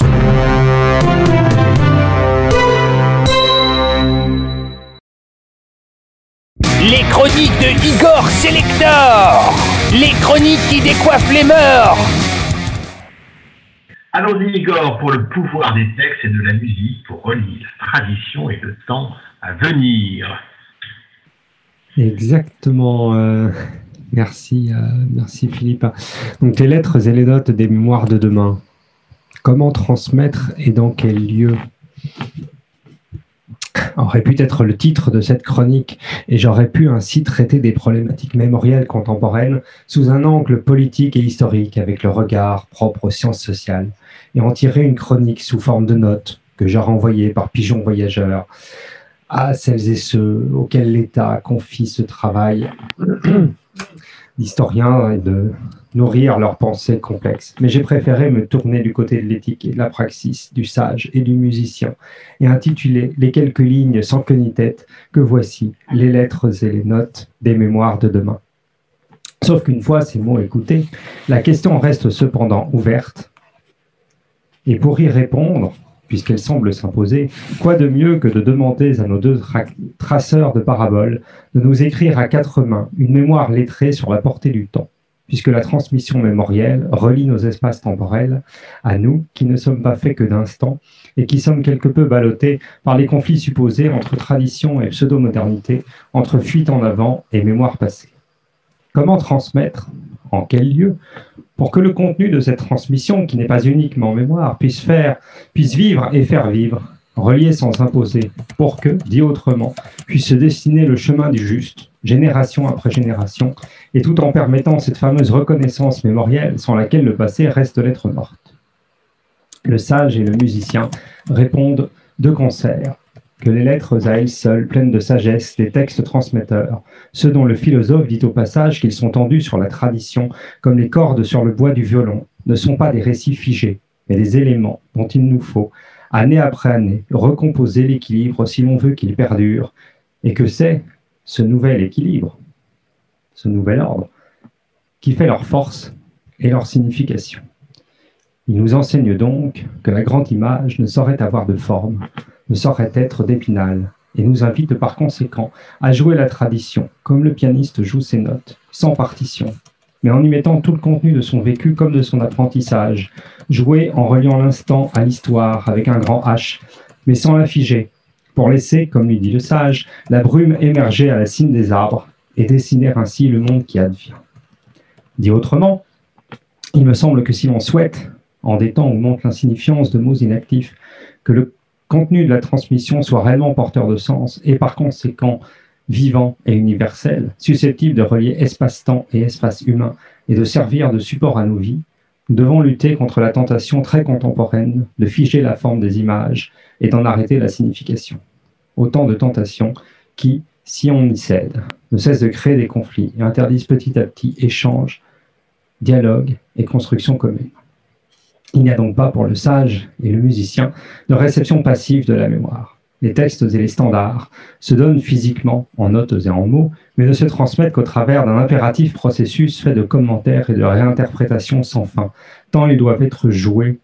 Les chroniques de Igor Selector. Les chroniques qui décoiffent les mœurs. Allons-y, Igor, pour le pouvoir des textes et de la musique, pour relier la tradition et le temps à venir. Exactement. Euh, merci, euh, merci Philippe. Donc, les lettres et les notes des mémoires de demain. Comment transmettre et dans quel lieu ? Aurait pu être le titre de cette chronique et j'aurais pu ainsi traiter des problématiques mémorielles contemporaines sous un angle politique et historique avec le regard propre aux sciences sociales et en tirer une chronique sous forme de notes que j'aurais envoyée par pigeon voyageur à celles et ceux auxquels l'État confie ce travail d'historien et de nourrir leurs pensées complexes. Mais j'ai préféré me tourner du côté de l'éthique et de la praxis, du sage et du musicien, et intituler les quelques lignes sans queue ni tête que voici les lettres et les notes des mémoires de demain. Sauf qu'une fois ces mots écoutés, la question reste cependant ouverte. Et pour y répondre, puisqu'elle semble s'imposer, quoi de mieux que de demander à nos deux tra- traceurs de paraboles de nous écrire à quatre mains une mémoire lettrée sur la portée du temps, puisque la transmission mémorielle relie nos espaces temporels à nous qui ne sommes pas faits que d'instants et qui sommes quelque peu ballottés par les conflits supposés entre tradition et pseudo-modernité, entre fuite en avant et mémoire passée. Comment transmettre ? En quel lieu ? Pour que le contenu de cette transmission, qui n'est pas uniquement mémoire, puisse faire, puisse vivre et faire vivre, relier sans imposer, pour que, dit autrement, puisse se dessiner le chemin du juste, génération après génération, et tout en permettant cette fameuse reconnaissance mémorielle sans laquelle le passé reste lettre morte. Le sage et le musicien répondent de concert que les lettres à elles seules, pleines de sagesse, des textes transmetteurs, ceux dont le philosophe dit au passage qu'ils sont tendus sur la tradition, comme les cordes sur le bois du violon, ne sont pas des récits figés, mais des éléments dont il nous faut, année après année, recomposer l'équilibre si l'on veut qu'il perdure, et que c'est ce nouvel équilibre, ce nouvel ordre, qui fait leur force et leur signification. Il nous enseigne donc que la grande image ne saurait avoir de forme, ne saurait être d'épinal, et nous invite par conséquent à jouer la tradition, comme le pianiste joue ses notes, sans partition, mais en y mettant tout le contenu de son vécu comme de son apprentissage, jouer en reliant l'instant à l'histoire avec un grand H, mais sans la figer, pour laisser, comme lui dit le sage, la brume émerger à la cime des arbres, et dessiner ainsi le monde qui advient. Dit autrement, il me semble que si l'on souhaite, en des temps où monte l'insignifiance de mots inactifs, que le contenu de la transmission soit réellement porteur de sens et par conséquent vivant et universel, susceptible de relier espace-temps et espace humain et de servir de support à nos vies, nous devons lutter contre la tentation très contemporaine de figer la forme des images et d'en arrêter la signification. Autant de tentations qui, si on y cède, ne cessent de créer des conflits et interdisent petit à petit échanges, dialogues et constructions communes. Il n'y a donc pas pour le sage et le musicien de réception passive de la mémoire. Les textes et les standards se donnent physiquement en notes et en mots, mais ne se transmettent qu'au travers d'un impératif processus fait de commentaires et de réinterprétations sans fin, tant ils doivent être joués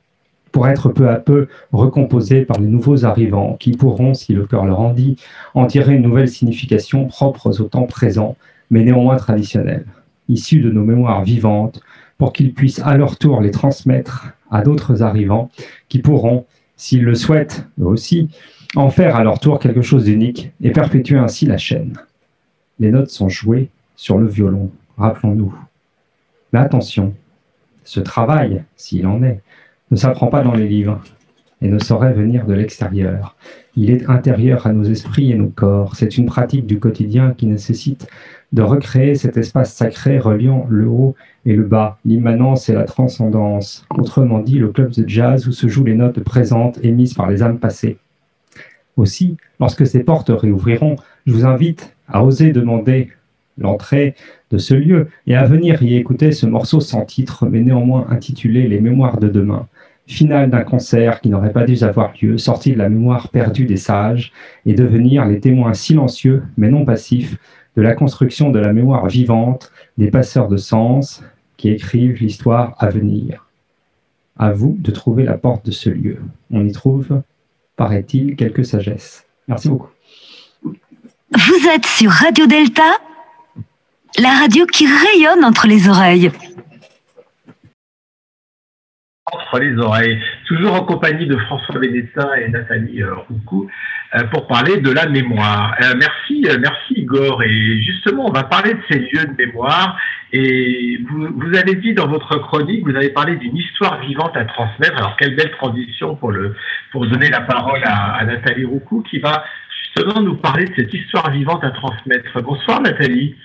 pour être peu à peu recomposés par les nouveaux arrivants qui pourront, si le cœur leur en dit, en tirer une nouvelle signification propre au temps présent, mais néanmoins traditionnelle, issue de nos mémoires vivantes, pour qu'ils puissent à leur tour les transmettre à d'autres arrivants qui pourront, s'ils le souhaitent, eux aussi, en faire à leur tour quelque chose d'unique et perpétuer ainsi la chaîne. Les notes sont jouées sur le violon, rappelons-nous. Mais attention, ce travail, s'il en est, ne s'apprend pas dans les livres et ne saurait venir de l'extérieur. Il est intérieur à nos esprits et nos corps. C'est une pratique du quotidien qui nécessite de recréer cet espace sacré reliant le haut et le bas, l'immanence et la transcendance, autrement dit le club de jazz où se jouent les notes présentes émises par les âmes passées. Aussi, lorsque ces portes réouvriront, je vous invite à oser demander l'entrée de ce lieu et à venir y écouter ce morceau sans titre, mais néanmoins intitulé « Les mémoires de demain », finale d'un concert qui n'aurait pas dû avoir lieu, sorti de la mémoire perdue des sages, et devenir les témoins silencieux, mais non passifs, de la construction de la mémoire vivante des passeurs de sens qui écrivent l'histoire à venir. À vous de trouver la porte de ce lieu. On y trouve, paraît-il, quelques sagesses. Merci beaucoup. Vous êtes sur Radio Delta, la radio qui rayonne entre les oreilles. entre les oreilles, toujours en compagnie de François Benetta et Nathalie Roucou, pour parler de la mémoire. Euh, merci, merci Igor. Et justement, on va parler de ces lieux de mémoire. Et vous, vous avez dit dans votre chronique, vous avez parlé d'une histoire vivante à transmettre. Alors, quelle belle transition pour, le, pour donner la parole à, à Nathalie Roucou, qui va justement nous parler de cette histoire vivante à transmettre. Bonsoir Nathalie.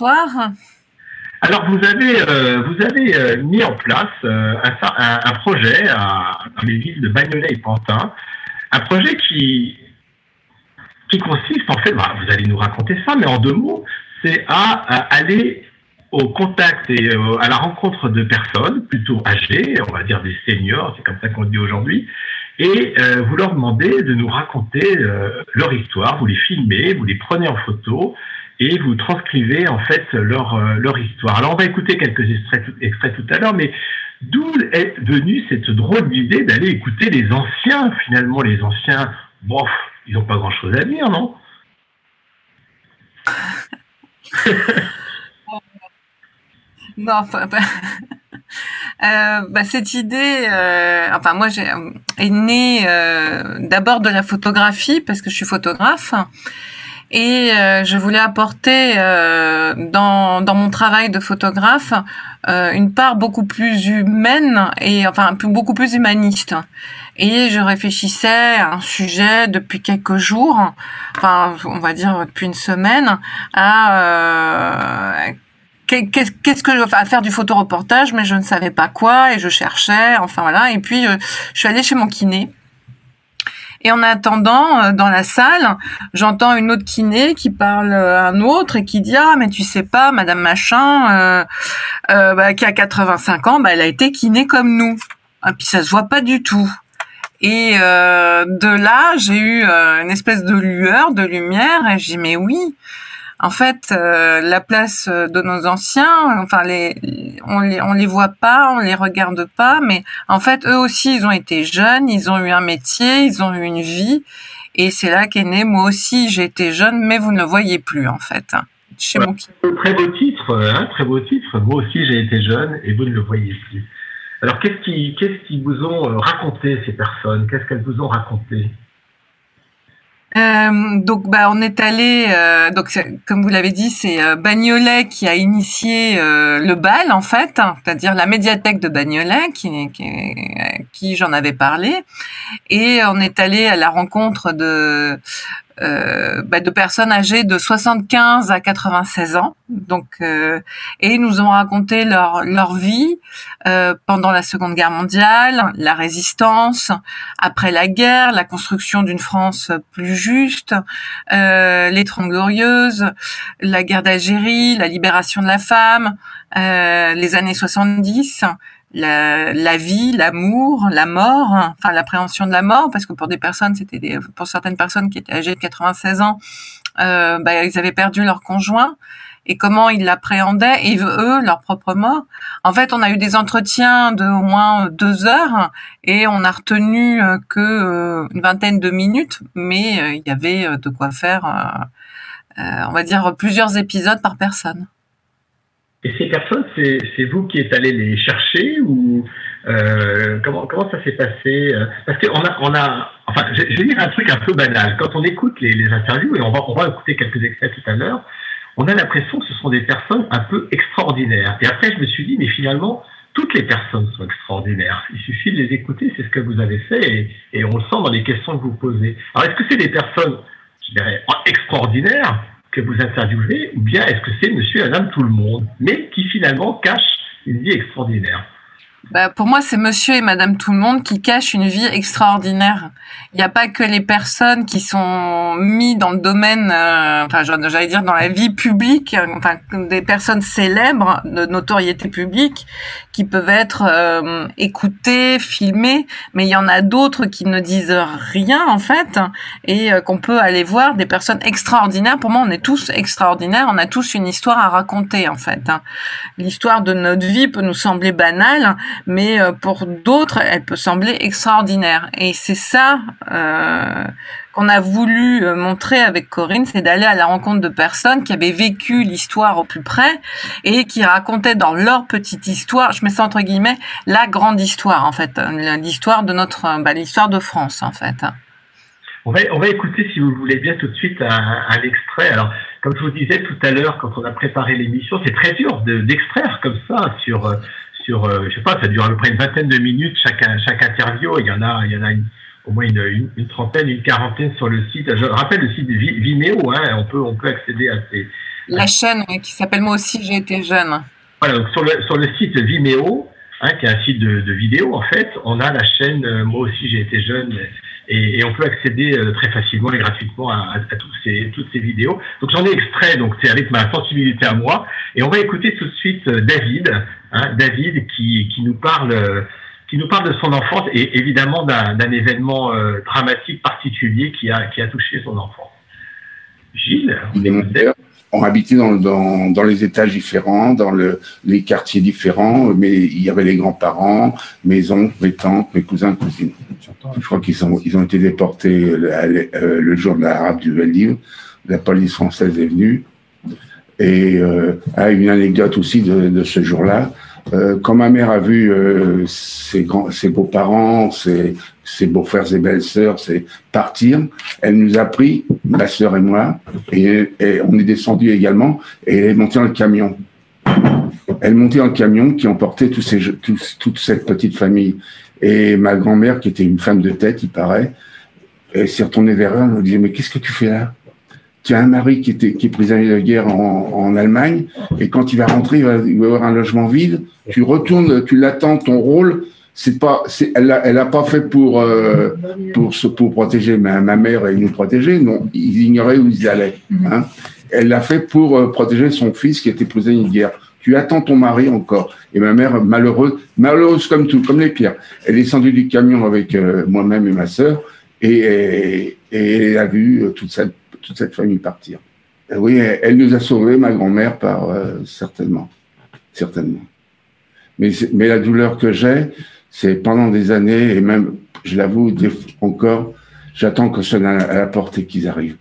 Bonsoir. Alors, vous avez, euh, vous avez euh, mis en place euh, un, un projet à, dans les villes de Bagnolet et Pantin, un projet qui, qui consiste, en fait, bah, vous allez nous raconter ça, mais en deux mots, c'est à, à aller au contact et euh, à la rencontre de personnes plutôt âgées, on va dire des seniors, c'est comme ça qu'on dit aujourd'hui, et euh, vous leur demandez de nous raconter euh, leur histoire, vous les filmez, vous les prenez en photo, et vous transcrivez en fait leur, euh, leur histoire. Alors on va écouter quelques extraits tout, extraits tout à l'heure, mais d'où est venue cette drôle d'idée d'aller écouter les anciens, finalement les anciens, bof, ils n'ont pas grand-chose à dire, non? Non, pas, pas. Euh, bah, cette idée, euh, enfin moi j'ai, est née euh, d'abord de la photographie, parce que je suis photographe, et euh, je voulais apporter euh, dans, dans mon travail de photographe euh, une part beaucoup plus humaine et enfin beaucoup plus humaniste. Et je réfléchissais à un sujet depuis quelques jours, enfin on va dire depuis une semaine, à euh, qu'est-ce que je vais faire du photoreportage, mais je ne savais pas quoi et je cherchais, enfin voilà. Et puis euh, je suis allée chez mon kiné. Et en attendant, dans la salle, j'entends une autre kiné qui parle à un autre et qui dit « Ah, mais tu sais pas, Madame Machin, euh, euh, bah, qui a quatre-vingt-cinq ans, bah, elle a été kiné comme nous. » Et puis ça se voit pas du tout. Et euh, de là, j'ai eu euh, une espèce de lueur, de lumière, et j'ai dit « Mais oui !» En fait, euh, la place de nos anciens, enfin, les, on les, on les voit pas, on les regarde pas, mais en fait, eux aussi, ils ont été jeunes, ils ont eu un métier, ils ont eu une vie, et c'est là qu'est né. Moi aussi, j'ai été jeune, mais vous ne le voyez plus, en fait. Chez ouais, mon... Très beau titre, hein, très beau titre. Moi aussi, j'ai été jeune, et vous ne le voyez plus. Alors, qu'est-ce qui, qu'est-ce qui vous ont raconté ces personnes? Qu'est-ce qu'elles vous ont raconté? Euh, donc, bah, on est allé. Euh, donc, comme vous l'avez dit, c'est euh, Bagnolet qui a initié euh, le bal, en fait, hein, c'est-à-dire la médiathèque de Bagnolet, qui, qui, qui j'en avais parlé. Et on est allé à la rencontre de euh, bah, de personnes âgées de soixante-quinze à quatre-vingt-seize ans. Donc, euh, et ils nous ont raconté leur leur vie euh, pendant la Seconde Guerre mondiale, la résistance, après la guerre, la construction d'une France plus juste, euh, les Trente Glorieuses, la guerre d'Algérie, la libération de la femme, euh, les années soixante-dix, la, la vie, l'amour, la mort, enfin l'appréhension de la mort, parce que pour des personnes, c'était des, pour certaines personnes qui étaient âgées de quatre-vingt-seize ans, euh, bah, ils avaient perdu leur conjoint. Et comment ils l'appréhendaient, et eux, leur propre mort. En fait, on a eu des entretiens de au moins deux heures, et on a retenu que une vingtaine de minutes, mais il y avait de quoi faire, on va dire, plusieurs épisodes par personne. Et ces personnes, c'est vous qui êtes allé les chercher, ou euh, comment, comment ça s'est passé? Parce qu'on a, on a, enfin, je vais dire un truc un peu banal. Quand on écoute les, les interviews, et on va, on va écouter quelques extraits tout à l'heure, on a l'impression que ce sont des personnes un peu extraordinaires. Et après, je me suis dit, mais finalement, toutes les personnes sont extraordinaires. Il suffit de les écouter, c'est ce que vous avez fait, et, et on le sent dans les questions que vous posez. Alors, est-ce que c'est des personnes, je dirais, extraordinaires que vous interviewez, ou bien est-ce que c'est monsieur et madame tout le monde, mais qui finalement cache une vie extraordinaire? Bah, pour moi, c'est monsieur et madame tout le monde qui cachent une vie extraordinaire. Il n'y a pas que les personnes qui sont mises dans le domaine, euh, enfin, j'allais dire dans la vie publique, enfin, des personnes célèbres de notoriété publique qui peuvent être euh, écoutées, filmées, mais il y en a d'autres qui ne disent rien, en fait, et euh, qu'on peut aller voir, des personnes extraordinaires. Pour moi, on est tous extraordinaires, on a tous une histoire à raconter, en fait. L'histoire de notre vie peut nous sembler banale, mais pour d'autres, elle peut sembler extraordinaire. Et c'est ça euh, qu'on a voulu montrer avec Corinne, c'est d'aller à la rencontre de personnes qui avaient vécu l'histoire au plus près et qui racontaient dans leur petite histoire, je mets ça entre guillemets, la grande histoire en fait, l'histoire de notre, bah, l'histoire de France en fait. On va, on va écouter, si vous le voulez bien, tout de suite un, un extrait. Alors, comme je vous disais tout à l'heure, quand on a préparé l'émission, c'est très dur de, d'extraire comme ça sur, sur, je sais pas, ça dure à peu près une vingtaine de minutes chaque, chaque interview. Il y en a, il y en a une, au moins une, une, une trentaine, une quarantaine sur le site. Je rappelle le site Vimeo, hein, on peut, on peut accéder à ces. La à... chaîne qui s'appelle Moi aussi, j'ai été jeune. Voilà, donc sur le, sur le site Vimeo, hein, qui est un site de, de vidéo, en fait, on a la chaîne Moi aussi, j'ai été jeune. Et, et on peut accéder euh, très facilement et gratuitement à, à, à tous ces, toutes ces vidéos. Donc j'en ai extrait, donc c'est avec ma sensibilité à moi. Et on va écouter tout de suite euh, David, hein, David qui, qui nous parle, euh, qui nous parle de son enfance et évidemment d'un, d'un événement euh, dramatique particulier qui a, qui a touché son enfant. Gilles, on est On habitait dans, dans, dans les étages différents, dans le, les quartiers différents, mais il y avait les grands-parents, mes oncles, mes tantes, mes cousins, cousines. Je crois qu'ils ont, ils ont été déportés le, le jour de l'arabe du Val-d'Ivre. La police française est venue. Et euh, ah, une anecdote aussi de, de ce jour-là. Euh, quand ma mère a vu euh, ses, grands, ses beaux-parents, ses, ses beaux-frères et belles-sœurs partir, elle nous a pris, ma sœur et moi, et, et on est descendu également, et elle est montée dans le camion. Elle montait dans le camion qui emportait tous ces, tous, toute cette petite famille. Et ma grand-mère, qui était une femme de tête, il paraît, s'est retournée vers elle, elle nous disait « Mais qu'est-ce que tu fais là ? Tu as un mari qui, était, qui est prisonnier de guerre en, en Allemagne, et quand il va rentrer, il va, il va avoir un logement vide. Tu retournes, tu l'attends, ton rôle, c'est pas, c'est, elle l'a, elle l'a pas fait pour, euh, pour, se, pour protéger ma, ma mère et nous protéger. Non, ils ignoraient où ils allaient. Hein. Elle l'a fait pour euh, protéger son fils qui était prisonnier de guerre. Tu attends ton mari encore. » Et ma mère, malheureuse, malheureuse comme tout, comme les pierres, elle est descendue du camion avec euh, moi-même et ma sœur, et, et, et elle a vu euh, toute sa toute cette famille partir. Et oui, elle, elle nous a sauvés, ma grand-mère, par euh, certainement, certainement. Mais, mais la douleur que j'ai, c'est pendant des années, et même, je l'avoue, encore, j'attends que cela à, à la porte et qu'ils arrivent.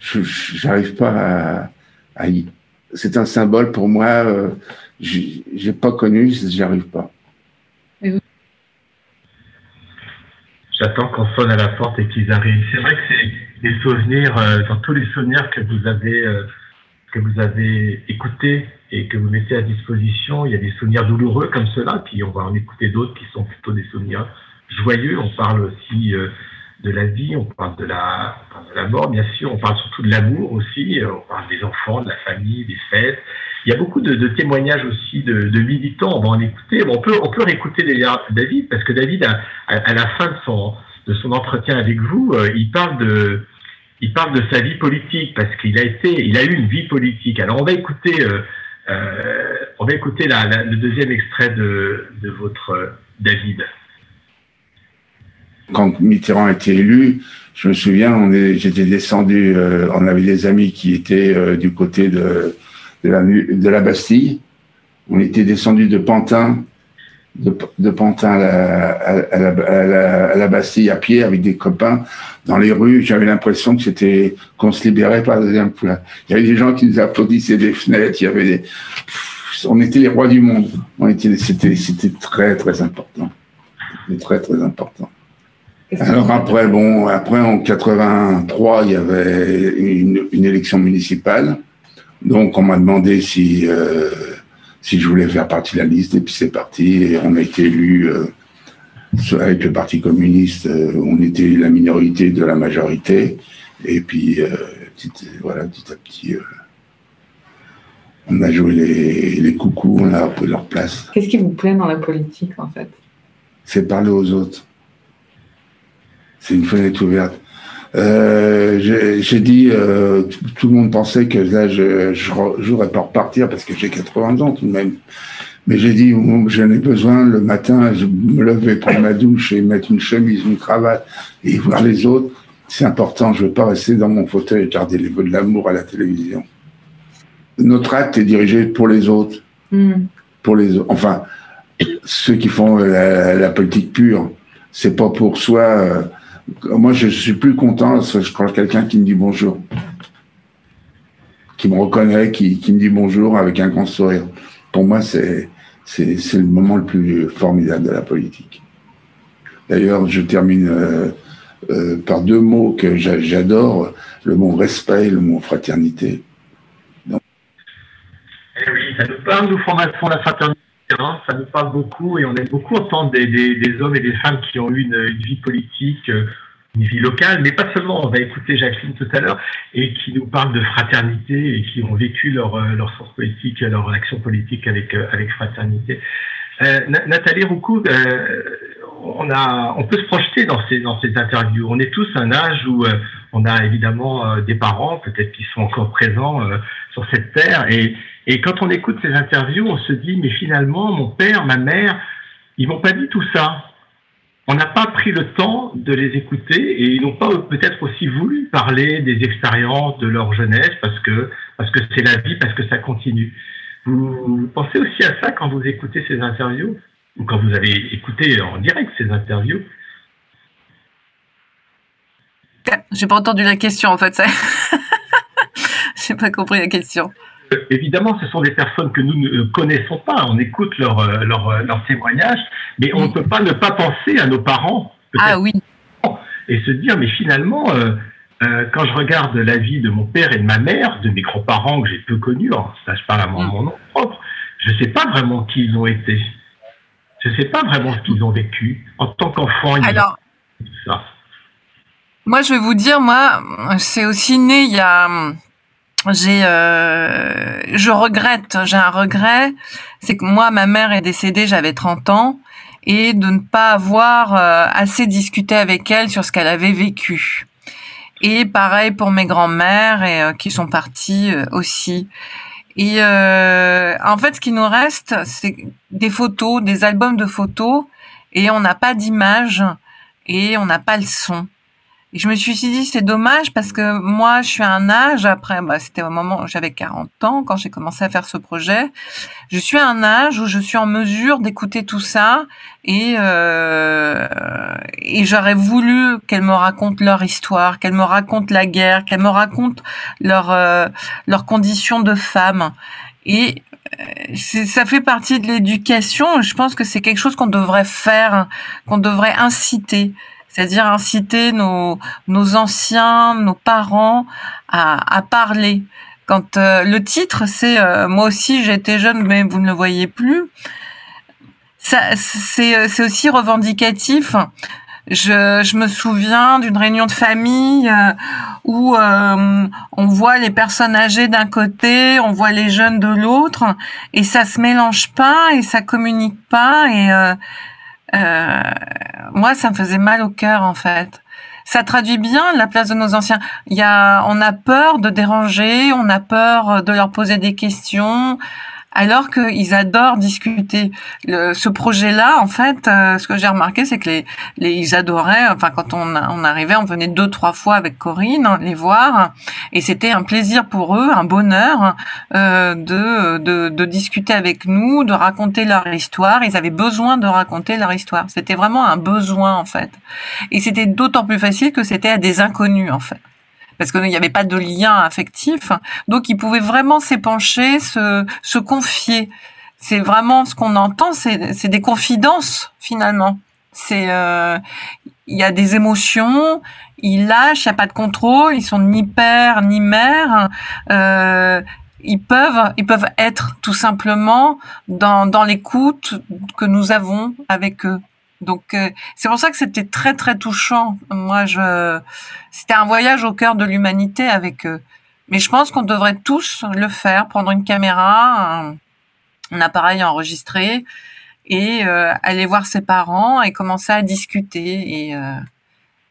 Je n'arrive pas à, à y... C'est un symbole pour moi, euh, j'ai, j'ai pas connu, j'arrive pas. Et vous... J'attends qu'on sonne à la porte et qu'ils arrivent. C'est vrai que c'est des souvenirs, euh, dans tous les souvenirs que vous avez, euh, que vous avez écoutés et que vous mettez à disposition, il y a des souvenirs douloureux comme cela, puis on va en écouter d'autres qui sont plutôt des souvenirs joyeux. On parle aussi euh, de la vie, on parle de la, on parle de la mort, bien sûr, on parle surtout de l'amour aussi, on parle des enfants, de la famille, des fêtes. Il y a beaucoup de, de témoignages aussi de, de militants, on va en écouter. Bon, on peut, on peut réécouter David, parce que David, à, à, à la fin de son, de son entretien avec vous, euh, il parle de, il parle de sa vie politique, parce qu'il a été, il a eu une vie politique. Alors, on va écouter, euh, euh, on va écouter la, la, le deuxième extrait de, de votre euh, David. Quand Mitterrand a été élu, je me souviens, on est, j'étais descendu, euh, on avait des amis qui étaient euh, du côté de, De la, de la Bastille, on était descendu de Pantin, de, de Pantin à la, à, la, à, la, à la Bastille à pied avec des copains dans les rues. J'avais l'impression que c'était qu'on se libérait par la deuxième fois. Il y avait des gens qui nous applaudissaient des fenêtres. Il y avait des, pff, on était les rois du monde. On était, c'était, c'était très très important, c'était très très important. Alors après, bon, après en quatre-vingt-trois, il y avait une, une élection municipale. Donc, on m'a demandé si, euh, si je voulais faire partie de la liste, et puis c'est parti, et on a été élu euh, avec le Parti communiste, euh, on était la minorité de la majorité, et puis, euh, petit, voilà, petit à petit, euh, on a joué les, les coucous, on a pris leur place. Qu'est-ce qui vous plaît dans la politique, en fait? C'est parler aux autres. C'est une fenêtre ouverte. Euh, j'ai, j'ai dit, euh, tout, tout le monde pensait que là, je n'aurais pas repartir parce que j'ai quatre-vingts ans tout de même. Mais j'ai dit, bon, j'en ai besoin le matin, je me lever, prendre ma douche et mettre une chemise, une cravate et voir les autres. C'est important, je ne veux pas rester dans mon fauteuil et garder les vœux de l'amour à la télévision. Notre acte est dirigé pour les autres. Mmh. Pour les autres. Enfin, ceux qui font la, la politique pure, c'est pas pour soi... Euh, Moi, je suis plus content je crois quelqu'un qui me dit bonjour, qui me reconnaît, qui, qui me dit bonjour avec un grand sourire. Pour moi, c'est le moment le plus formidable de la politique. D'ailleurs, je termine euh, euh, par deux mots que j'adore, le mot respect et le mot fraternité. Donc... Eh oui, ça nous parle, nous, formation la fraternité. Ça nous parle beaucoup et on aime beaucoup entendre des, des, des hommes et des femmes qui ont eu une, une vie politique, une vie locale, mais pas seulement. On va écouter Jacqueline tout à l'heure et qui nous parle de fraternité et qui ont vécu leur, leur sens politique, leur action politique avec, avec fraternité. Euh, Nathalie Roucou, euh, on, a, on peut se projeter dans ces, dans ces interviews. On est tous à un âge où euh, on a évidemment euh, des parents, peut-être qui sont encore présents euh, sur cette terre et Et quand on écoute ces interviews, on se dit, mais finalement, mon père, ma mère, ils m'ont pas dit tout ça. On n'a pas pris le temps de les écouter et ils n'ont pas peut-être aussi voulu parler des expériences de leur jeunesse parce que parce que c'est la vie, parce que ça continue. Vous, vous pensez aussi à ça quand vous écoutez ces interviews ou quand vous avez écouté en direct ces interviews? J'ai pas entendu la question en fait. J'ai pas compris la question. Évidemment, ce sont des personnes que nous ne connaissons pas. On écoute leurs leur, leur témoignages, mais on ne oui. peut pas ne pas penser à nos parents. Ah oui. Et se dire, mais finalement, euh, euh, quand je regarde la vie de mon père et de ma mère, de mes grands-parents que j'ai peu connus, alors, ça je parle à mon, mmh. mon nom propre, je ne sais pas vraiment qui ils ont été. Je ne sais pas vraiment ce qu'ils ont vécu. En tant qu'enfant, ils alors... ont vécu ça. Moi, je vais vous dire, moi, c'est aussi né il y a... J'ai, euh, je regrette, j'ai un regret, c'est que moi, ma mère est décédée, j'avais trente ans, et de ne pas avoir euh, assez discuté avec elle sur ce qu'elle avait vécu. Et pareil pour mes grands-mères et euh, qui sont parties euh, aussi. Et euh, en fait, ce qui nous reste, c'est des photos, des albums de photos, et on n'a pas d'image et on n'a pas le son. Et je me suis dit, c'est dommage parce que moi, je suis à un âge, après, bah, c'était au moment où j'avais quarante ans, quand j'ai commencé à faire ce projet, je suis à un âge où je suis en mesure d'écouter tout ça et, euh, et j'aurais voulu qu'elles me racontent leur histoire, qu'elles me racontent la guerre, qu'elles me racontent leur, euh, leurs conditions de femmes. Et ça fait partie de l'éducation. Je pense que c'est quelque chose qu'on devrait faire, qu'on devrait inciter. C'est-à-dire inciter nos, nos anciens, nos parents à, à parler. Quand euh, le titre, c'est euh, « Moi aussi, j'étais jeune, mais vous ne le voyez plus », c'est aussi revendicatif. Je, je me souviens d'une réunion de famille euh, où euh, on voit les personnes âgées d'un côté, on voit les jeunes de l'autre, et ça se mélange pas, et ça communique pas, et... Euh, Euh, moi, ça me faisait mal au cœur, en fait. Ça traduit bien la place de nos anciens. Il y a, on a peur de déranger, on a peur de leur poser des questions, alors qu'ils adorent discuter. Le, ce projet-là, en fait, euh, ce que j'ai remarqué, c'est que les, les, ils adoraient. Enfin, quand on, on arrivait, on venait deux, trois fois avec Corinne les voir, et c'était un plaisir pour eux, un bonheur euh, de, de, de discuter avec nous, de raconter leur histoire. Ils avaient besoin de raconter leur histoire. C'était vraiment un besoin, en fait. Et c'était d'autant plus facile que c'était à des inconnus, en fait. Parce qu'il n'y avait pas de lien affectif, donc ils pouvaient vraiment s'épancher, se, se confier. C'est vraiment ce qu'on entend, c'est des confidences finalement. C'est, euh, y a des émotions, ils lâchent, il n'y a pas de contrôle, ils sont ni père ni mère. Euh, ils peuvent, ils peuvent être tout simplement dans, dans l'écoute que nous avons avec eux. Donc euh, c'est pour ça que c'était très très touchant. Moi, je, c'était un voyage au cœur de l'humanité avec eux. Mais je pense qu'on devrait tous le faire, prendre une caméra, un, un appareil enregistré et euh, aller voir ses parents et commencer à discuter et, euh,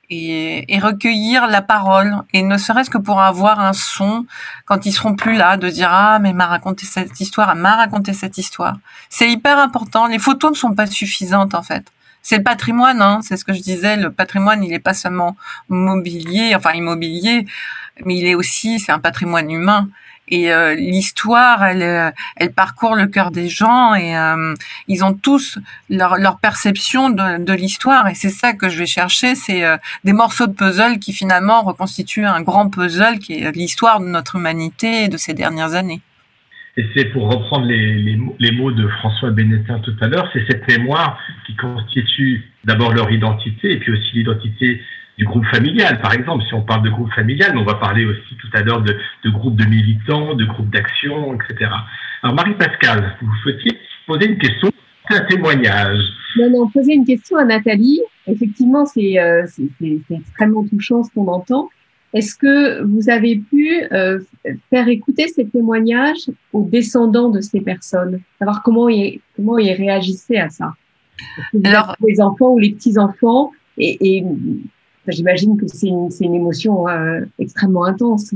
et, et recueillir la parole. Et ne serait-ce que pour avoir un son quand ils seront plus là, de dire ah mais m'a raconté cette histoire, elle m'a raconté cette histoire. C'est hyper important. Les photos ne sont pas suffisantes en fait. C'est le patrimoine, hein, c'est ce que je disais, le patrimoine, il n'est pas seulement mobilier, enfin immobilier, mais il est aussi, c'est un patrimoine humain. et euh, l'histoire, elle, elle parcourt le cœur des gens, et euh, ils ont tous leur, leur perception de, de l'histoire, et c'est ça que je vais chercher, c'est euh, des morceaux de puzzle qui finalement reconstituent un grand puzzle qui est l'histoire de notre humanité et de ces dernières années. Et c'est pour reprendre les, les, les mots de François Benetta tout à l'heure, c'est cette mémoire qui constitue d'abord leur identité et puis aussi l'identité du groupe familial. Par exemple, si on parle de groupe familial, mais on va parler aussi tout à l'heure de, de groupes de militants, de groupes d'action, et cetera. Alors Marie-Pascale, vous souhaitiez poser une question, un témoignage? Non, non, poser une question à Nathalie. Effectivement, c'est euh, extrêmement touchant ce qu'on entend. Est-ce que vous avez pu euh, faire écouter ces témoignages aux descendants de ces personnes, savoir comment ils, comment ils réagissaient à ça? Alors, les enfants ou les petits-enfants, et, et j'imagine que c'est une, c'est une émotion euh, extrêmement intense.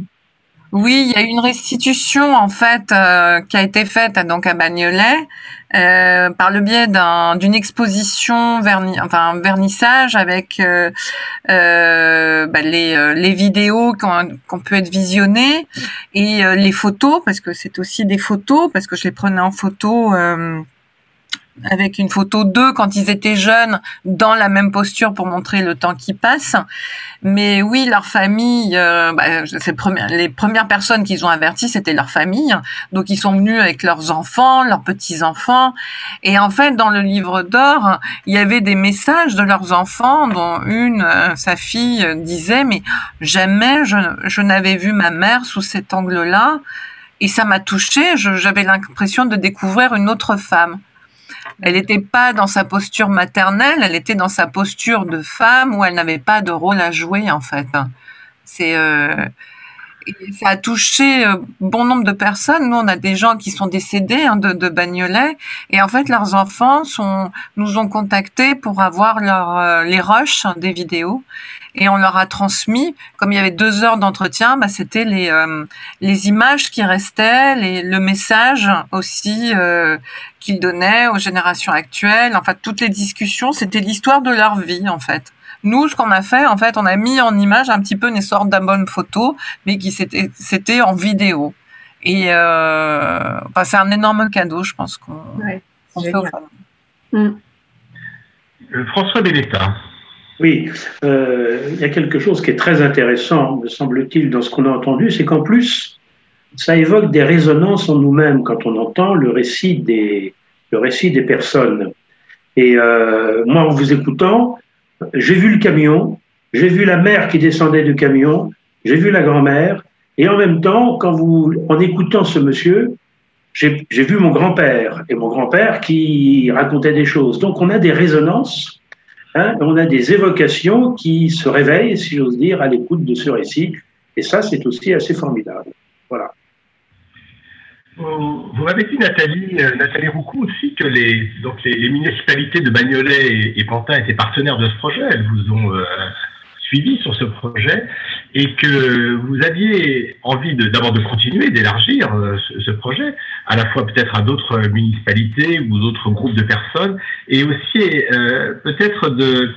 Oui, il y a une restitution en fait euh, qui a été faite donc à Bagnolet euh, par le biais d'un, d'une exposition, verni, enfin un vernissage avec euh, euh, bah, les, euh, les vidéos qui ont, qui ont pu être visionnées et euh, les photos, parce que c'est aussi des photos, parce que je les prenais en photo. Euh, avec une photo d'eux quand ils étaient jeunes dans la même posture pour montrer le temps qui passe. Mais oui, leur famille, euh, bah, c'est première, les premières personnes qu'ils ont averties, c'était leur famille. Donc, ils sont venus avec leurs enfants, leurs petits-enfants. Et en fait, dans le livre d'or, il y avait des messages de leurs enfants dont une, euh, sa fille, euh, disait « Mais jamais je, je n'avais vu ma mère sous cet angle-là. » Et ça m'a touchée. J'avais l'impression de découvrir une autre femme. Elle n'était pas dans sa posture maternelle, elle était dans sa posture de femme où elle n'avait pas de rôle à jouer, en fait. C'est, euh, ça a touché bon nombre de personnes. Nous, on a des gens qui sont décédés hein, de, de Bagnolet, et en fait, leurs enfants sont, nous ont contactés pour avoir leur, euh, les rushs des vidéos. Et on leur a transmis, comme il y avait deux heures d'entretien, bah, c'était les, euh, les images qui restaient, les, le message aussi euh, qu'ils donnaient aux générations actuelles. En fait, toutes les discussions, c'était l'histoire de leur vie, en fait. Nous, ce qu'on a fait, en fait, on a mis en image un petit peu une sorte d'album photo, mais qui c'était, c'était en vidéo. Et euh, enfin, c'est un énorme cadeau, je pense qu'on ouais, fait aux femmes. Mmh. Euh, François Benetta. Oui, euh, il y a quelque chose qui est très intéressant, me semble-t-il, dans ce qu'on a entendu, c'est qu'en plus, ça évoque des résonances en nous-mêmes quand on entend le récit des, le récit des personnes. Et euh, moi, en vous écoutant, j'ai vu le camion, j'ai vu la mère qui descendait du camion, j'ai vu la grand-mère, et en même temps, quand vous, en écoutant ce monsieur, j'ai, j'ai vu mon grand-père, et mon grand-père qui racontait des choses. Donc, on a des résonances. Hein, on a des évocations qui se réveillent, si j'ose dire, à l'écoute de ce récit. Et ça, c'est aussi assez formidable. Voilà. Vous m'avez dit, Nathalie, euh, Nathalie Roucou, aussi que les, donc les, les municipalités de Bagnolet et, et Pantin étaient partenaires de ce projet. Elles vous ont euh, suivi sur ce projet et que vous aviez envie d'abord de, de continuer, d'élargir euh, ce, ce projet, à la fois peut-être à d'autres municipalités ou d'autres groupes de personnes, et aussi euh, peut-être de,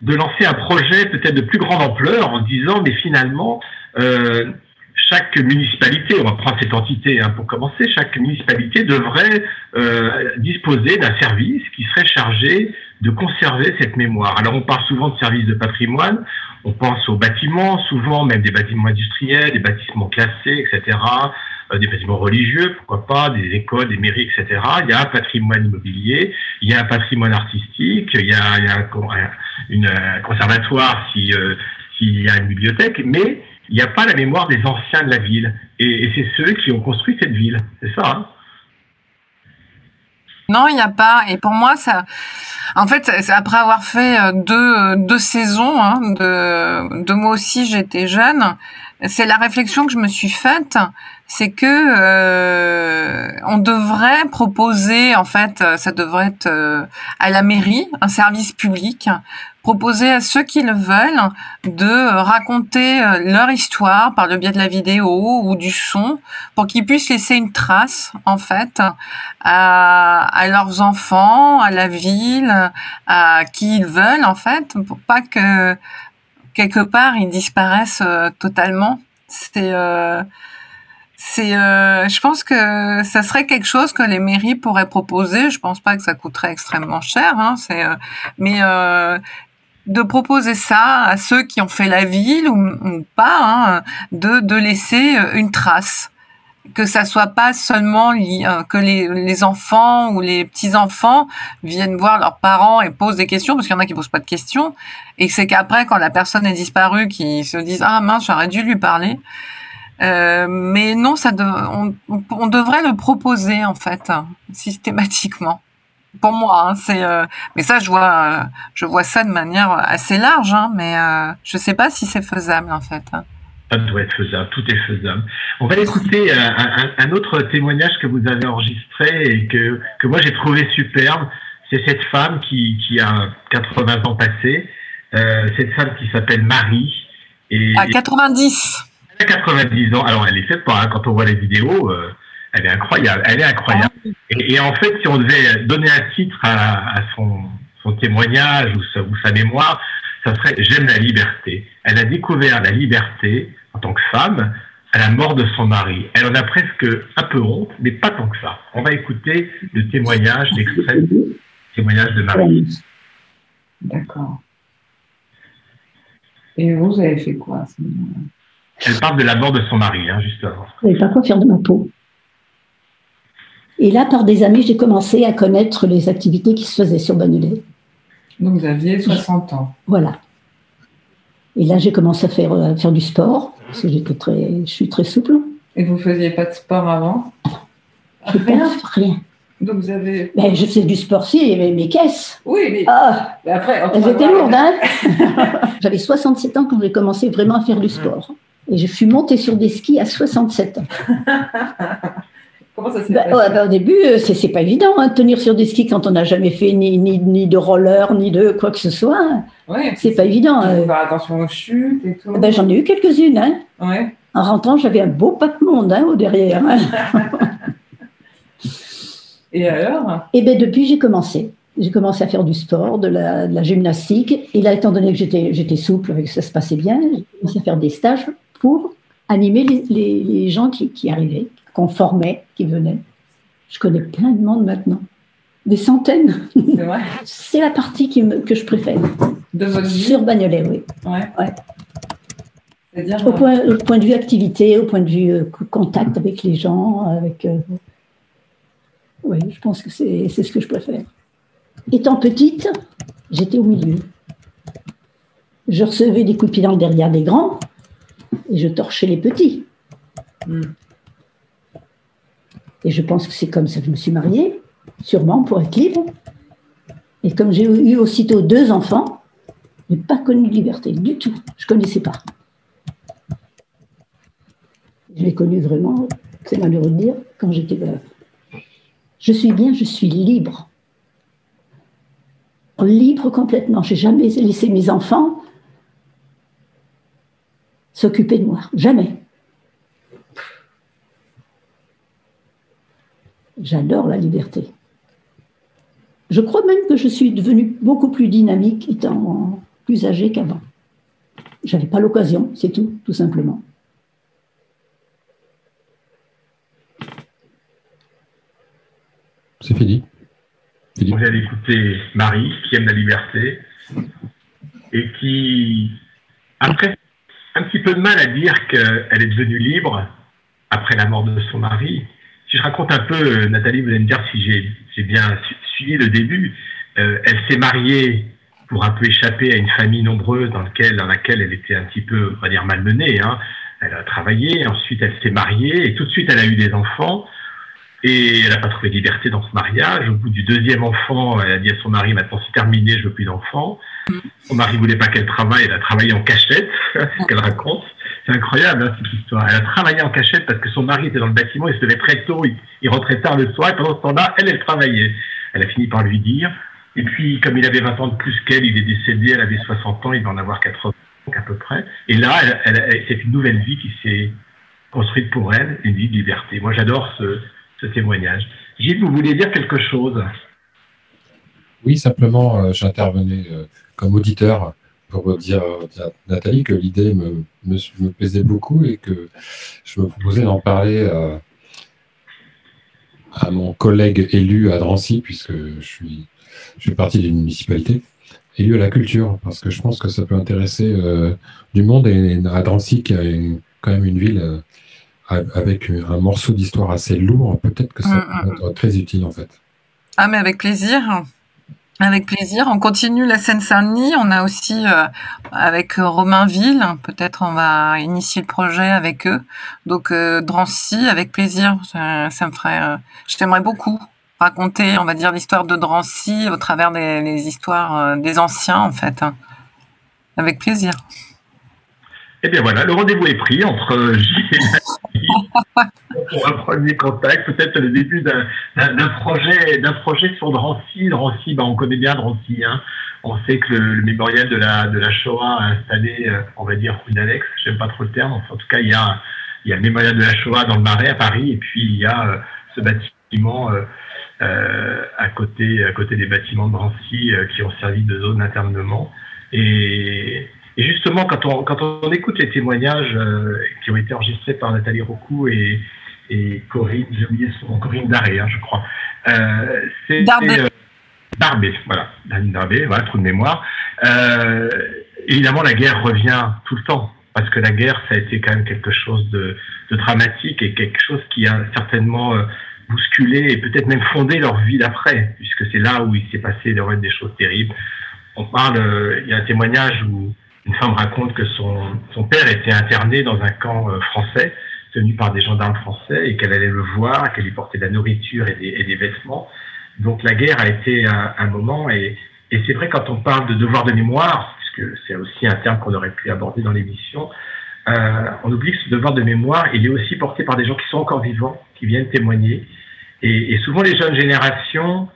de lancer un projet peut-être de plus grande ampleur en disant, mais finalement, euh, chaque municipalité, on va prendre cette entité hein, pour commencer, chaque municipalité devrait euh, disposer d'un service qui serait chargé de conserver cette mémoire. Alors on parle souvent de services de patrimoine, on pense aux bâtiments, souvent même des bâtiments industriels, des bâtiments classés, et cetera, des bâtiments religieux, pourquoi pas, des écoles, des mairies, et cetera. Il y a un patrimoine immobilier, il y a un patrimoine artistique, il y a, il y a un, une, un conservatoire si, euh, s'il y a une bibliothèque, mais il n'y a pas la mémoire des anciens de la ville. Et, et c'est ceux qui ont construit cette ville, c'est ça, hein ? Non, il n'y a pas. Et pour moi, ça, en fait, après avoir fait deux, deux saisons, hein, de, de moi aussi, j'étais jeune, c'est la réflexion que je me suis faite, c'est que euh, on devrait proposer, en fait, ça devrait être euh, à la mairie, un service public, proposer à ceux qui le veulent de raconter leur histoire par le biais de la vidéo ou du son pour qu'ils puissent laisser une trace, en fait, à, à leurs enfants, à la ville, à qui ils veulent, en fait, pour pas que, quelque part, ils disparaissent euh, totalement. C'est... Euh, C'est, euh, je pense que ça serait quelque chose que les mairies pourraient proposer. Je pense pas que ça coûterait extrêmement cher, hein, c'est, euh, mais euh, de proposer ça à ceux qui ont fait la ville ou, ou pas, hein, de, de laisser une trace. Que ça soit pas seulement euh, que les, les enfants ou les petits-enfants viennent voir leurs parents et posent des questions, parce qu'il y en a qui posent pas de questions, et c'est qu'après, quand la personne est disparue, qu'ils se disent « Ah mince, j'aurais dû lui parler ». Euh, mais non, ça de, on, on devrait le proposer en fait systématiquement. Pour moi, hein, c'est. Euh, mais ça, je vois, euh, je vois ça de manière assez large, hein, mais euh, je sais pas si c'est faisable en fait. Hein. Ça doit être faisable, tout est faisable. On va écouter un, un, un autre témoignage que vous avez enregistré et que que moi j'ai trouvé superbe. C'est cette femme qui qui a quatre-vingts ans passés. Euh, cette femme qui s'appelle Marie. Et, à quatre-vingt-dix. quatre-vingt-dix ans, alors elle est faite pas, hein, quand on voit les vidéos, euh, elle est incroyable, elle est incroyable. Et, et en fait, si on devait donner un titre à, à son, son témoignage ou sa, ou sa mémoire, ça serait « J'aime la liberté ». Elle a découvert la liberté en tant que femme à la mort de son mari. Elle en a presque un peu honte, mais pas tant que ça. On va écouter le témoignage, l'extrait du témoignage de Marie. D'accord. Et vous avez fait quoi à ce moment-là ? Elle parle de la mort de son mari, hein, juste avant. Je ne savais pas quoi faire de ma peau. Et là, par des amis, j'ai commencé à connaître les activités qui se faisaient sur Bagnolet. Donc, vous aviez soixante ans. Voilà. Et là, j'ai commencé à faire, à faire du sport, parce que j'étais très, je suis très souple. Et vous ne faisiez pas de sport avant ? Rien. Rien. Donc, vous avez... Ben, je faisais du sport, si, mais mes caisses. Oui, mais... Ah, mais après... Elles étaient lourdes, hein. J'avais soixante-sept ans quand j'ai commencé vraiment à faire du sport. Et je suis montée sur des skis à soixante-sept ans. Comment ça s'est bah, passé ouais, bah, au début, c'est, c'est pas évident hein, de tenir sur des skis quand on n'a jamais fait ni, ni, ni de roller, ni de quoi que ce soit. Ouais, c'est, c'est pas c'est évident. Euh... Bah, attention aux chutes et tout. Bah, j'en ai eu quelques-unes. Hein. Ouais. En rentrant, j'avais un beau pape-monde hein, au derrière. Et alors ? Et bien, depuis, j'ai commencé. J'ai commencé à faire du sport, de la, de la gymnastique. Et là, étant donné que j'étais, j'étais souple, que ça se passait bien, j'ai commencé à faire des stages pour animer les, les, les gens qui, qui arrivaient, qu'on formait, qui venaient. Je connais plein de monde maintenant. Des centaines. C'est vrai. C'est la partie qui me, que je préfère. De votre vie ? Sur Bagnolet, oui. Ouais. Ouais. C'est-à-dire, au, point, au point de vue activité, au point de vue euh, contact avec les gens. Avec, euh... oui, je pense que c'est, c'est ce que je préfère. Étant petite, j'étais au milieu. Je recevais des coups de pied dans le derrière des grands et je torchais les petits. Mmh. Et je pense que c'est comme ça que je me suis mariée, sûrement pour être libre. Et comme j'ai eu aussitôt deux enfants, je n'ai pas connu de liberté du tout. Je ne connaissais pas. Je l'ai connue vraiment, c'est malheureux de dire, quand j'étais veuve. Je suis bien, je suis libre. Libre complètement. Je n'ai jamais laissé mes enfants s'occuper de moi. Jamais. J'adore la liberté. Je crois même que je suis devenue beaucoup plus dynamique étant plus âgée qu'avant. Je n'avais pas l'occasion, c'est tout, tout simplement. C'est fini. Vous allez écouter Marie, qui aime la liberté, et qui, après, un petit peu de mal à dire qu'elle est devenue libre après la mort de son mari. Si je raconte un peu, Nathalie, vous allez me dire si j'ai, j'ai bien suivi le début. Euh, elle s'est mariée pour un peu échapper à une famille nombreuse dans laquelle, dans laquelle elle était un petit peu, on va dire, malmenée. Hein. Elle a travaillé, ensuite elle s'est mariée, et tout de suite elle a eu des enfants. Et elle n'a pas trouvé de liberté dans ce mariage. Au bout du deuxième enfant, elle a dit à son mari, maintenant c'est terminé, je ne veux plus d'enfants. Son mari ne voulait pas qu'elle travaille, elle a travaillé en cachette, ce qu'elle raconte. C'est incroyable, hein, cette histoire. Elle a travaillé en cachette parce que son mari était dans le bâtiment, il se levait très tôt, il, il rentrait tard le soir, et pendant ce temps-là, elle, elle travaillait. Elle a fini par lui dire. Et puis, comme il avait vingt ans de plus qu'elle, il est décédé, elle avait soixante ans, il va en avoir quatre-vingts, donc à peu près. Et là, elle, elle, elle, c'est une nouvelle vie qui s'est construite pour elle, une vie de liberté. Moi, j'adore ce... ce témoignage. Gilles, vous voulez dire quelque chose ? Oui, simplement, euh, j'intervenais euh, comme auditeur pour dire à Nathalie que l'idée me, me, me plaisait beaucoup et que je me proposais d'en parler à, à mon collègue élu à Drancy, puisque je suis, je suis parti d'une municipalité, élu à la culture, parce que je pense que ça peut intéresser euh, du monde, et à Drancy, qui est une, quand même une ville euh, avec un morceau d'histoire assez lourd, peut-être que ça mmh, peut être très utile en fait. Ah mais avec plaisir, avec plaisir. On continue la Seine-Saint-Denis, on a aussi euh, avec Romainville, peut-être on va initier le projet avec eux. Donc euh, Drancy, avec plaisir, ça, ça me ferait, euh, je t'aimerais beaucoup raconter, on va dire, l'histoire de Drancy au travers des les histoires euh, des anciens en fait, avec plaisir. Et bien voilà, le rendez-vous est pris entre Gilles et Nathalie pour un premier contact, peut-être le début d'un, d'un, d'un projet, d'un projet sur Drancy. Drancy, bah on connaît bien Drancy, hein. On sait que le, le mémorial de la, de la Shoah a installé, on va dire, une annexe, j'aime pas trop le terme, enfin, en tout cas, il y a, il y a le mémorial de la Shoah dans le Marais à Paris, et puis il y a euh, ce bâtiment euh, euh, à côté, à côté des bâtiments de Drancy euh, qui ont servi de zone d'internement. Et Et justement, quand on, quand on écoute les témoignages euh, qui ont été enregistrés par Nathalie Roucou et, et Corinne, j'ai oublié son nom, Corinne Darbé, hein, je crois. Euh, c'est Darbé. Euh, Darbé, voilà. Darbé, voilà, trou de mémoire. Euh, évidemment, la guerre revient tout le temps, parce que la guerre, ça a été quand même quelque chose de, de dramatique et quelque chose qui a certainement euh, bousculé et peut-être même fondé leur vie d'après, puisque c'est là où il s'est passé des choses terribles. On parle, euh, il y a un témoignage où une femme raconte que son, son père était interné dans un camp euh, français, tenu par des gendarmes français, et qu'elle allait le voir, qu'elle lui portait de la nourriture et des, et des vêtements. Donc la guerre a été un, un moment, et, et c'est vrai, quand on parle de devoir de mémoire, puisque c'est aussi un terme qu'on aurait pu aborder dans l'émission, euh, on oublie que ce devoir de mémoire, il est aussi porté par des gens qui sont encore vivants, qui viennent témoigner. Et, et souvent les jeunes générations,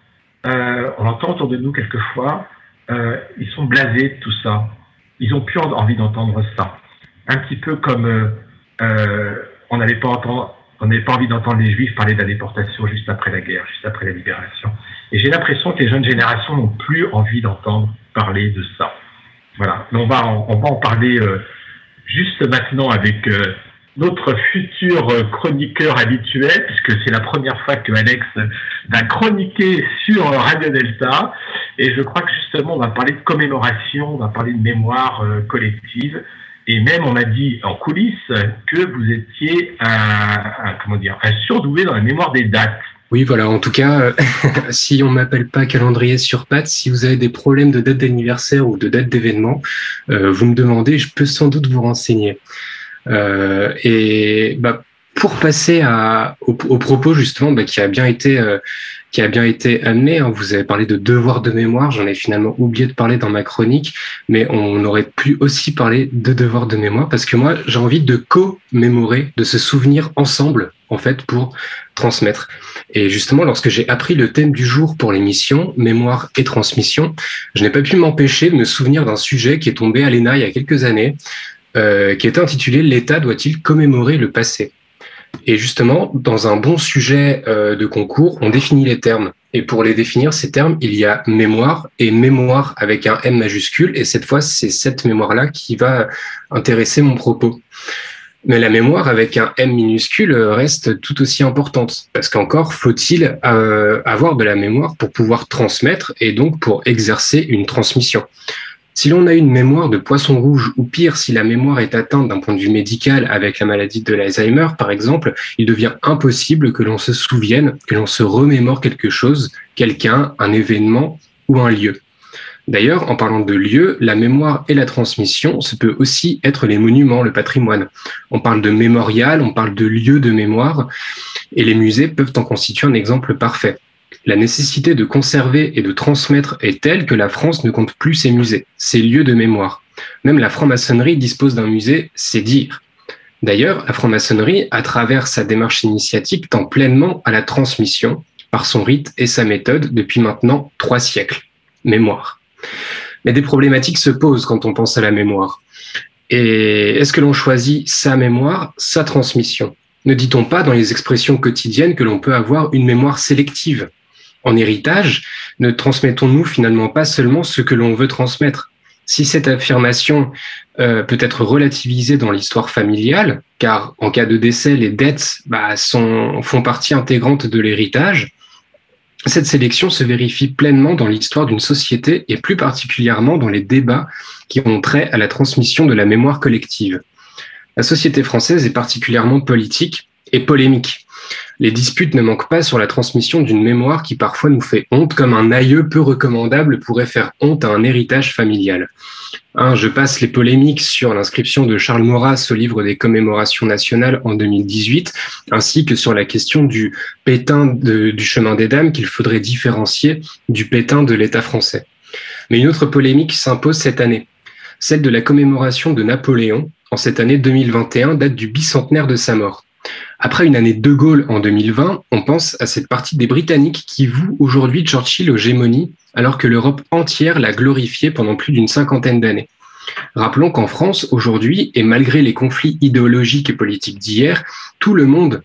euh, on l'entend autour de nous quelquefois, euh, ils sont blasés de tout ça. Ils ont plus envie d'entendre ça. Un petit peu comme euh, euh, on n'avait pas, pas envie d'entendre les Juifs parler de la déportation juste après la guerre, juste après la libération. Et j'ai l'impression que les jeunes générations n'ont plus envie d'entendre parler de ça. Voilà. Mais on va en, on va en parler euh, juste maintenant avec euh, notre futur chroniqueur habituel, puisque c'est la première fois que Alex va chroniquer sur Radio Delta. Et je crois que justement, on va parler de commémoration, on va parler de mémoire euh, collective. Et même, on a dit en coulisses que vous étiez un, un, comment dire, un surdoué dans la mémoire des dates. Oui, voilà. En tout cas, euh, si on m'appelle pas calendrier sur pattes, si vous avez des problèmes de date d'anniversaire ou de date d'événement, euh, vous me demandez, je peux sans doute vous renseigner. Euh, et bah, pour passer à, au, au propos justement bah, qui a bien été euh, qui a bien été amené, hein, vous avez parlé de devoir de mémoire, j'en ai finalement oublié de parler dans ma chronique, mais on aurait pu aussi parler de devoir de mémoire, parce que moi j'ai envie de co-mémorer, de se souvenir ensemble en fait pour transmettre. Et justement, lorsque j'ai appris le thème du jour pour l'émission, mémoire et transmission, je n'ai pas pu m'empêcher de me souvenir d'un sujet qui est tombé à l'E N A il y a quelques années, Euh, qui était intitulé « L'État doit-il commémorer le passé ?» Et justement, dans un bon sujet euh, de concours, on définit les termes. Et pour les définir, ces termes, il y a mémoire et mémoire avec un M majuscule. Et cette fois, c'est cette mémoire-là qui va intéresser mon propos. Mais la mémoire avec un M minuscule reste tout aussi importante, parce qu'encore faut-il euh, avoir de la mémoire pour pouvoir transmettre et donc pour exercer une transmission. Si l'on a une mémoire de poisson rouge, ou pire, si la mémoire est atteinte d'un point de vue médical avec la maladie de l'Alzheimer, par exemple, il devient impossible que l'on se souvienne, que l'on se remémore quelque chose, quelqu'un, un événement ou un lieu. D'ailleurs, en parlant de lieu, la mémoire et la transmission, ça peut aussi être les monuments, le patrimoine. On parle de mémorial, on parle de lieu de mémoire, et les musées peuvent en constituer un exemple parfait. La nécessité de conserver et de transmettre est telle que la France ne compte plus ses musées, ses lieux de mémoire. Même la franc-maçonnerie dispose d'un musée, c'est dire. D'ailleurs, la franc-maçonnerie, à travers sa démarche initiatique, tend pleinement à la transmission, par son rite et sa méthode, depuis maintenant trois siècles. Mémoire. Mais des problématiques se posent quand on pense à la mémoire. Et est-ce que l'on choisit sa mémoire, sa transmission ? Ne dit-on pas dans les expressions quotidiennes que l'on peut avoir une mémoire sélective ? En héritage, ne transmettons-nous finalement pas seulement ce que l'on veut transmettre ? Si cette affirmation euh, peut être relativisée dans l'histoire familiale, car en cas de décès, les dettes bah, sont, font partie intégrante de l'héritage, cette sélection se vérifie pleinement dans l'histoire d'une société et plus particulièrement dans les débats qui ont trait à la transmission de la mémoire collective. La société française est particulièrement politique et polémique. Les disputes ne manquent pas sur la transmission d'une mémoire qui parfois nous fait honte, comme un aïeux peu recommandable pourrait faire honte à un héritage familial. Hein, je passe les polémiques sur l'inscription de Charles Maurras au livre des commémorations nationales en deux mille dix-huit, ainsi que sur la question du Pétain de, du chemin des dames qu'il faudrait différencier du Pétain de l'État français. Mais une autre polémique s'impose cette année, celle de la commémoration de Napoléon, en cette année deux mille vingt et un, date du bicentenaire de sa mort. Après une année de Gaulle en deux mille vingt, on pense à cette partie des Britanniques qui voue aujourd'hui Churchill aux gémonies, alors que l'Europe entière l'a glorifié pendant plus d'une cinquantaine d'années. Rappelons qu'en France, aujourd'hui, et malgré les conflits idéologiques et politiques d'hier, tout le monde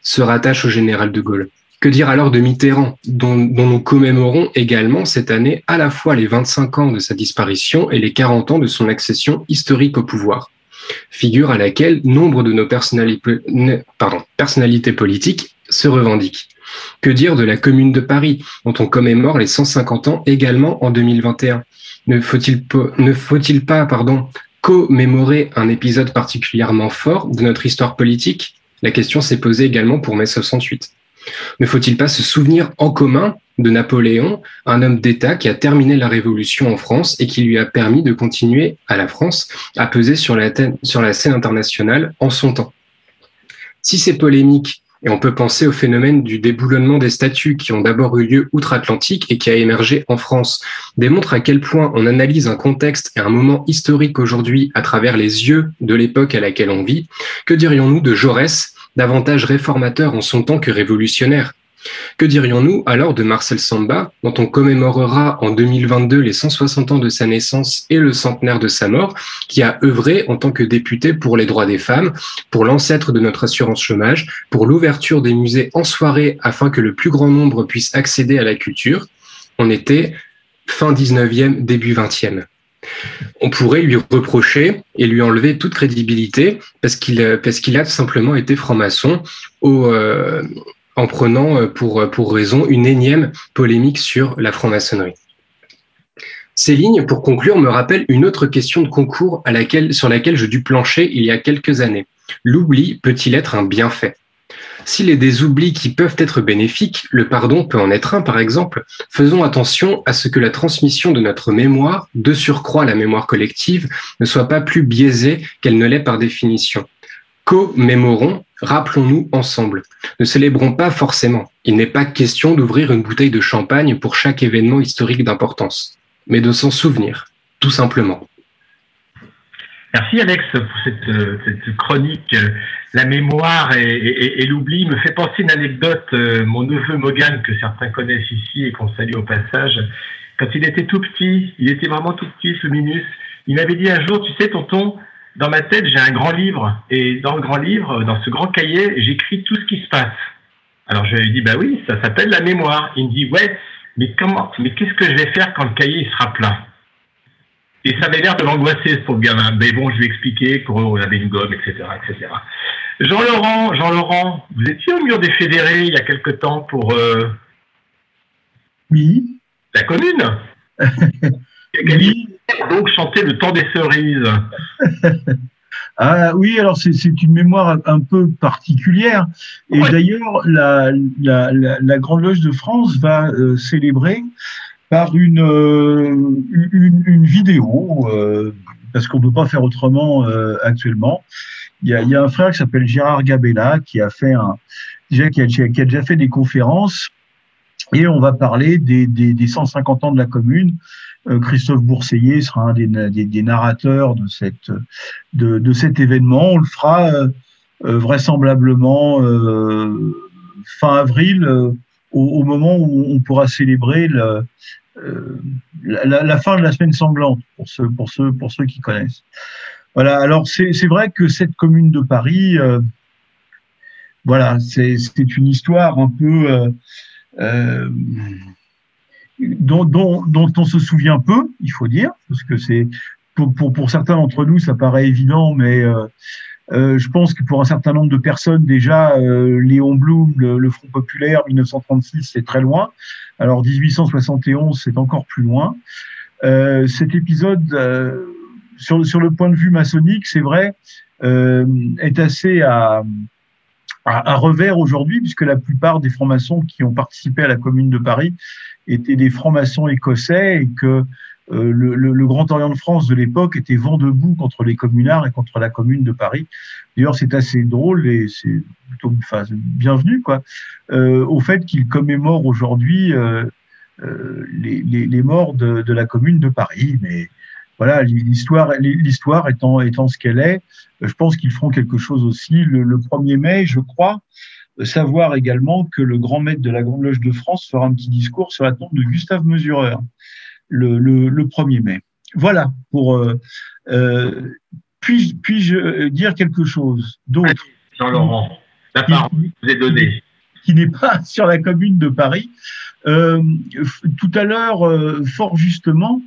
se rattache au général de Gaulle. Que dire alors de Mitterrand, dont, dont nous commémorons également cette année à la fois les vingt-cinq ans de sa disparition et les quarante ans de son accession historique au pouvoir, figure à laquelle nombre de nos personnalités, pardon, personnalités politiques se revendiquent. Que dire de la Commune de Paris, dont on commémore les cent cinquante ans également en deux mille vingt et un? Ne faut-il pas, ne faut-il pas pardon, commémorer un épisode particulièrement fort de notre histoire politique? La question s'est posée également pour mai soixante-huit. Ne faut-il pas se souvenir en commun de Napoléon, un homme d'État qui a terminé la Révolution en France et qui lui a permis de continuer à la France à peser sur la, thème, sur la scène internationale en son temps? Si c'est polémique, et on peut penser au phénomène du déboulonnement des statues qui ont d'abord eu lieu outre-Atlantique et qui a émergé en France, démontre à quel point on analyse un contexte et un moment historique aujourd'hui à travers les yeux de l'époque à laquelle on vit, que dirions-nous de Jaurès, davantage réformateur en son temps que révolutionnaire? Que dirions-nous alors de Marcel Samba, dont on commémorera en deux mille vingt-deux les cent soixante ans de sa naissance et le centenaire de sa mort, qui a œuvré en tant que député pour les droits des femmes, pour l'ancêtre de notre assurance chômage, pour l'ouverture des musées en soirée afin que le plus grand nombre puisse accéder à la culture? On était fin dix-neuvième, début vingtième. On pourrait lui reprocher et lui enlever toute crédibilité parce qu'il, parce qu'il a simplement été franc-maçon au... Euh, en prenant pour, pour raison une énième polémique sur la franc-maçonnerie. Ces lignes, pour conclure, me rappellent une autre question de concours à laquelle, sur laquelle je dus plancher il y a quelques années. L'oubli peut-il être un bienfait? S'il est des oublis qui peuvent être bénéfiques, le pardon peut en être un par exemple, faisons attention à ce que la transmission de notre mémoire, de surcroît la mémoire collective, ne soit pas plus biaisée qu'elle ne l'est par définition. Commémorons, rappelons-nous ensemble. Ne célébrons pas forcément. Il n'est pas question d'ouvrir une bouteille de champagne pour chaque événement historique d'importance, mais de s'en souvenir, tout simplement. Merci Alex pour cette, cette chronique. La mémoire et, et, et l'oubli me fait penser une anecdote. Mon neveu Mogan, que certains connaissent ici et qu'on salue au passage, quand il était tout petit, il était vraiment tout petit, sous minus, il m'avait dit un jour, tu sais tonton, dans ma tête, j'ai un grand livre, et dans le grand livre, dans ce grand cahier, j'écris tout ce qui se passe. Alors je lui ai dit, bah oui, ça s'appelle la mémoire. Il me dit, ouais, mais comment, mais qu'est-ce que je vais faire quand le cahier il sera plein? Et ça avait l'air de l'angoisser, ce pauvre gamin. Mais bon, je lui ai expliqué, pour eux, on avait une gomme, et cetera, et cetera. Jean-Laurent, Jean-Laurent, vous étiez au mur des fédérés il y a quelque temps pour euh, oui. La commune. Oui. Donc chanter le temps des cerises. Ah oui, alors c'est, c'est une mémoire un peu particulière. Et ouais. D'ailleurs, la, la, la, la Grande Loge de France va euh, célébrer par une, euh, une, une vidéo, euh, parce qu'on ne peut pas faire autrement euh, actuellement. Il y a, y a un frère qui s'appelle Gérard Gabella qui a fait un, déjà qui a, qui a déjà fait des conférences. Et on va parler des, des, des cent cinquante ans de la Commune. Euh, Christophe Bourseillet sera un des, des, des narrateurs de, cette, de, de cet événement. On le fera euh, vraisemblablement euh, fin avril, euh, au, au moment où on pourra célébrer le, euh, la, la fin de la semaine sanglante, pour ceux, pour ceux, pour ceux qui connaissent. Voilà, alors c'est, c'est vrai que cette Commune de Paris, euh, voilà, c'est, c'est une histoire un peu... Euh, Euh, dont, dont, dont on se souvient peu, il faut dire, parce que c'est pour, pour, pour certains d'entre nous, ça paraît évident, mais euh, euh, je pense que pour un certain nombre de personnes, déjà, euh, Léon Blum, le, le Front populaire, mille neuf cent trente-six, c'est très loin. Alors dix-huit cent soixante et onze, c'est encore plus loin. Euh, cet épisode, euh, sur, sur le point de vue maçonnique, c'est vrai, euh, est assez à... à revers aujourd'hui, puisque la plupart des francs-maçons qui ont participé à la Commune de Paris étaient des francs-maçons écossais et que euh, le, le, le Grand Orient de France de l'époque était vent debout contre les communards et contre la Commune de Paris. D'ailleurs, c'est assez drôle et c'est plutôt enfin, bienvenu quoi, euh, au fait qu'ils commémorent aujourd'hui euh, euh, les, les, les morts de, de la Commune de Paris, mais... Voilà, l'histoire, l'histoire étant, étant ce qu'elle est, je pense qu'ils feront quelque chose aussi le, le premier mai, je crois, savoir également que le grand maître de la Grande Loge de France fera un petit discours sur la tombe de Gustave Mesureur le, le, le premier mai. Voilà, pour euh, euh, puis-je puis-je dire quelque chose d'autre, Jean-Laurent, la parole vous est donnée. Qui n'est pas sur la Commune de Paris. Euh, tout à l'heure, euh, fort justement,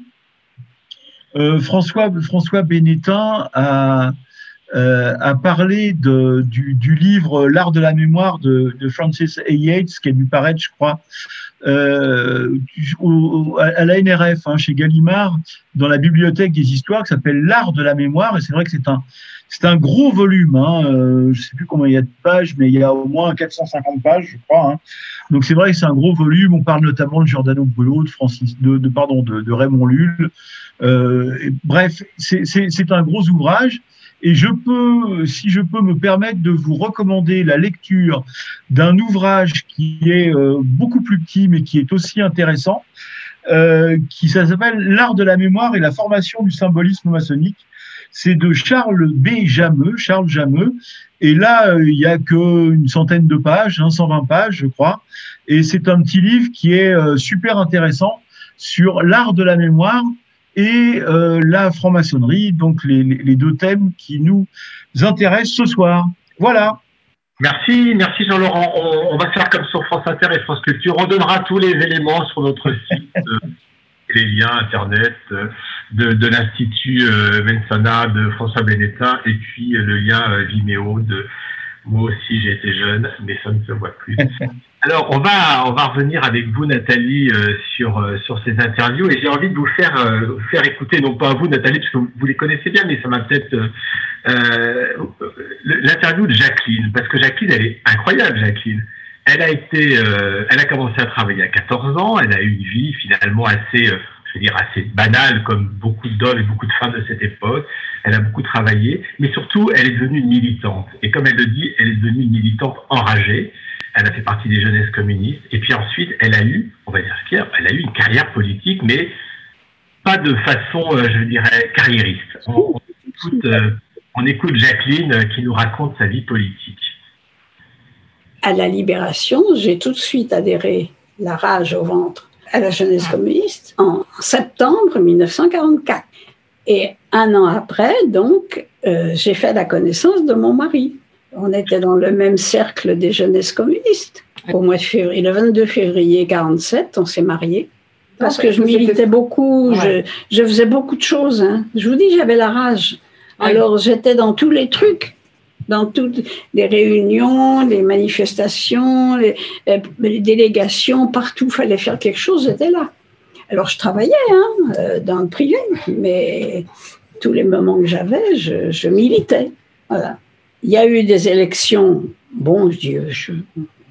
Euh, François, François Benetta a, euh, a parlé de, du, du livre L'art de la mémoire de, de Francis A. Yates, qui a dû paraître, je crois, euh, au, à la N R F, hein, chez Gallimard, dans la bibliothèque des histoires, qui s'appelle L'art de la mémoire. Et c'est vrai que c'est un, c'est un gros volume. Hein, euh, je ne sais plus combien il y a de pages, mais il y a au moins quatre cent cinquante pages, je crois. Hein. Donc c'est vrai que c'est un gros volume. On parle notamment de Giordano Bruno, de, Francis, de, de, pardon, de, de Raymond Lulle. Euh, et bref, c'est un gros ouvrage et je peux, si je peux me permettre de vous recommander la lecture d'un ouvrage qui est euh, beaucoup plus petit mais qui est aussi intéressant, euh, qui s'appelle L'art de la mémoire et la formation du symbolisme maçonnique. C'est de Charles B. Jameux, Charles Jameux. Et là, il euh, n'y a qu'une centaine de pages, hein, cent vingt pages, je crois. Et c'est un petit livre qui est euh, super intéressant sur l'art de la mémoire et euh, la franc-maçonnerie, donc les, les deux thèmes qui nous intéressent ce soir. Voilà. Merci, merci Jean-Laurent. On, on va faire comme sur France Inter et France Culture. On donnera tous les éléments sur notre site, euh, les liens Internet euh, de, de l'Institut euh, Mensana de François Benetta et puis euh, le lien euh, Vimeo de... Moi aussi, j'ai été jeune, mais ça ne se voit plus. Alors, on va, on va revenir avec vous, Nathalie, euh, sur, euh, sur ces interviews. Et j'ai envie de vous faire, euh, faire écouter, non pas à vous, Nathalie, parce que vous, vous les connaissez bien, mais ça m'a peut-être... Euh, euh, l'interview de Jacqueline, parce que Jacqueline, elle est incroyable, Jacqueline. Elle a, été, euh, elle a commencé à travailler à quatorze ans. Elle a eu une vie, finalement, assez... Euh, je veux dire, assez banale, comme beaucoup d'hommes et beaucoup de femmes de cette époque. Elle a beaucoup travaillé, mais surtout, elle est devenue une militante. Et comme elle le dit, elle est devenue une militante enragée. Elle a fait partie des jeunesses communistes. Et puis ensuite, elle a eu, on va dire ce qu'il y a, elle a eu une carrière politique, mais pas de façon, je dirais, carriériste. On, on, écoute, euh, on écoute Jacqueline qui nous raconte sa vie politique. À la Libération, j'ai tout de suite adhéré, la rage au ventre, à la jeunesse communiste en septembre mille neuf cent quarante-quatre. Et un an après, donc, euh, j'ai fait la connaissance de mon mari. On était dans le même cercle des jeunesses communistes. Au mois de février, le vingt-deux février quarante-sept, on s'est mariés. Parce que je militais beaucoup, je, je faisais beaucoup de choses. Hein. Je vous dis, j'avais la rage. Alors, j'étais dans tous les trucs. Dans toutes les réunions, les manifestations, les, les délégations, partout il fallait faire quelque chose, j'étais là. Alors je travaillais hein, dans le privé, mais tous les moments que j'avais, je, je militais. Voilà. Il y a eu des élections, bon, je dis, je,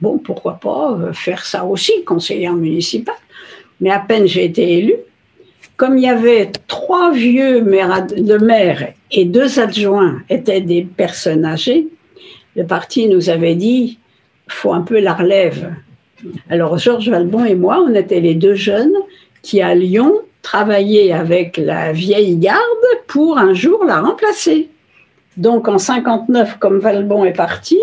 bon, pourquoi pas faire ça aussi, conseillère municipale, mais à peine j'ai été élue, comme il y avait trois vieux maires, le maire et deux adjoints étaient des personnes âgées, le parti nous avait dit « faut un peu la relève ». Alors Georges Valbon et moi, on était les deux jeunes qui à Lyon travaillaient avec la vieille garde pour un jour la remplacer. Donc en cinquante-neuf, comme Valbon est parti,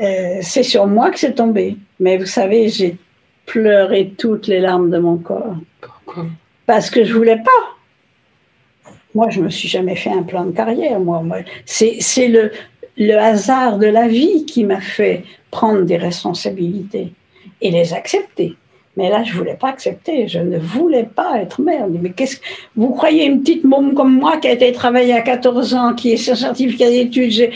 euh, c'est sur moi que c'est tombé. Mais vous savez, j'ai pleuré toutes les larmes de mon corps. Pourquoi ? Parce que je ne voulais pas. Moi, je ne me suis jamais fait un plan de carrière. Moi, moi. C'est le, le hasard de la vie qui m'a fait prendre des responsabilités et les accepter. Mais là, je ne voulais pas accepter, je ne voulais pas être mère. Mais qu'est-ce que... Vous croyez une petite môme comme moi qui a été travailler à quatorze ans, qui est sur certificat d'études, j'ai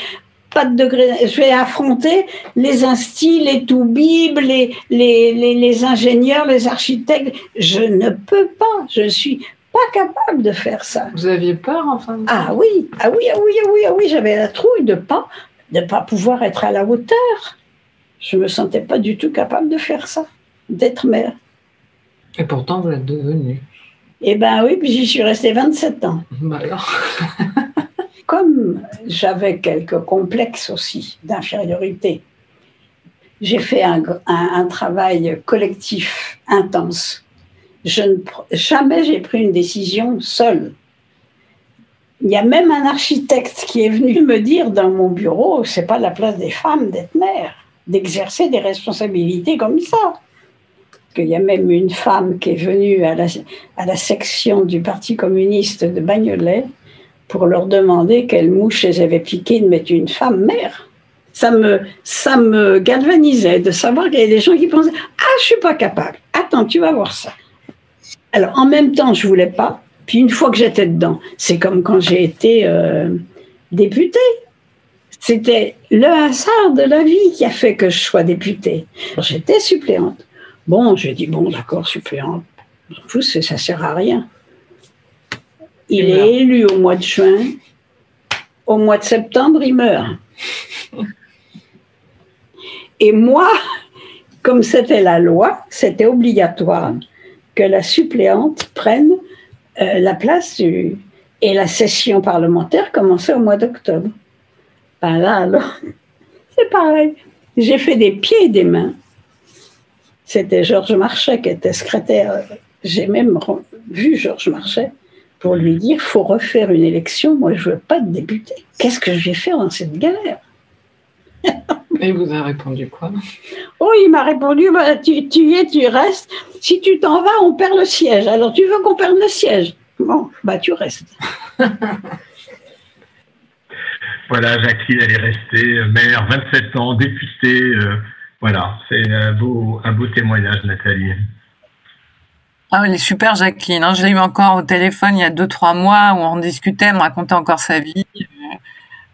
pas de degré, je vais affronter les instis, les toubibs, les, les, les, les ingénieurs, les architectes. Je ne peux pas, je suis pas capable de faire ça. Vous aviez peur, enfin? Ah oui, ah oui, ah oui, ah oui, ah oui, j'avais la trouille de pas, de pas pouvoir être à la hauteur. Je me sentais pas du tout capable de faire ça, d'être mère. Et pourtant, vous l'êtes devenue. Eh bien oui, puis j'y suis restée vingt-sept ans. Bah alors. Comme j'avais quelques complexes aussi d'infériorité, j'ai fait un, un, un travail collectif intense. Je ne, jamais j'ai pris une décision seule. Il y a même un architecte qui est venu me dire dans mon bureau, c'est pas la place des femmes d'être mère, d'exercer des responsabilités comme ça. Il y a même une femme qui est venue à la, à la section du Parti communiste de Bagnolet pour leur demander quelle mouche elles avaient piquée de mettre une femme mère. Ça me, ça me galvanisait de savoir qu'il y avait des gens qui pensaient « Ah, je suis pas capable, attends, tu vas voir ça ». Alors, en même temps, je voulais pas, puis une fois que j'étais dedans, c'est comme quand j'ai été euh, députée. C'était le hasard de la vie qui a fait que je sois députée. J'étais suppléante. Bon, j'ai dit, bon, d'accord, suppléante, vous, ça sert à rien. Il est élu au mois de juin, au mois de septembre, il meurt. Et moi, comme c'était la loi, c'était obligatoire que la suppléante prenne euh, la place du... Et la session parlementaire commençait au mois d'octobre. Ben là, alors, c'est pareil. J'ai fait des pieds et des mains. C'était Georges Marchais qui était secrétaire. J'ai même vu Georges Marchais pour lui dire « faut refaire une élection, moi je ne veux pas de député. Qu'est-ce que je vais faire dans cette galère ?» Et vous a répondu quoi? Oh, il m'a répondu bah, « tu, tu y es, tu restes. Si tu t'en vas, on perd le siège. Alors tu veux qu'on perde le siège? Bon, bah tu restes. » Voilà, Jacqueline, elle est restée maire, vingt-sept ans, députée... Euh... Voilà, c'est un beau, un beau témoignage, Nathalie. Ah, elle est super, Jacqueline. Hein. Je l'ai eu encore au téléphone il y a deux trois mois où on discutait, elle me racontait encore sa vie.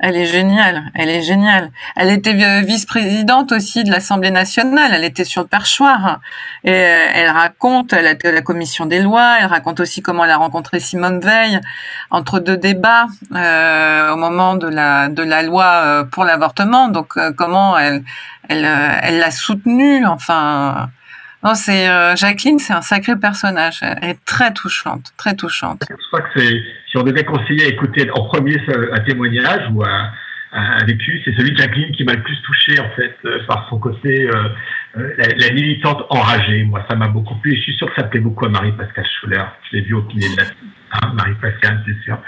Elle est géniale, elle est géniale. Elle était vice-présidente aussi de l'Assemblée nationale, elle était sur le perchoir. Et elle raconte la, la commission des lois, elle raconte aussi comment elle a rencontré Simone Veil entre deux débats euh, au moment de la, de la loi pour l'avortement. Donc euh, comment elle elle elle l'a soutenue. Enfin, non, c'est euh, Jacqueline, c'est un sacré personnage. Elle est très touchante, très touchante. Je crois que c'est, si on devait conseiller à écouter en premier un témoignage ou un, un vécu, c'est celui de Jacqueline qui m'a le plus touché en fait euh, par son côté euh, euh, la, la militante enragée. Moi, ça m'a beaucoup plu. Je suis sûr que ça plaît beaucoup à Marie-Pascale Schuller. Je l'ai vu au Pinet de la hein, Marie-Pascale, c'est sûr.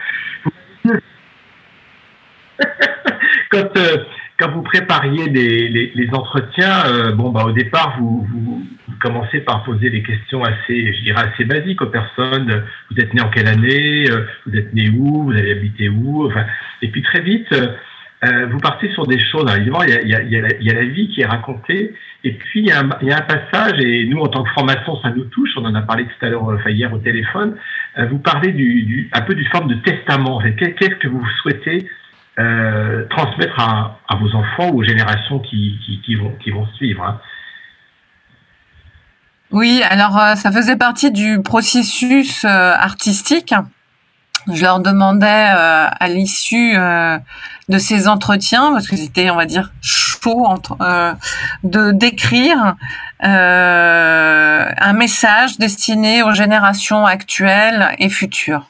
Quand euh, Quand vous prépariez les, les, les entretiens, euh, bon, bah, au départ, vous, vous, vous commencez par poser des questions assez, je dirais, assez basiques aux personnes. Vous êtes né en quelle année? Vous êtes né où? Vous avez habité où? Enfin, et puis très vite, euh, vous partez sur des choses. Alors, évidemment, il y a, il y a, il y a, la, il y a la vie qui est racontée. Et puis, il y a un, il y a un passage, et nous, en tant que francs-maçons, ça nous touche. On en a parlé tout à l'heure, enfin, hier au téléphone. Euh, vous parlez du, du, un peu d'une forme de testament. Qu'est-ce que vous souhaitez Euh, transmettre à, à vos enfants ou aux générations qui, qui, qui, vont, qui vont suivre hein. Oui, alors euh, ça faisait partie du processus euh, artistique. Je leur demandais euh, à l'issue euh, de ces entretiens, parce que c'était, on va dire, chaud, entre, euh, de d'écrire euh, un message destiné aux générations actuelles et futures.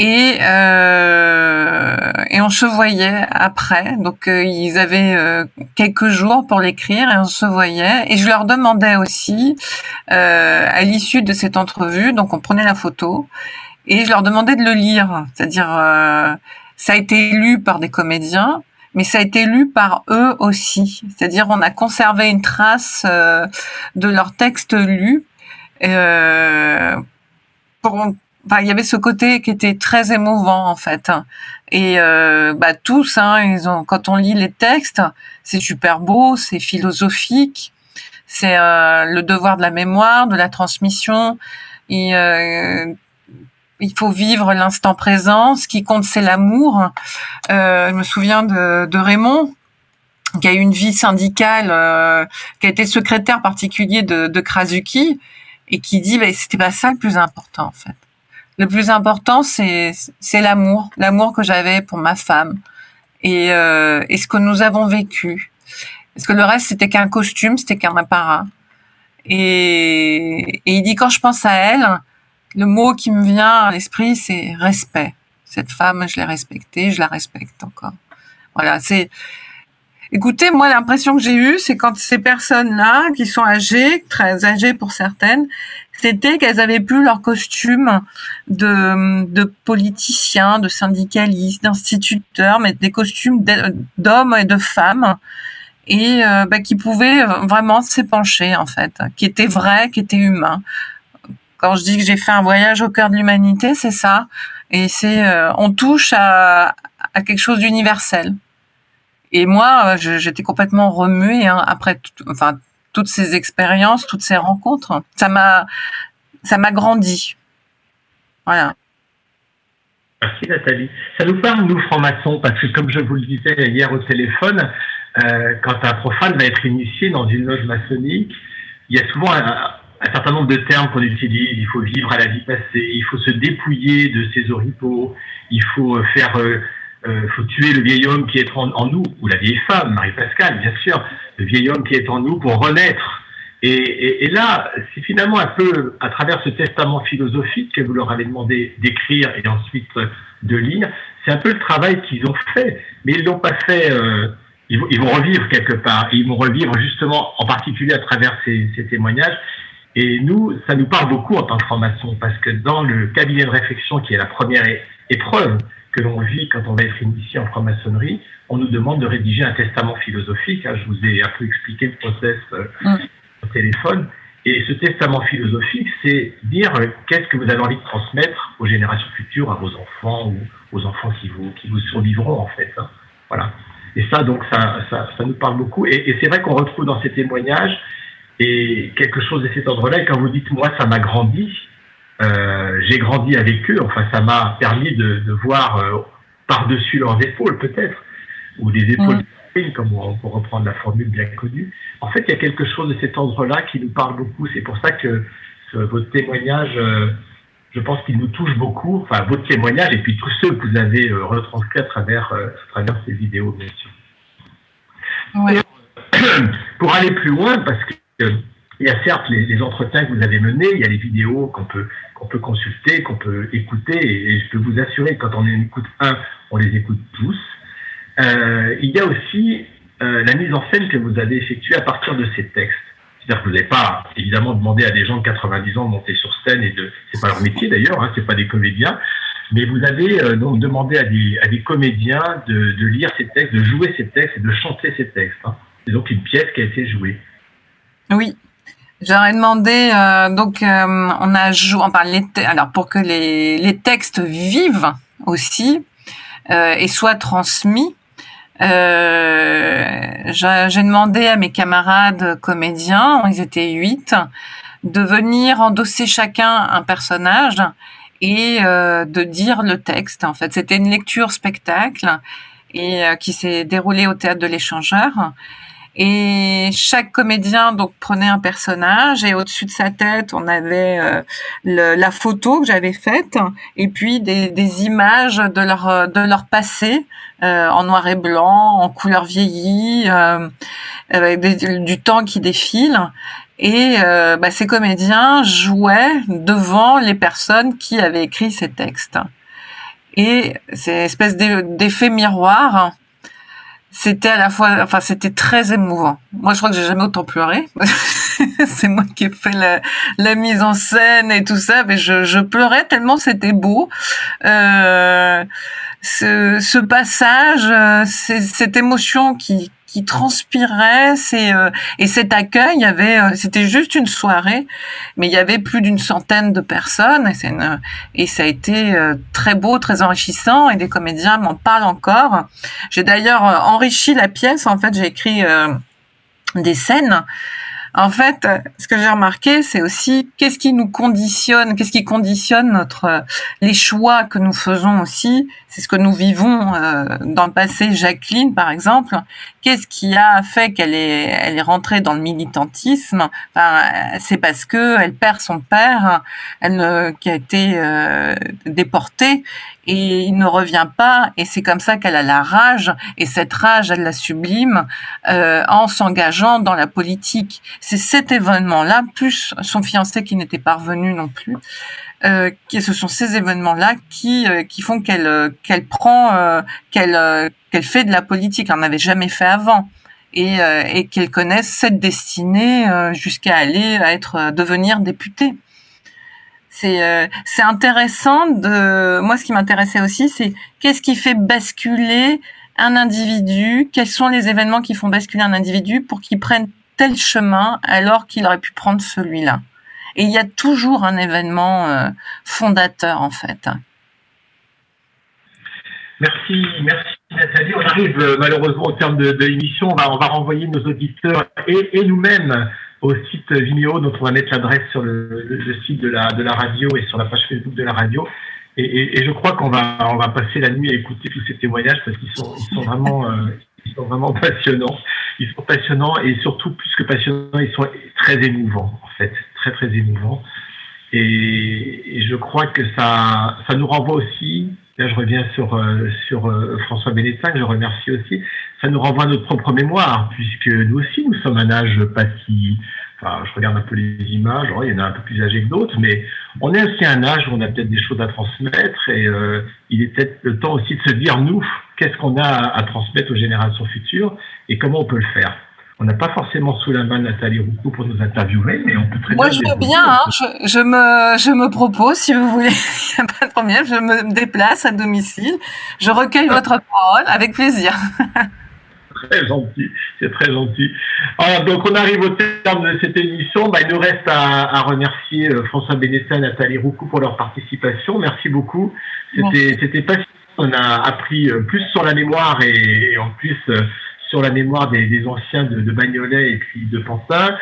Et, euh, et on se voyait après, donc euh, ils avaient euh, quelques jours pour l'écrire et on se voyait. Et je leur demandais aussi, euh, à l'issue de cette entrevue, donc on prenait la photo, et je leur demandais de le lire. C'est-à-dire, euh, ça a été lu par des comédiens, mais ça a été lu par eux aussi. C'est-à-dire, on a conservé une trace euh, de leur texte lu euh, pour... Enfin, il y avait ce côté qui était très émouvant en fait, et euh, bah tous, hein, ils ont, quand on lit les textes, c'est super beau, c'est philosophique, C'est euh, le devoir de la mémoire, de la transmission. Et, euh, il faut vivre l'instant présent. Ce qui compte, c'est l'amour. Euh, je me souviens de, de Raymond, qui a eu une vie syndicale, euh, qui a été secrétaire particulier de, de Krasuki, et qui dit, bah, c'était pas ça le plus important, en fait. Le plus important, c'est c'est l'amour, l'amour que j'avais pour ma femme et, euh, et ce que nous avons vécu. Parce que le reste, c'était qu'un costume, c'était qu'un apparat. Et, et il dit, quand je pense à elle, le mot qui me vient à l'esprit, c'est respect. Cette femme, je l'ai respectée, je la respecte encore. Voilà, c'est... Écoutez, moi, l'impression que j'ai eue, c'est quand ces personnes-là, qui sont âgées, très âgées pour certaines, c'était qu'elles avaient plus leur costume de, de politiciens, de syndicalistes, d'instituteurs, mais des costumes d'hommes et de femmes, et euh, bah, qui pouvaient vraiment s'épancher, en fait, qui étaient vrais, qui étaient humains. Quand je dis que j'ai fait un voyage au cœur de l'humanité, c'est ça. Et c'est, euh, on touche à, à quelque chose d'universel. Et moi, j'étais complètement remuée hein, après, enfin, toutes ces expériences, toutes ces rencontres. Ça m'a, ça m'a grandi. Voilà. Merci Nathalie. Ça nous parle, nous, francs-maçons, parce que comme je vous le disais hier au téléphone, euh, quand un profane va être initié dans une loge maçonnique, il y a souvent un, un certain nombre de termes qu'on utilise. Il faut vivre à la vie passée, il faut se dépouiller de ses oripeaux, il faut faire... Euh, Euh, faut tuer le vieil homme qui est en, en nous, ou la vieille femme, Marie-Pascale, bien sûr, le vieil homme qui est en nous pour renaître. Et, et, et là, c'est finalement un peu à travers ce testament philosophique que vous leur avez demandé d'écrire et ensuite de lire, c'est un peu le travail qu'ils ont fait, mais ils l'ont pas fait, euh, ils, ils vont revivre quelque part, et ils vont revivre justement en particulier à travers ces, ces témoignages. Et nous, ça nous parle beaucoup en tant que francs-maçons, parce que dans le cabinet de réflexion qui est la première épreuve que l'on vit quand on va être initié en franc-maçonnerie, on nous demande de rédiger un testament philosophique. Je vous ai un peu expliqué le process mmh. au téléphone. Et ce testament philosophique, c'est dire qu'est-ce que vous avez envie de transmettre aux générations futures, à vos enfants ou aux enfants qui vous, qui vous survivront, en fait. Voilà. Et ça, donc, ça, ça, ça nous parle beaucoup. Et, et c'est vrai qu'on retrouve dans ces témoignages et quelque chose de cet ordre-là. Et quand vous dites, moi, ça m'a grandi, Euh, j'ai grandi avec eux, enfin ça m'a permis de, de voir euh, par-dessus leurs épaules peut-être, ou des épaules mmh. comme on, pour reprendre la formule bien connue. En fait, il y a quelque chose de cet ordre-là qui nous parle beaucoup, c'est pour ça que ce, votre témoignage, euh, je pense qu'il nous touche beaucoup, enfin votre témoignage et puis tous ceux que vous avez euh, retranscrits à travers, euh, à travers ces vidéos, bien sûr. Ouais. Alors, pour aller plus loin, parce que euh, il y a certes les, les entretiens que vous avez menés, il y a les vidéos qu'on peut, qu'on peut consulter, qu'on peut écouter, et, et je peux vous assurer que quand on en écoute un, on les écoute tous. Euh, il y a aussi euh, la mise en scène que vous avez effectuée à partir de ces textes. C'est-à-dire que vous n'avez pas, évidemment, demandé à des gens de quatre-vingt-dix ans de monter sur scène, et de c'est pas leur métier d'ailleurs, hein, c'est pas des comédiens, mais vous avez euh, donc demandé à des, à des comédiens de, de lire ces textes, de jouer ces textes et de chanter ces textes. Hein. C'est donc une pièce qui a été jouée. Oui. J'aurais demandé, euh, donc euh, on a joué, enfin, les alors pour que les, les textes vivent aussi euh, et soient transmis, euh, j'ai demandé à mes camarades comédiens, ils étaient huit, de venir endosser chacun un personnage et euh, de dire le texte. En fait, c'était une lecture spectacle et euh, qui s'est déroulée au théâtre de l'Échangeur. Et chaque comédien donc prenait un personnage et au-dessus de sa tête, on avait euh, le, la photo que j'avais faite et puis des, des images de leur de leur passé euh, en noir et blanc, en couleur vieillie, euh, avec des, du temps qui défile. Et euh, bah, ces comédiens jouaient devant les personnes qui avaient écrit ces textes. Et c'est une espèce d'effet miroir. C'était à la fois, enfin, c'était très émouvant. Moi, je crois que j'ai jamais autant pleuré. C'est moi qui ai fait la, la mise en scène et tout ça, mais je, je pleurais tellement c'était beau. Euh, ce, ce passage, cette émotion qui, qui transpirait, c'est euh, et cet accueil, il y avait, c'était juste une soirée, mais il y avait plus d'une centaine de personnes et, c'est une, et ça a été euh, très beau, très enrichissant et des comédiens m'en parlent encore. J'ai d'ailleurs enrichi la pièce, en fait, j'ai écrit euh, des scènes En fait, ce que j'ai remarqué, c'est aussi qu'est-ce qui nous conditionne, qu'est-ce qui conditionne notre, les choix que nous faisons aussi. C'est ce que nous vivons euh, dans le passé. Jacqueline, par exemple, qu'est-ce qui a fait qu'elle est, elle est rentrée dans le militantisme? Enfin, c'est parce que elle perd son père, elle euh, qui a été euh, déportée, et il ne revient pas. Et c'est comme ça qu'elle a la rage. Et cette rage, elle la sublime euh, en s'engageant dans la politique. C'est cet événement-là, plus son fiancé qui n'était pas revenu non plus, euh, qui, ce sont ces événements-là qui, euh, qui font qu'elle euh, qu'elle prend, euh, qu'elle euh, qu'elle fait de la politique. Elle n'en avait jamais fait avant. Et, euh, et qu'elle connaisse cette destinée euh, jusqu'à aller à être, à devenir députée. C'est euh, c'est intéressant de... Moi, ce qui m'intéressait aussi, c'est qu'est-ce qui fait basculer un individu, quels sont les événements qui font basculer un individu pour qu'il prenne tel chemin alors qu'il aurait pu prendre celui-là. Et il y a toujours un événement euh, fondateur, en fait. Merci, merci Nathalie. On arrive euh, malheureusement au terme de, de l'émission. On va, on va renvoyer nos auditeurs et, et nous-mêmes au site Vimeo, dont on va mettre l'adresse sur le, le site de la, de la radio et sur la page Facebook de la radio. Et, et, et je crois qu'on va, on va passer la nuit à écouter tous ces témoignages parce qu'ils sont, ils sont vraiment, euh, ils sont vraiment passionnants. Ils sont passionnants et surtout plus que passionnants, ils sont très émouvants en fait, très très émouvants. Et, et je crois que ça, ça nous renvoie aussi. Là, je reviens sur, euh, sur euh, François Benetta, que je remercie aussi. Ça nous renvoie à notre propre mémoire, puisque nous aussi, nous sommes un âge pas si... Enfin, je regarde un peu les images, alors, il y en a un peu plus âgés que d'autres, mais on est aussi à un âge où on a peut-être des choses à transmettre, et euh, il est peut-être le temps aussi de se dire, nous, qu'est-ce qu'on a à, à transmettre aux générations futures, et comment on peut le faire. On n'a pas forcément sous la main Nathalie Roucou pour nous interviewer, mais on peut très Moi, bien... Moi, je veux bien, hein, je, je, me, je me propose, si vous voulez, il n'y a pas de problème, je me déplace à domicile, je recueille ah. votre parole avec plaisir. Très gentil, c'est très gentil. Alors, donc, on arrive au terme de cette émission. Bah, il nous reste à, à remercier euh, François Benetta et Nathalie Roucou pour leur participation. Merci beaucoup. C'était passionnant. On a appris euh, plus sur la mémoire et, et en plus... Euh, sur la mémoire des, des anciens de, de Bagnolet et puis de Pantin.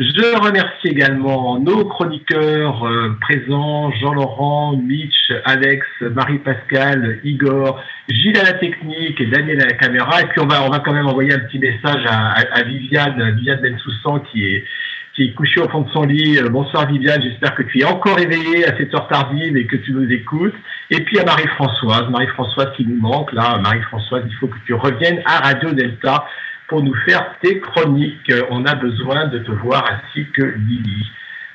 Je remercie également nos chroniqueurs euh, présents, Jean-Laurent, Mitch, Alex, Marie-Pascale, Igor, Gilles à la Technique et Daniel à la Caméra. Et puis on va, on va quand même envoyer un petit message à, à, à Viviane, à Viviane Ben-Soussan qui est, qui est couchée au fond de son lit. Euh, bonsoir Viviane, j'espère que tu es encore éveillée à cette heure tardive et que tu nous écoutes. Et puis à Marie-Françoise, Marie-Françoise qui nous manque là, Marie-Françoise, il faut que tu reviennes à Radio Delta pour nous faire tes chroniques. On a besoin de te voir ainsi que Lily.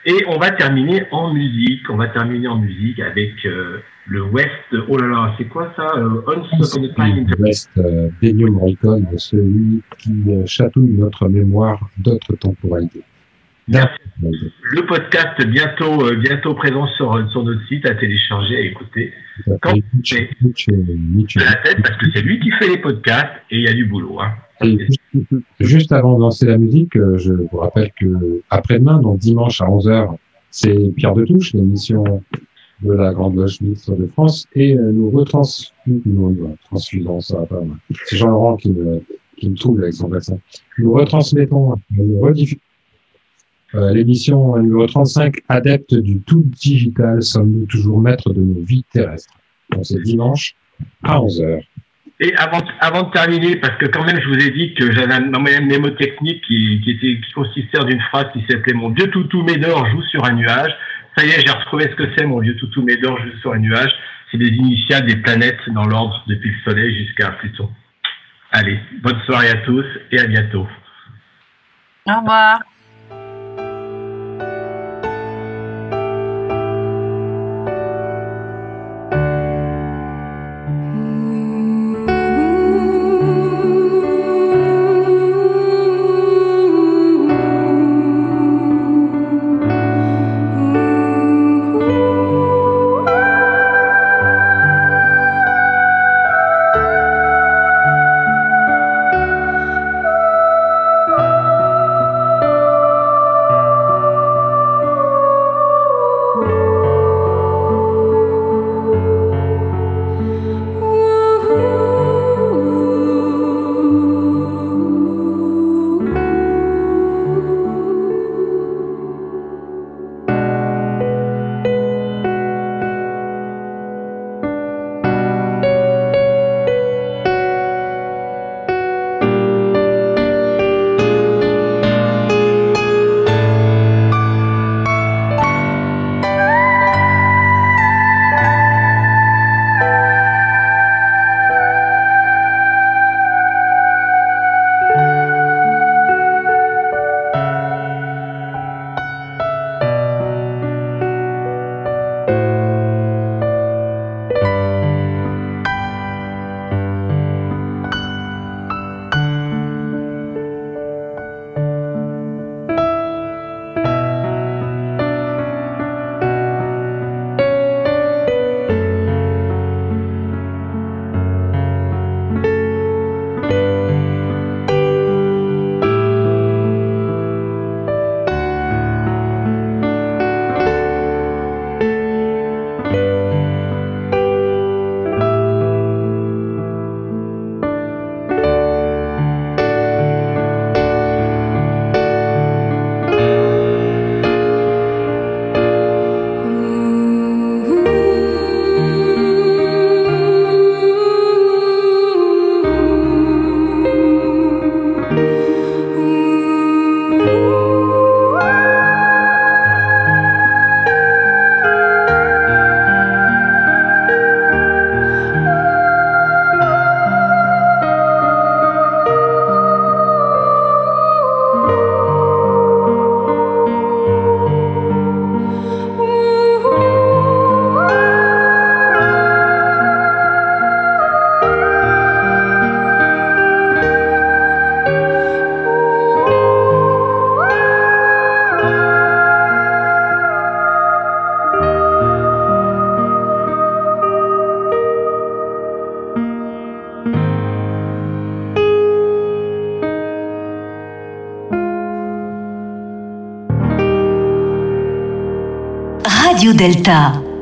Et on va terminer en musique, on va terminer en musique avec euh, le West, oh là là, c'est quoi ça euh, Le West euh, d'Ennio Morricone, celui qui chatouille notre mémoire d'autres temporalités. Merci. Le podcast bientôt, euh, bientôt présent sur, sur notre site, à télécharger, à écouter. Quand c'est de la tête, parce que c'est lui qui fait les podcasts et il y a du boulot. Hein. Juste avant de lancer la musique, je vous rappelle que après-demain, donc dimanche à onze heures, c'est Pierre de Touche, l'émission de la Grande Loge de France, et nous retransfusons ça. C'est Jean-Laurent qui me, qui me trouble avec son vaccin. Nous retransmettons, nous rediffusons. Euh, l'émission numéro trente-cinq, adepte du tout digital, sommes-nous toujours maîtres de nos vies terrestres? Donc c'est dimanche à onze heures. Et avant, avant de terminer, parce que quand même je vous ai dit que j'avais un, un mnémotechnique qui, qui, était, qui consistait en une phrase qui s'appelait « Mon vieux toutou Médor joue sur un nuage ». Ça y est, j'ai retrouvé ce que c'est, « Mon vieux toutou Médor joue sur un nuage ». C'est les initiales des planètes dans l'ordre, depuis le Soleil jusqu'à Pluton. Allez, bonne soirée à tous et à bientôt. Au revoir. Radio Delta.